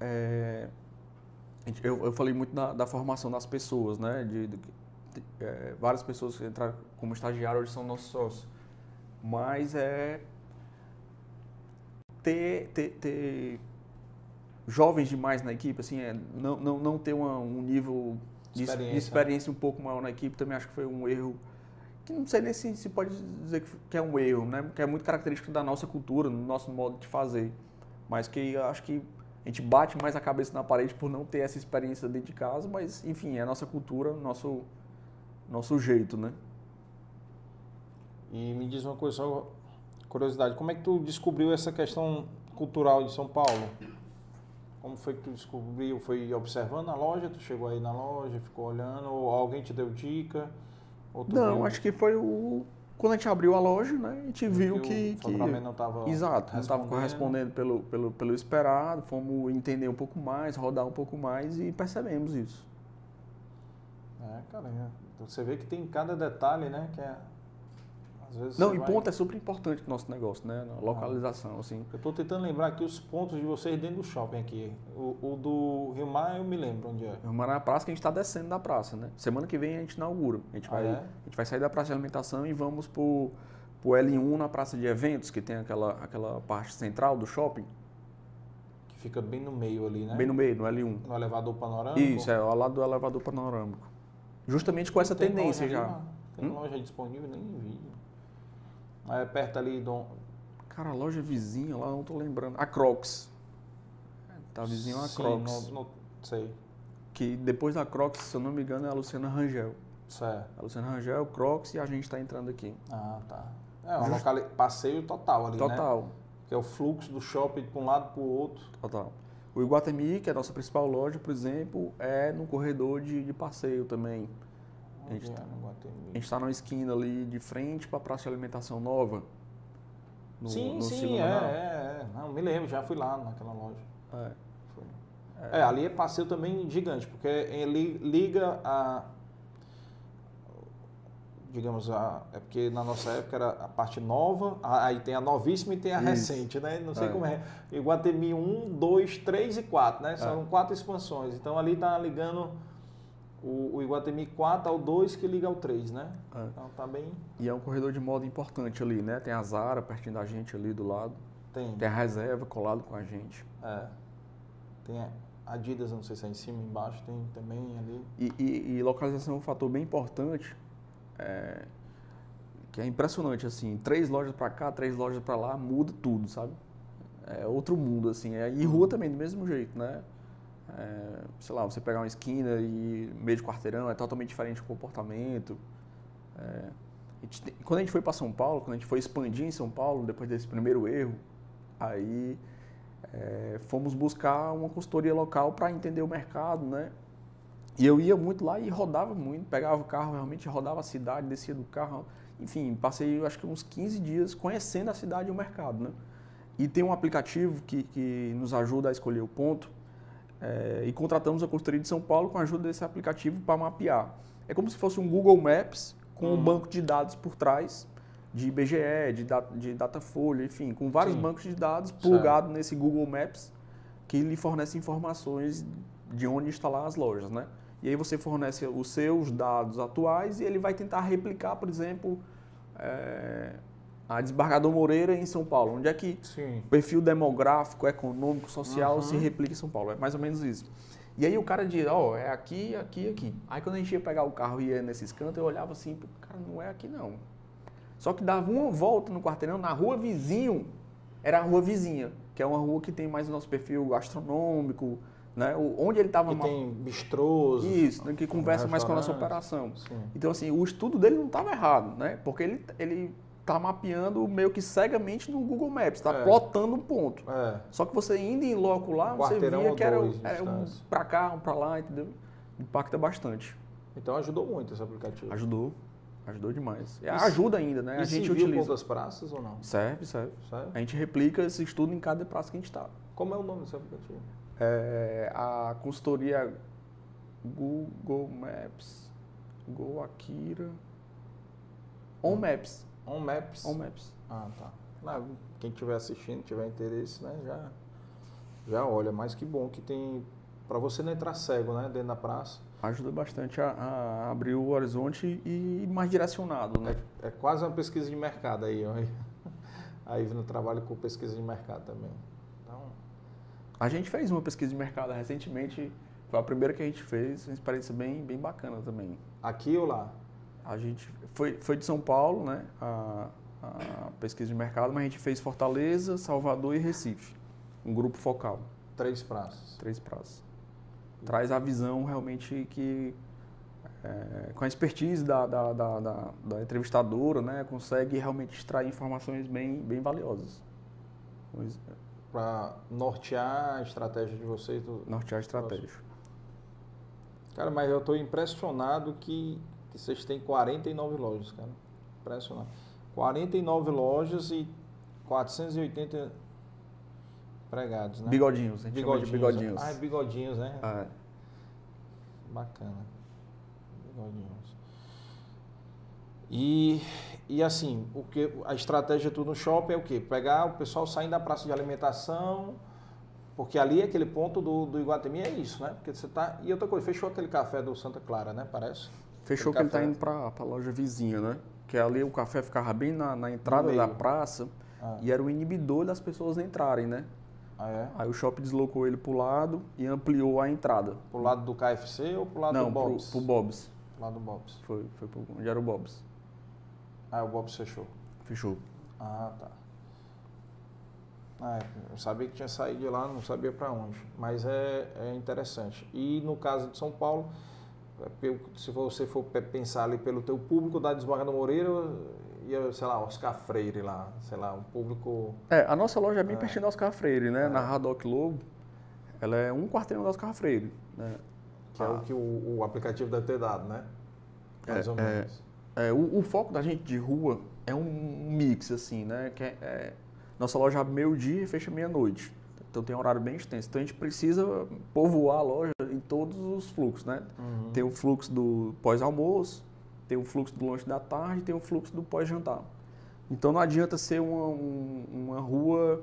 é... Eu, eu falei muito da, da formação das pessoas, né? De, de, de, é, várias pessoas que entraram como estagiário hoje são nossos sócios. Mas é ter, ter, ter jovens demais na equipe, assim, é, não, não, não ter uma, um nível de experiência. de experiência um pouco maior na equipe, também acho que foi um erro, que não sei nem se, se pode dizer que é um erro, né? Porque é muito característico da nossa cultura, do nosso modo de fazer, mas que eu acho que a gente bate mais a cabeça na parede por não ter essa experiência dentro de casa, mas, enfim, é a nossa cultura, nosso, nosso jeito, né? E me diz uma coisa, só curiosidade, como é que tu descobriu essa questão cultural de São Paulo? Como foi que tu descobriu? Foi observando a loja? Tu chegou aí na loja, ficou olhando? Ou alguém te deu dica? Ou tu não, viu? Acho que foi o... Quando a gente abriu a loja, né, a gente viu, viu que... que não estava Exato, não estava correspondendo pelo, pelo, pelo esperado, fomos entender um pouco mais, rodar um pouco mais e percebemos isso. É, cara, então você vê que tem cada detalhe, né, que é... Às vezes não, e vai... ponto é super importante no nosso negócio, né, na localização, assim. Eu estou tentando lembrar aqui os pontos de vocês dentro do shopping aqui. O, o do Rio Mar eu me lembro onde é. Rio Mar é a praça que a gente está descendo da praça, né? Semana que vem a gente inaugura. A gente, ah, vai, é? a gente vai sair da praça de alimentação e vamos para o L um, na praça de eventos, que tem aquela, aquela parte central do shopping. Que fica bem no meio ali, né? Bem no meio, no L um. No elevador panorâmico? Isso, é ao lado do elevador panorâmico. Justamente com essa tem tendência loja já. Lá. Tem hum? loja disponível, nem vi. É perto ali do... Cara, a loja vizinha lá, não tô lembrando. A Crocs. Tá vizinha a Crocs. Não, não sei. Que depois da Crocs, se eu não me engano, é a Luciana Rangel. Certo. A Luciana Rangel, Crocs e a gente tá entrando aqui. Ah, tá. É um Just... local... passeio total ali, total. né? Total. Que é o fluxo do shopping de um lado pro outro. Total. O Iguatemi, que é a nossa principal loja, por exemplo, é no corredor de, de passeio também. A gente está tá numa esquina ali de frente para a Praça de Alimentação Nova. No, sim, no sim, é, é, é. Não, me lembro, já fui lá naquela loja. É. Foi. É. É, ali é passeio também gigante, porque ele liga a... Digamos, a, é porque na nossa época era a parte nova, a, aí tem a novíssima e tem a Isso. recente, né? Não sei é. como é. Iguatemi um, dois, três e quatro, né? São é. quatro expansões. Então ali está ligando... O, o Iguatemi quatro ao dois que liga ao três, né? É. Então tá bem... E é um corredor de moda importante ali, né? Tem a Zara pertinho da gente ali do lado. Tem. Tem a Reserva colado com a gente. É. Tem a Adidas, não sei se é em cima, embaixo, tem também ali. E, e, e localização é um fator bem importante, é, que é impressionante, assim. Três lojas pra cá, três lojas pra lá, muda tudo, sabe? É outro mundo, assim. É, e rua também, do mesmo jeito, né? É, sei lá, você pegar uma esquina e meio de quarteirão é totalmente diferente o comportamento. É, a gente, quando a gente foi para São Paulo, quando a gente foi expandir em São Paulo, depois desse primeiro erro, aí é, fomos buscar uma consultoria local para entender o mercado, né? E eu ia muito lá e rodava muito, pegava o carro, realmente rodava a cidade, descia do carro. Enfim, passei acho que uns quinze dias conhecendo a cidade e o mercado, né? E tem um aplicativo que, que nos ajuda a escolher o ponto. É, e contratamos a consultoria de São Paulo com a ajuda desse aplicativo para mapear. É como se fosse um Google Maps com hum. um banco de dados por trás, de I B G E, de, da, de Datafolha, enfim, com vários Sim. bancos de dados plugados nesse Google Maps que lhe fornece informações de onde instalar as lojas, né? E aí você fornece os seus dados atuais e ele vai tentar replicar, por exemplo, é, a Desembargador Moreira em São Paulo, onde é que Sim. o perfil demográfico, econômico, social uhum. se replica em São Paulo. É mais ou menos isso. E aí o cara diz, ó, oh, é aqui, aqui, aqui. Aí quando a gente ia pegar o carro e ia nesses cantos, eu olhava assim, cara, não é aqui não. Só que dava uma volta no quarteirão, na rua vizinho, era a rua vizinha, que é uma rua que tem mais o nosso perfil gastronômico, né? Onde ele estava... Que mal... tem bistrôs. Isso, né? Que conversa mais com a nossa operação. Sim. Então, assim, o estudo dele não estava errado, né? Porque ele... ele tá mapeando meio que cegamente no Google Maps, tá é. plotando um ponto. É. Só que você indo em loco lá, um você via que era, era um para cá, um para lá, entendeu? Impacta bastante. Então ajudou muito esse aplicativo. Ajudou. Ajudou demais. E ajuda ainda, né? A gente utiliza poucas praças ou não? Serve, serve, serve. A gente replica esse estudo em cada praça que a gente está. Como é o nome desse aplicativo? É a consultoria Google Maps, Google Akira, On Maps. On Maps? On Maps. Ah, tá. Quem estiver assistindo, tiver interesse, né, já, já olha. Mas que bom que tem... Para você não entrar cego, né, dentro da praça. Ajuda bastante a, a abrir o horizonte e ir mais direcionado, né? É, é quase uma pesquisa de mercado aí. Ó. A Ivna trabalha com pesquisa de mercado também. Então... A gente fez uma pesquisa de mercado recentemente. Foi a primeira que a gente fez. Uma experiência bem, bem bacana também. Aqui ou lá? A gente foi, foi de São Paulo, né? A, a pesquisa de mercado, mas a gente fez Fortaleza, Salvador e Recife. Um grupo focal. Três praças. Três praças. Traz a visão realmente que, é, com a expertise da, da, da, da, da entrevistadora, né, consegue realmente extrair informações bem, bem valiosas. Para nortear a estratégia de vocês? Do... Nortear a estratégia. Cara, mas eu estou impressionado que, que vocês têm quarenta e nove lojas, cara. Impressionante. quarenta e nove lojas e quatrocentos e oitenta... empregados, né? Bigodinhos, a gente bigodinhos. chama de bigodinhos. Ah, bigodinhos, né? Ah. Bacana. Bigodinhos. E, e assim, o que, a estratégia tudo no shopping é o quê? Pegar o pessoal saindo da praça de alimentação, porque ali aquele ponto do, do Iguatemi é isso, né? Porque você tá... E outra coisa, fechou aquele café do Santa Clara, né? Parece? Fechou aquele que café... ele tá indo para a loja vizinha, né? Que ali o café ficava bem na, na entrada da praça ah. e era o inibidor das pessoas entrarem, né? Ah, é? Aí o shopping deslocou ele pro lado e ampliou a entrada. Pro lado do K F C ou pro lado Não, do Bob's? Não, pro, pro Bob's. Pro lado do Bob's. Foi, foi pro, onde era o Bob's. Ah, o Bob's fechou? Fechou. Ah, tá. Ah, eu sabia que tinha saído de lá, não sabia para onde. Mas é, é interessante. E no caso de São Paulo, se você for pensar ali pelo teu público da Desbargada Moreira... E, sei lá, Oscar Freire lá, sei lá, um público... É, a nossa loja é bem é. pertinho da Oscar Freire, né? É. Na Radoc Lobo, ela é um quarteirão da Oscar Freire, né? Que ah. é o que o, o aplicativo deve ter dado, né? Mais é, ou menos. É, é, o, o foco da gente de rua é um mix, assim, né? Que é, é, nossa loja abre meio-dia e fecha meia-noite. Então tem um horário bem extenso. Então a gente precisa povoar a loja em todos os fluxos, né? Uhum. Tem o fluxo do pós-almoço, tem o fluxo do lanche da tarde, tem o fluxo do pós-jantar. Então não adianta ser uma, um, uma rua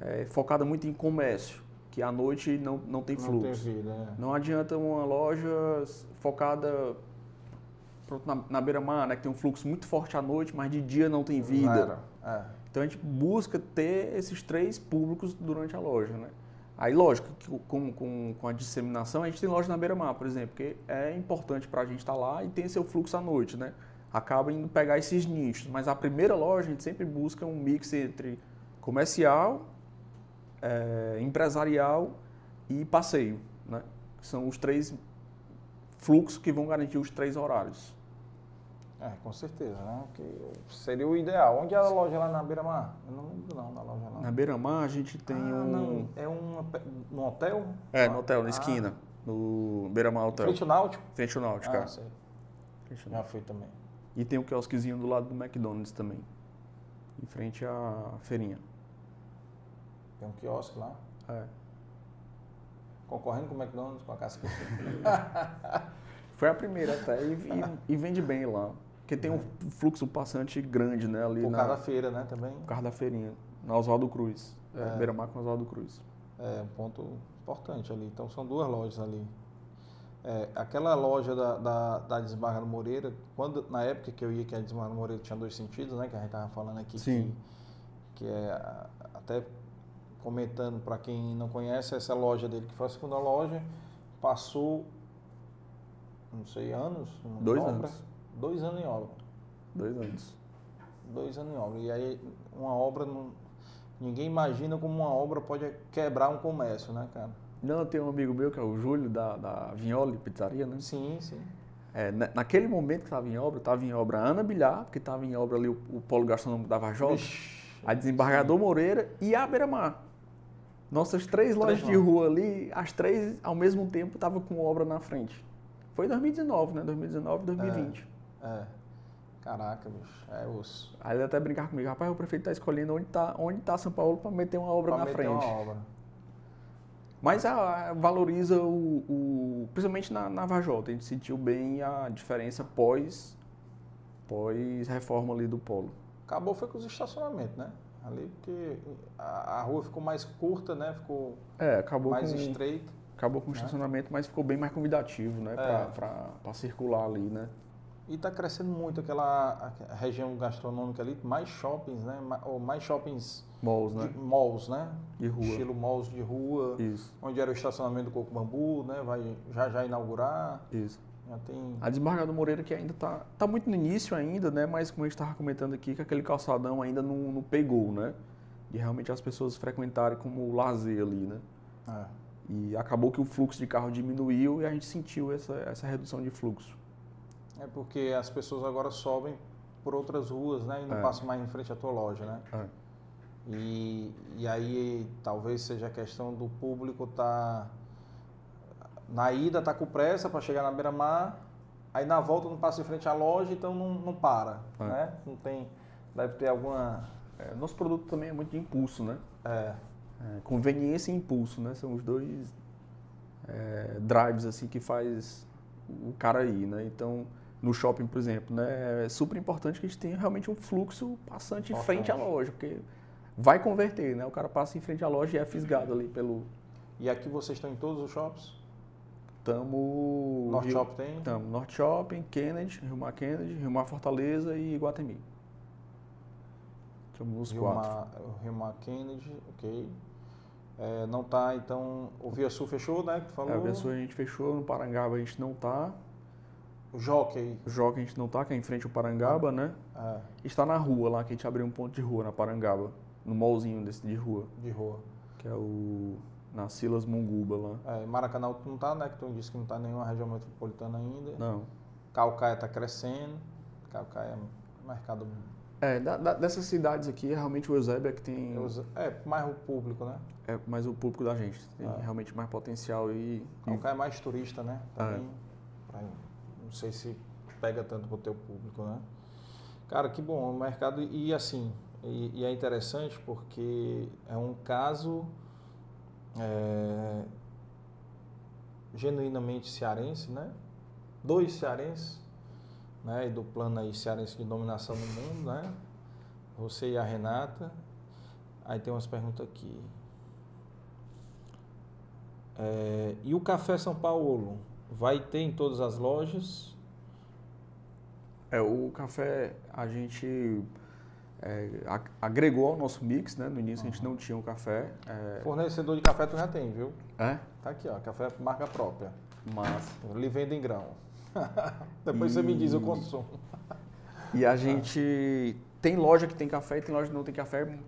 é, focada muito em comércio, que à noite não, não tem fluxo. Não tem vida, é. Não adianta uma loja focada pronto, na, na beira-mar, né, que tem um fluxo muito forte à noite, mas de dia não tem vida. Não é. Então a gente busca ter esses três públicos durante a loja, né? Aí, lógico, com, com, com a disseminação, a gente tem loja na beira-mar, por exemplo, porque é importante para a gente estar lá e tem seu fluxo à noite, né? Acaba indo pegar esses nichos. Mas a primeira loja, a gente sempre busca um mix entre comercial, é, empresarial e passeio, né? São os três fluxos que vão garantir os três horários. É, com certeza, né? Que seria o ideal. Onde é a loja lá na Beira-Mar? Eu não lembro não da loja lá. Na Beira-Mar a gente tem ah, um... Não. É um, um hotel? É, no hotel, na ah. esquina, no Beira-Mar Hotel. Frente ao Náutico? Frente ao Náutico, cara. Ah, sei. Náutico. Já fui também. E tem um quiosquezinho do lado do McDonald's também, em frente à feirinha. Tem um quiosque lá? É. Concorrendo com o McDonald's, com a casca. Foi a primeira até, e, e, e vende bem lá. Porque tem um fluxo passante grande, né? Ali por causa da feira, né? Também. Por causa da feirinha. Na Oswaldo Cruz. É. É, Beira-Mar com Oswaldo Cruz. É, um ponto importante ali. Então são duas lojas ali. É, aquela loja da, da, da Desbargada Moreira, quando, na época que eu ia, que a Desbargada Moreira tinha dois sentidos, né? Que a gente estava falando aqui. Sim. Que, que é, até comentando para quem não conhece, essa loja dele, que foi a segunda loja, passou, não sei, anos? Dois obra. anos. Dois anos em obra. Dois anos. Dois anos em obra. E aí, uma obra, não... ninguém imagina como uma obra pode quebrar um comércio, né, cara? Não, tem um amigo meu que é o Júlio, da, da Vignoli Pizzaria, né? Sim, sim. É, naquele momento que estava em obra, estava em obra a Ana Bilhar, porque estava em obra ali o, o Polo Gastronômico da Varjota, a Desembargador sim. Moreira e a Beira-Mar. Nossas três lojas de rua ali, as três ao mesmo tempo estavam com obra na frente. Foi em dois mil e dezenove, né? dois mil e dezenove, dois mil e vinte. É, é. Caraca, bicho. É osso. Aí ele até brincar comigo, rapaz, o prefeito está escolhendo onde está onde tá São Paulo para meter uma obra pra na meter frente. Uma obra. Mas a, a, valoriza o, o... Principalmente na, na Varjota, a gente sentiu bem a diferença pós, pós reforma ali do polo. Acabou foi com os estacionamentos, né? Ali porque a, a rua ficou mais curta, né? Ficou é, acabou mais com, estreita. Acabou com o estacionamento, é. Mas ficou bem mais convidativo, né? É. Para circular ali, né? E está crescendo muito aquela região gastronômica ali, mais shoppings, né? Ou mais shoppings... Malls, né? De, malls, né? De rua. Estilo malls de rua. Isso. Onde era o estacionamento do Coco Bambu, né? Vai já já inaugurar. Isso. Já tem... A Desembargador Moreira que ainda está tá muito no início ainda, né? Mas como a gente estava comentando aqui, que aquele calçadão ainda não, não pegou, né? E realmente as pessoas frequentarem como lazer ali, né? É. E acabou que o fluxo de carro diminuiu e a gente sentiu essa, essa redução de fluxo. É porque as pessoas agora sobem por outras ruas, né? E não é. Passam mais em frente à tua loja, né? É. E, e aí talvez seja a questão do público tá na ida, tá com pressa para chegar na beira-mar, aí na volta não passa em frente à loja, então não, não para, é. Né? Não tem, deve ter alguma... É, nosso produto também é muito de impulso, né? É. É conveniência e impulso, né? São os dois é, drives assim que faz o cara ir, né? Então... No shopping, por exemplo, né? É super importante que a gente tenha realmente um fluxo passante em frente à loja, porque vai converter, né? O cara passa em frente à loja e é fisgado ali pelo... E aqui vocês estão em todos os shops? Tamo... Norte Rio... Shopping tem? Tamo. Norte Shopping, Kennedy, Rio Mar Kennedy, Rio Mar Fortaleza e Iguatemi. Tamo nos Rio quatro. Mar... Rio Mar Kennedy, ok. É, não tá, então... O Via Sul fechou, né? Que falou. É, o Via Sul a gente fechou, no Parangaba a gente não tá. O Jockey. O Jockey a gente não tá, que é em frente ao Parangaba, né? É. Está na rua lá, que a gente abriu um ponto de rua na Parangaba. No mallzinho desse de rua. De rua. Que é o... Na Silas Munguba lá. É, Maracanã não tá, né? Que tu disse que não tá em nenhuma região metropolitana ainda. Não. Caucaia tá crescendo. Caucaia é mercado... É, da, da, dessas cidades aqui, realmente o Eusébio é que tem... Euse... É, mais o público, né? É, mais o público da gente. Tem é. Realmente mais potencial e... Caucaia é mais turista, né? Também. É. Pra... Não sei se pega tanto para o teu público, né? Cara, que bom, o mercado... E assim, e, e é interessante porque é um caso é, genuinamente cearense, né? Dois cearenses, né? E do plano aí cearense de dominação do mundo, né? Você e a Renata. Aí tem umas perguntas aqui. É, e o Café São Paulo? Vai ter em todas as lojas? É, o café a gente é, agregou ao nosso mix, né? No início uhum. a gente não tinha o café. É... Fornecedor de café tu já tem, viu? É? Tá aqui, ó, café marca própria. Mas... Ele vende em grão. Depois e... você me diz o consumo. E a gente tem loja que tem café e tem loja que não tem café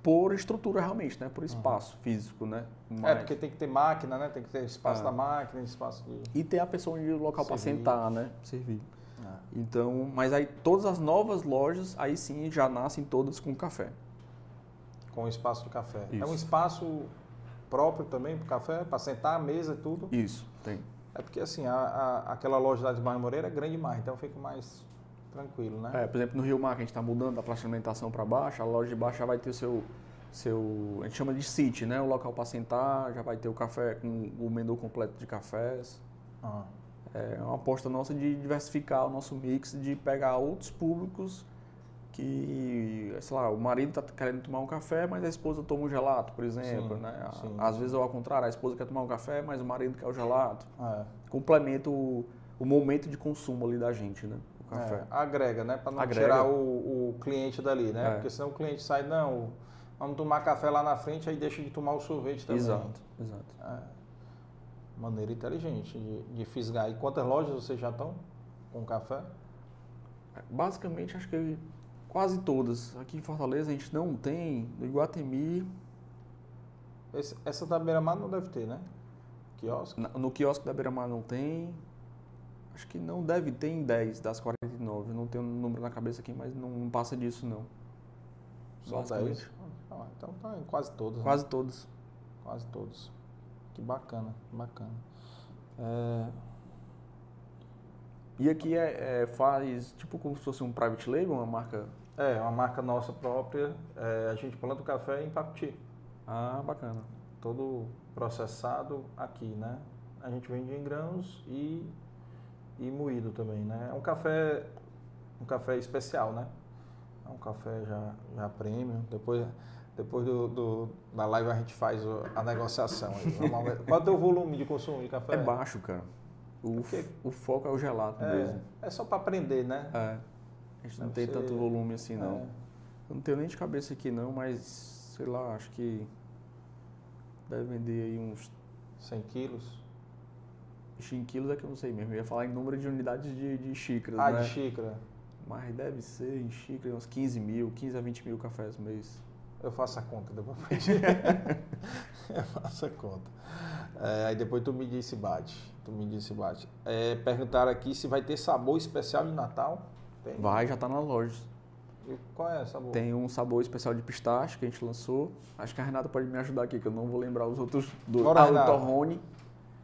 por estrutura realmente, né? Por espaço uhum. físico, né? Mas... É, porque tem que ter máquina, né? Tem que ter espaço é. Da máquina, espaço de... E tem a pessoa onde o local para sentar, né? Servir. Ah. Então, mas aí todas as novas lojas, aí sim, já nascem todas com café. Com o espaço do café. Isso. É um espaço próprio também para o café, para sentar a mesa e tudo? Isso, tem. É porque assim, a, a, aquela loja lá de Barra Moreira é grande demais, então fica mais... Tranquilo, né? É, por exemplo, no Rio Mar, que a gente está mudando da praça de alimentação para baixo, a loja de baixo já vai ter o seu, seu... A gente chama de city, né? O local para sentar, já vai ter o café com o menu completo de cafés. Ah. É uma aposta nossa de diversificar o nosso mix, de pegar outros públicos que, sei lá, o marido está querendo tomar um café, mas a esposa toma um gelato, por exemplo, sim, né? Sim. Às vezes, ao contrário, a esposa quer tomar um café, mas o marido quer o gelato. É. Complementa o, o momento de consumo ali da gente, né? É, agrega, né? Para não agrega. Tirar o, o cliente dali, né? É. Porque senão o cliente sai, não, vamos tomar café lá na frente, aí deixa de tomar o sorvete também. Exato, exato. É. Maneira inteligente de, de fisgar. E quantas lojas vocês já estão com café? Basicamente, acho que quase todas. Aqui em Fortaleza a gente não tem, no Iguatemi... Esse, essa da Beira-Mar não deve ter, né? Quiosque? No, no quiosque da Beira-Mar não tem... acho que não deve ter em dez das quarenta e nove. Não tenho um número na cabeça aqui, mas não passa disso, não. Só dez? Ah, então tá em quase todos. Quase né? todos. Quase todos. Que bacana, que bacana. É... E aqui é, é, faz tipo como se fosse um private label, uma marca... É, uma marca nossa própria. É, a gente planta o café em Pacuti. Ah, bacana. Todo processado aqui, né? A gente vende em grãos e, e moído também, né? É um café, um café especial, né? É um café já, já premium. Depois, depois do, do, da live a gente faz a negociação. Qual é o teu volume de consumo de café? É baixo, cara. O, o foco é o gelato é, mesmo. É só para aprender, né? É. A gente não, não tem ser... tanto volume assim, não. É. Eu não tenho nem de cabeça aqui, não, mas, sei lá, acho que deve vender aí uns... cem quilos? cem quilos é que eu não sei mesmo. Eu ia falar em número de unidades de, de xícaras, ah, né? Ah, de xícara. Mas deve ser em xícara uns quinze mil, quinze a vinte mil cafés por mês. Eu faço a conta depois. Eu faço a conta. É, aí depois tu me diz se bate. Tu me diz se bate. É, perguntaram aqui se vai ter sabor especial de Natal. Tem. Vai, já tá na loja. E qual é o sabor? Tem um sabor especial de pistache que a gente lançou. Acho que a Renata pode me ajudar aqui, que eu não vou lembrar os outros dois. Bora, ah, o torrone.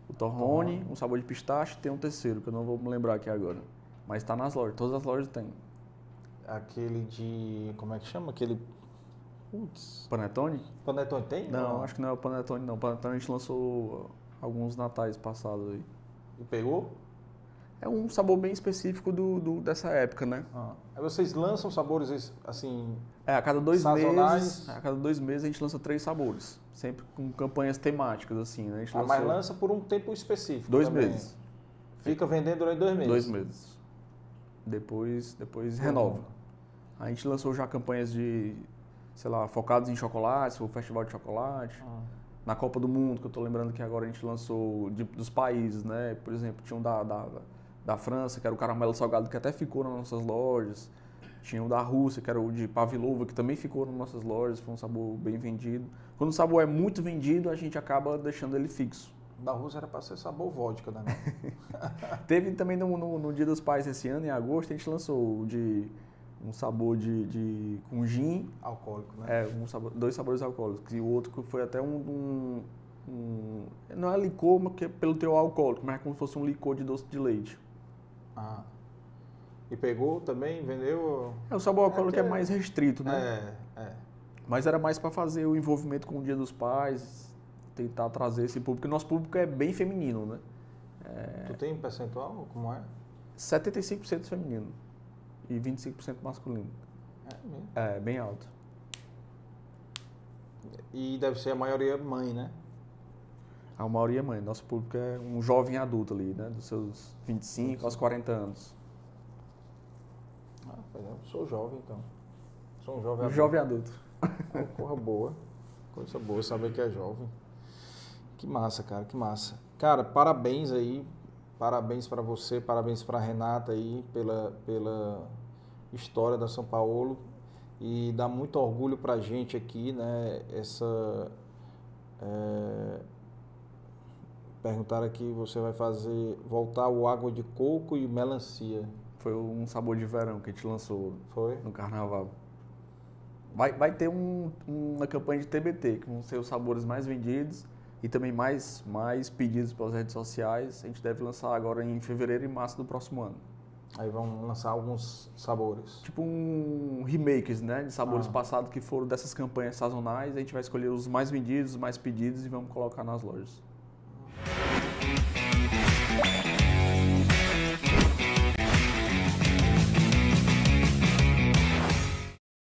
O torrone, torrone, um sabor de pistache, tem um terceiro, que eu não vou me lembrar aqui agora. Mas tá nas lojas, todas as lojas tem. Aquele de... como é que chama? Aquele... Putz. Panetone? Panetone tem? Não, não, acho que não é o Panetone, não. Panetone a gente lançou alguns natais passados aí. E pegou? É um sabor bem específico do, do, dessa época, né? Ah. Aí vocês lançam sabores assim... É, a cada dois sazonais. meses... A cada dois meses a gente lança três sabores. Sempre com campanhas temáticas, assim, né? A gente ah, lançou... mas lança por um tempo específico Dois também. meses. Fica vendendo durante dois meses? Dois meses. Depois, depois renova. A gente lançou já campanhas de, sei lá, focados em chocolate, o Festival de Chocolate... Ah. Na Copa do Mundo, que eu tô lembrando que agora a gente lançou de, dos países, né? Por exemplo, tinha um da, da, da França, que era o caramelo salgado, que até ficou nas nossas lojas. Tinha um da Rússia, que era o de pavlova, que também ficou nas nossas lojas. Foi um sabor bem vendido. Quando o sabor é muito vendido, a gente acaba deixando ele fixo. Da Rússia era para ser sabor vodka, né? Teve também no, no, no Dia dos Pais esse ano, em agosto, a gente lançou de... um sabor de, de com gin alcoólico, né? É, um sabor, dois sabores alcoólicos. E o outro foi até um, um, um não é licor, mas que é pelo teu alcoólico, mas é como se fosse um licor de doce de leite. Ah. E pegou também, vendeu? É, o sabor alcoólico é, é mais restrito, né? É, é. Mas era mais para fazer o envolvimento com o Dia dos Pais, tentar trazer esse público. O nosso público é bem feminino, né? É... Tu tem percentual? Como é? setenta e cinco por cento feminino. E vinte e cinco por cento masculino. É mesmo? É, bem alto. E deve ser a maioria mãe, né? A maioria mãe. Nosso público é um jovem adulto ali, né? Dos seus vinte e cinco aos quarenta anos. Ah, eu sou jovem, então. Sou um jovem adulto. Jovem adulto. É uma coisa boa. Coisa boa saber que é jovem. Que massa, cara, que massa. Cara, parabéns aí. Parabéns para você, parabéns para a Renata aí pela, pela história da São Paulo, e dá muito orgulho para a gente aqui, né? Essa, é... perguntaram aqui, você vai fazer voltar o água de coco e melancia. Foi um sabor de verão que a gente lançou. Foi? No carnaval. Vai, vai ter um, uma campanha de T B T, que vão ser os sabores mais vendidos. E também mais, mais pedidos pelas redes sociais. A gente deve lançar agora em fevereiro e março do próximo ano. Aí vão lançar alguns sabores. Tipo um remakes, né? De sabores ah. passados que foram dessas campanhas sazonais. A gente vai escolher os mais vendidos, os mais pedidos e vamos colocar nas lojas.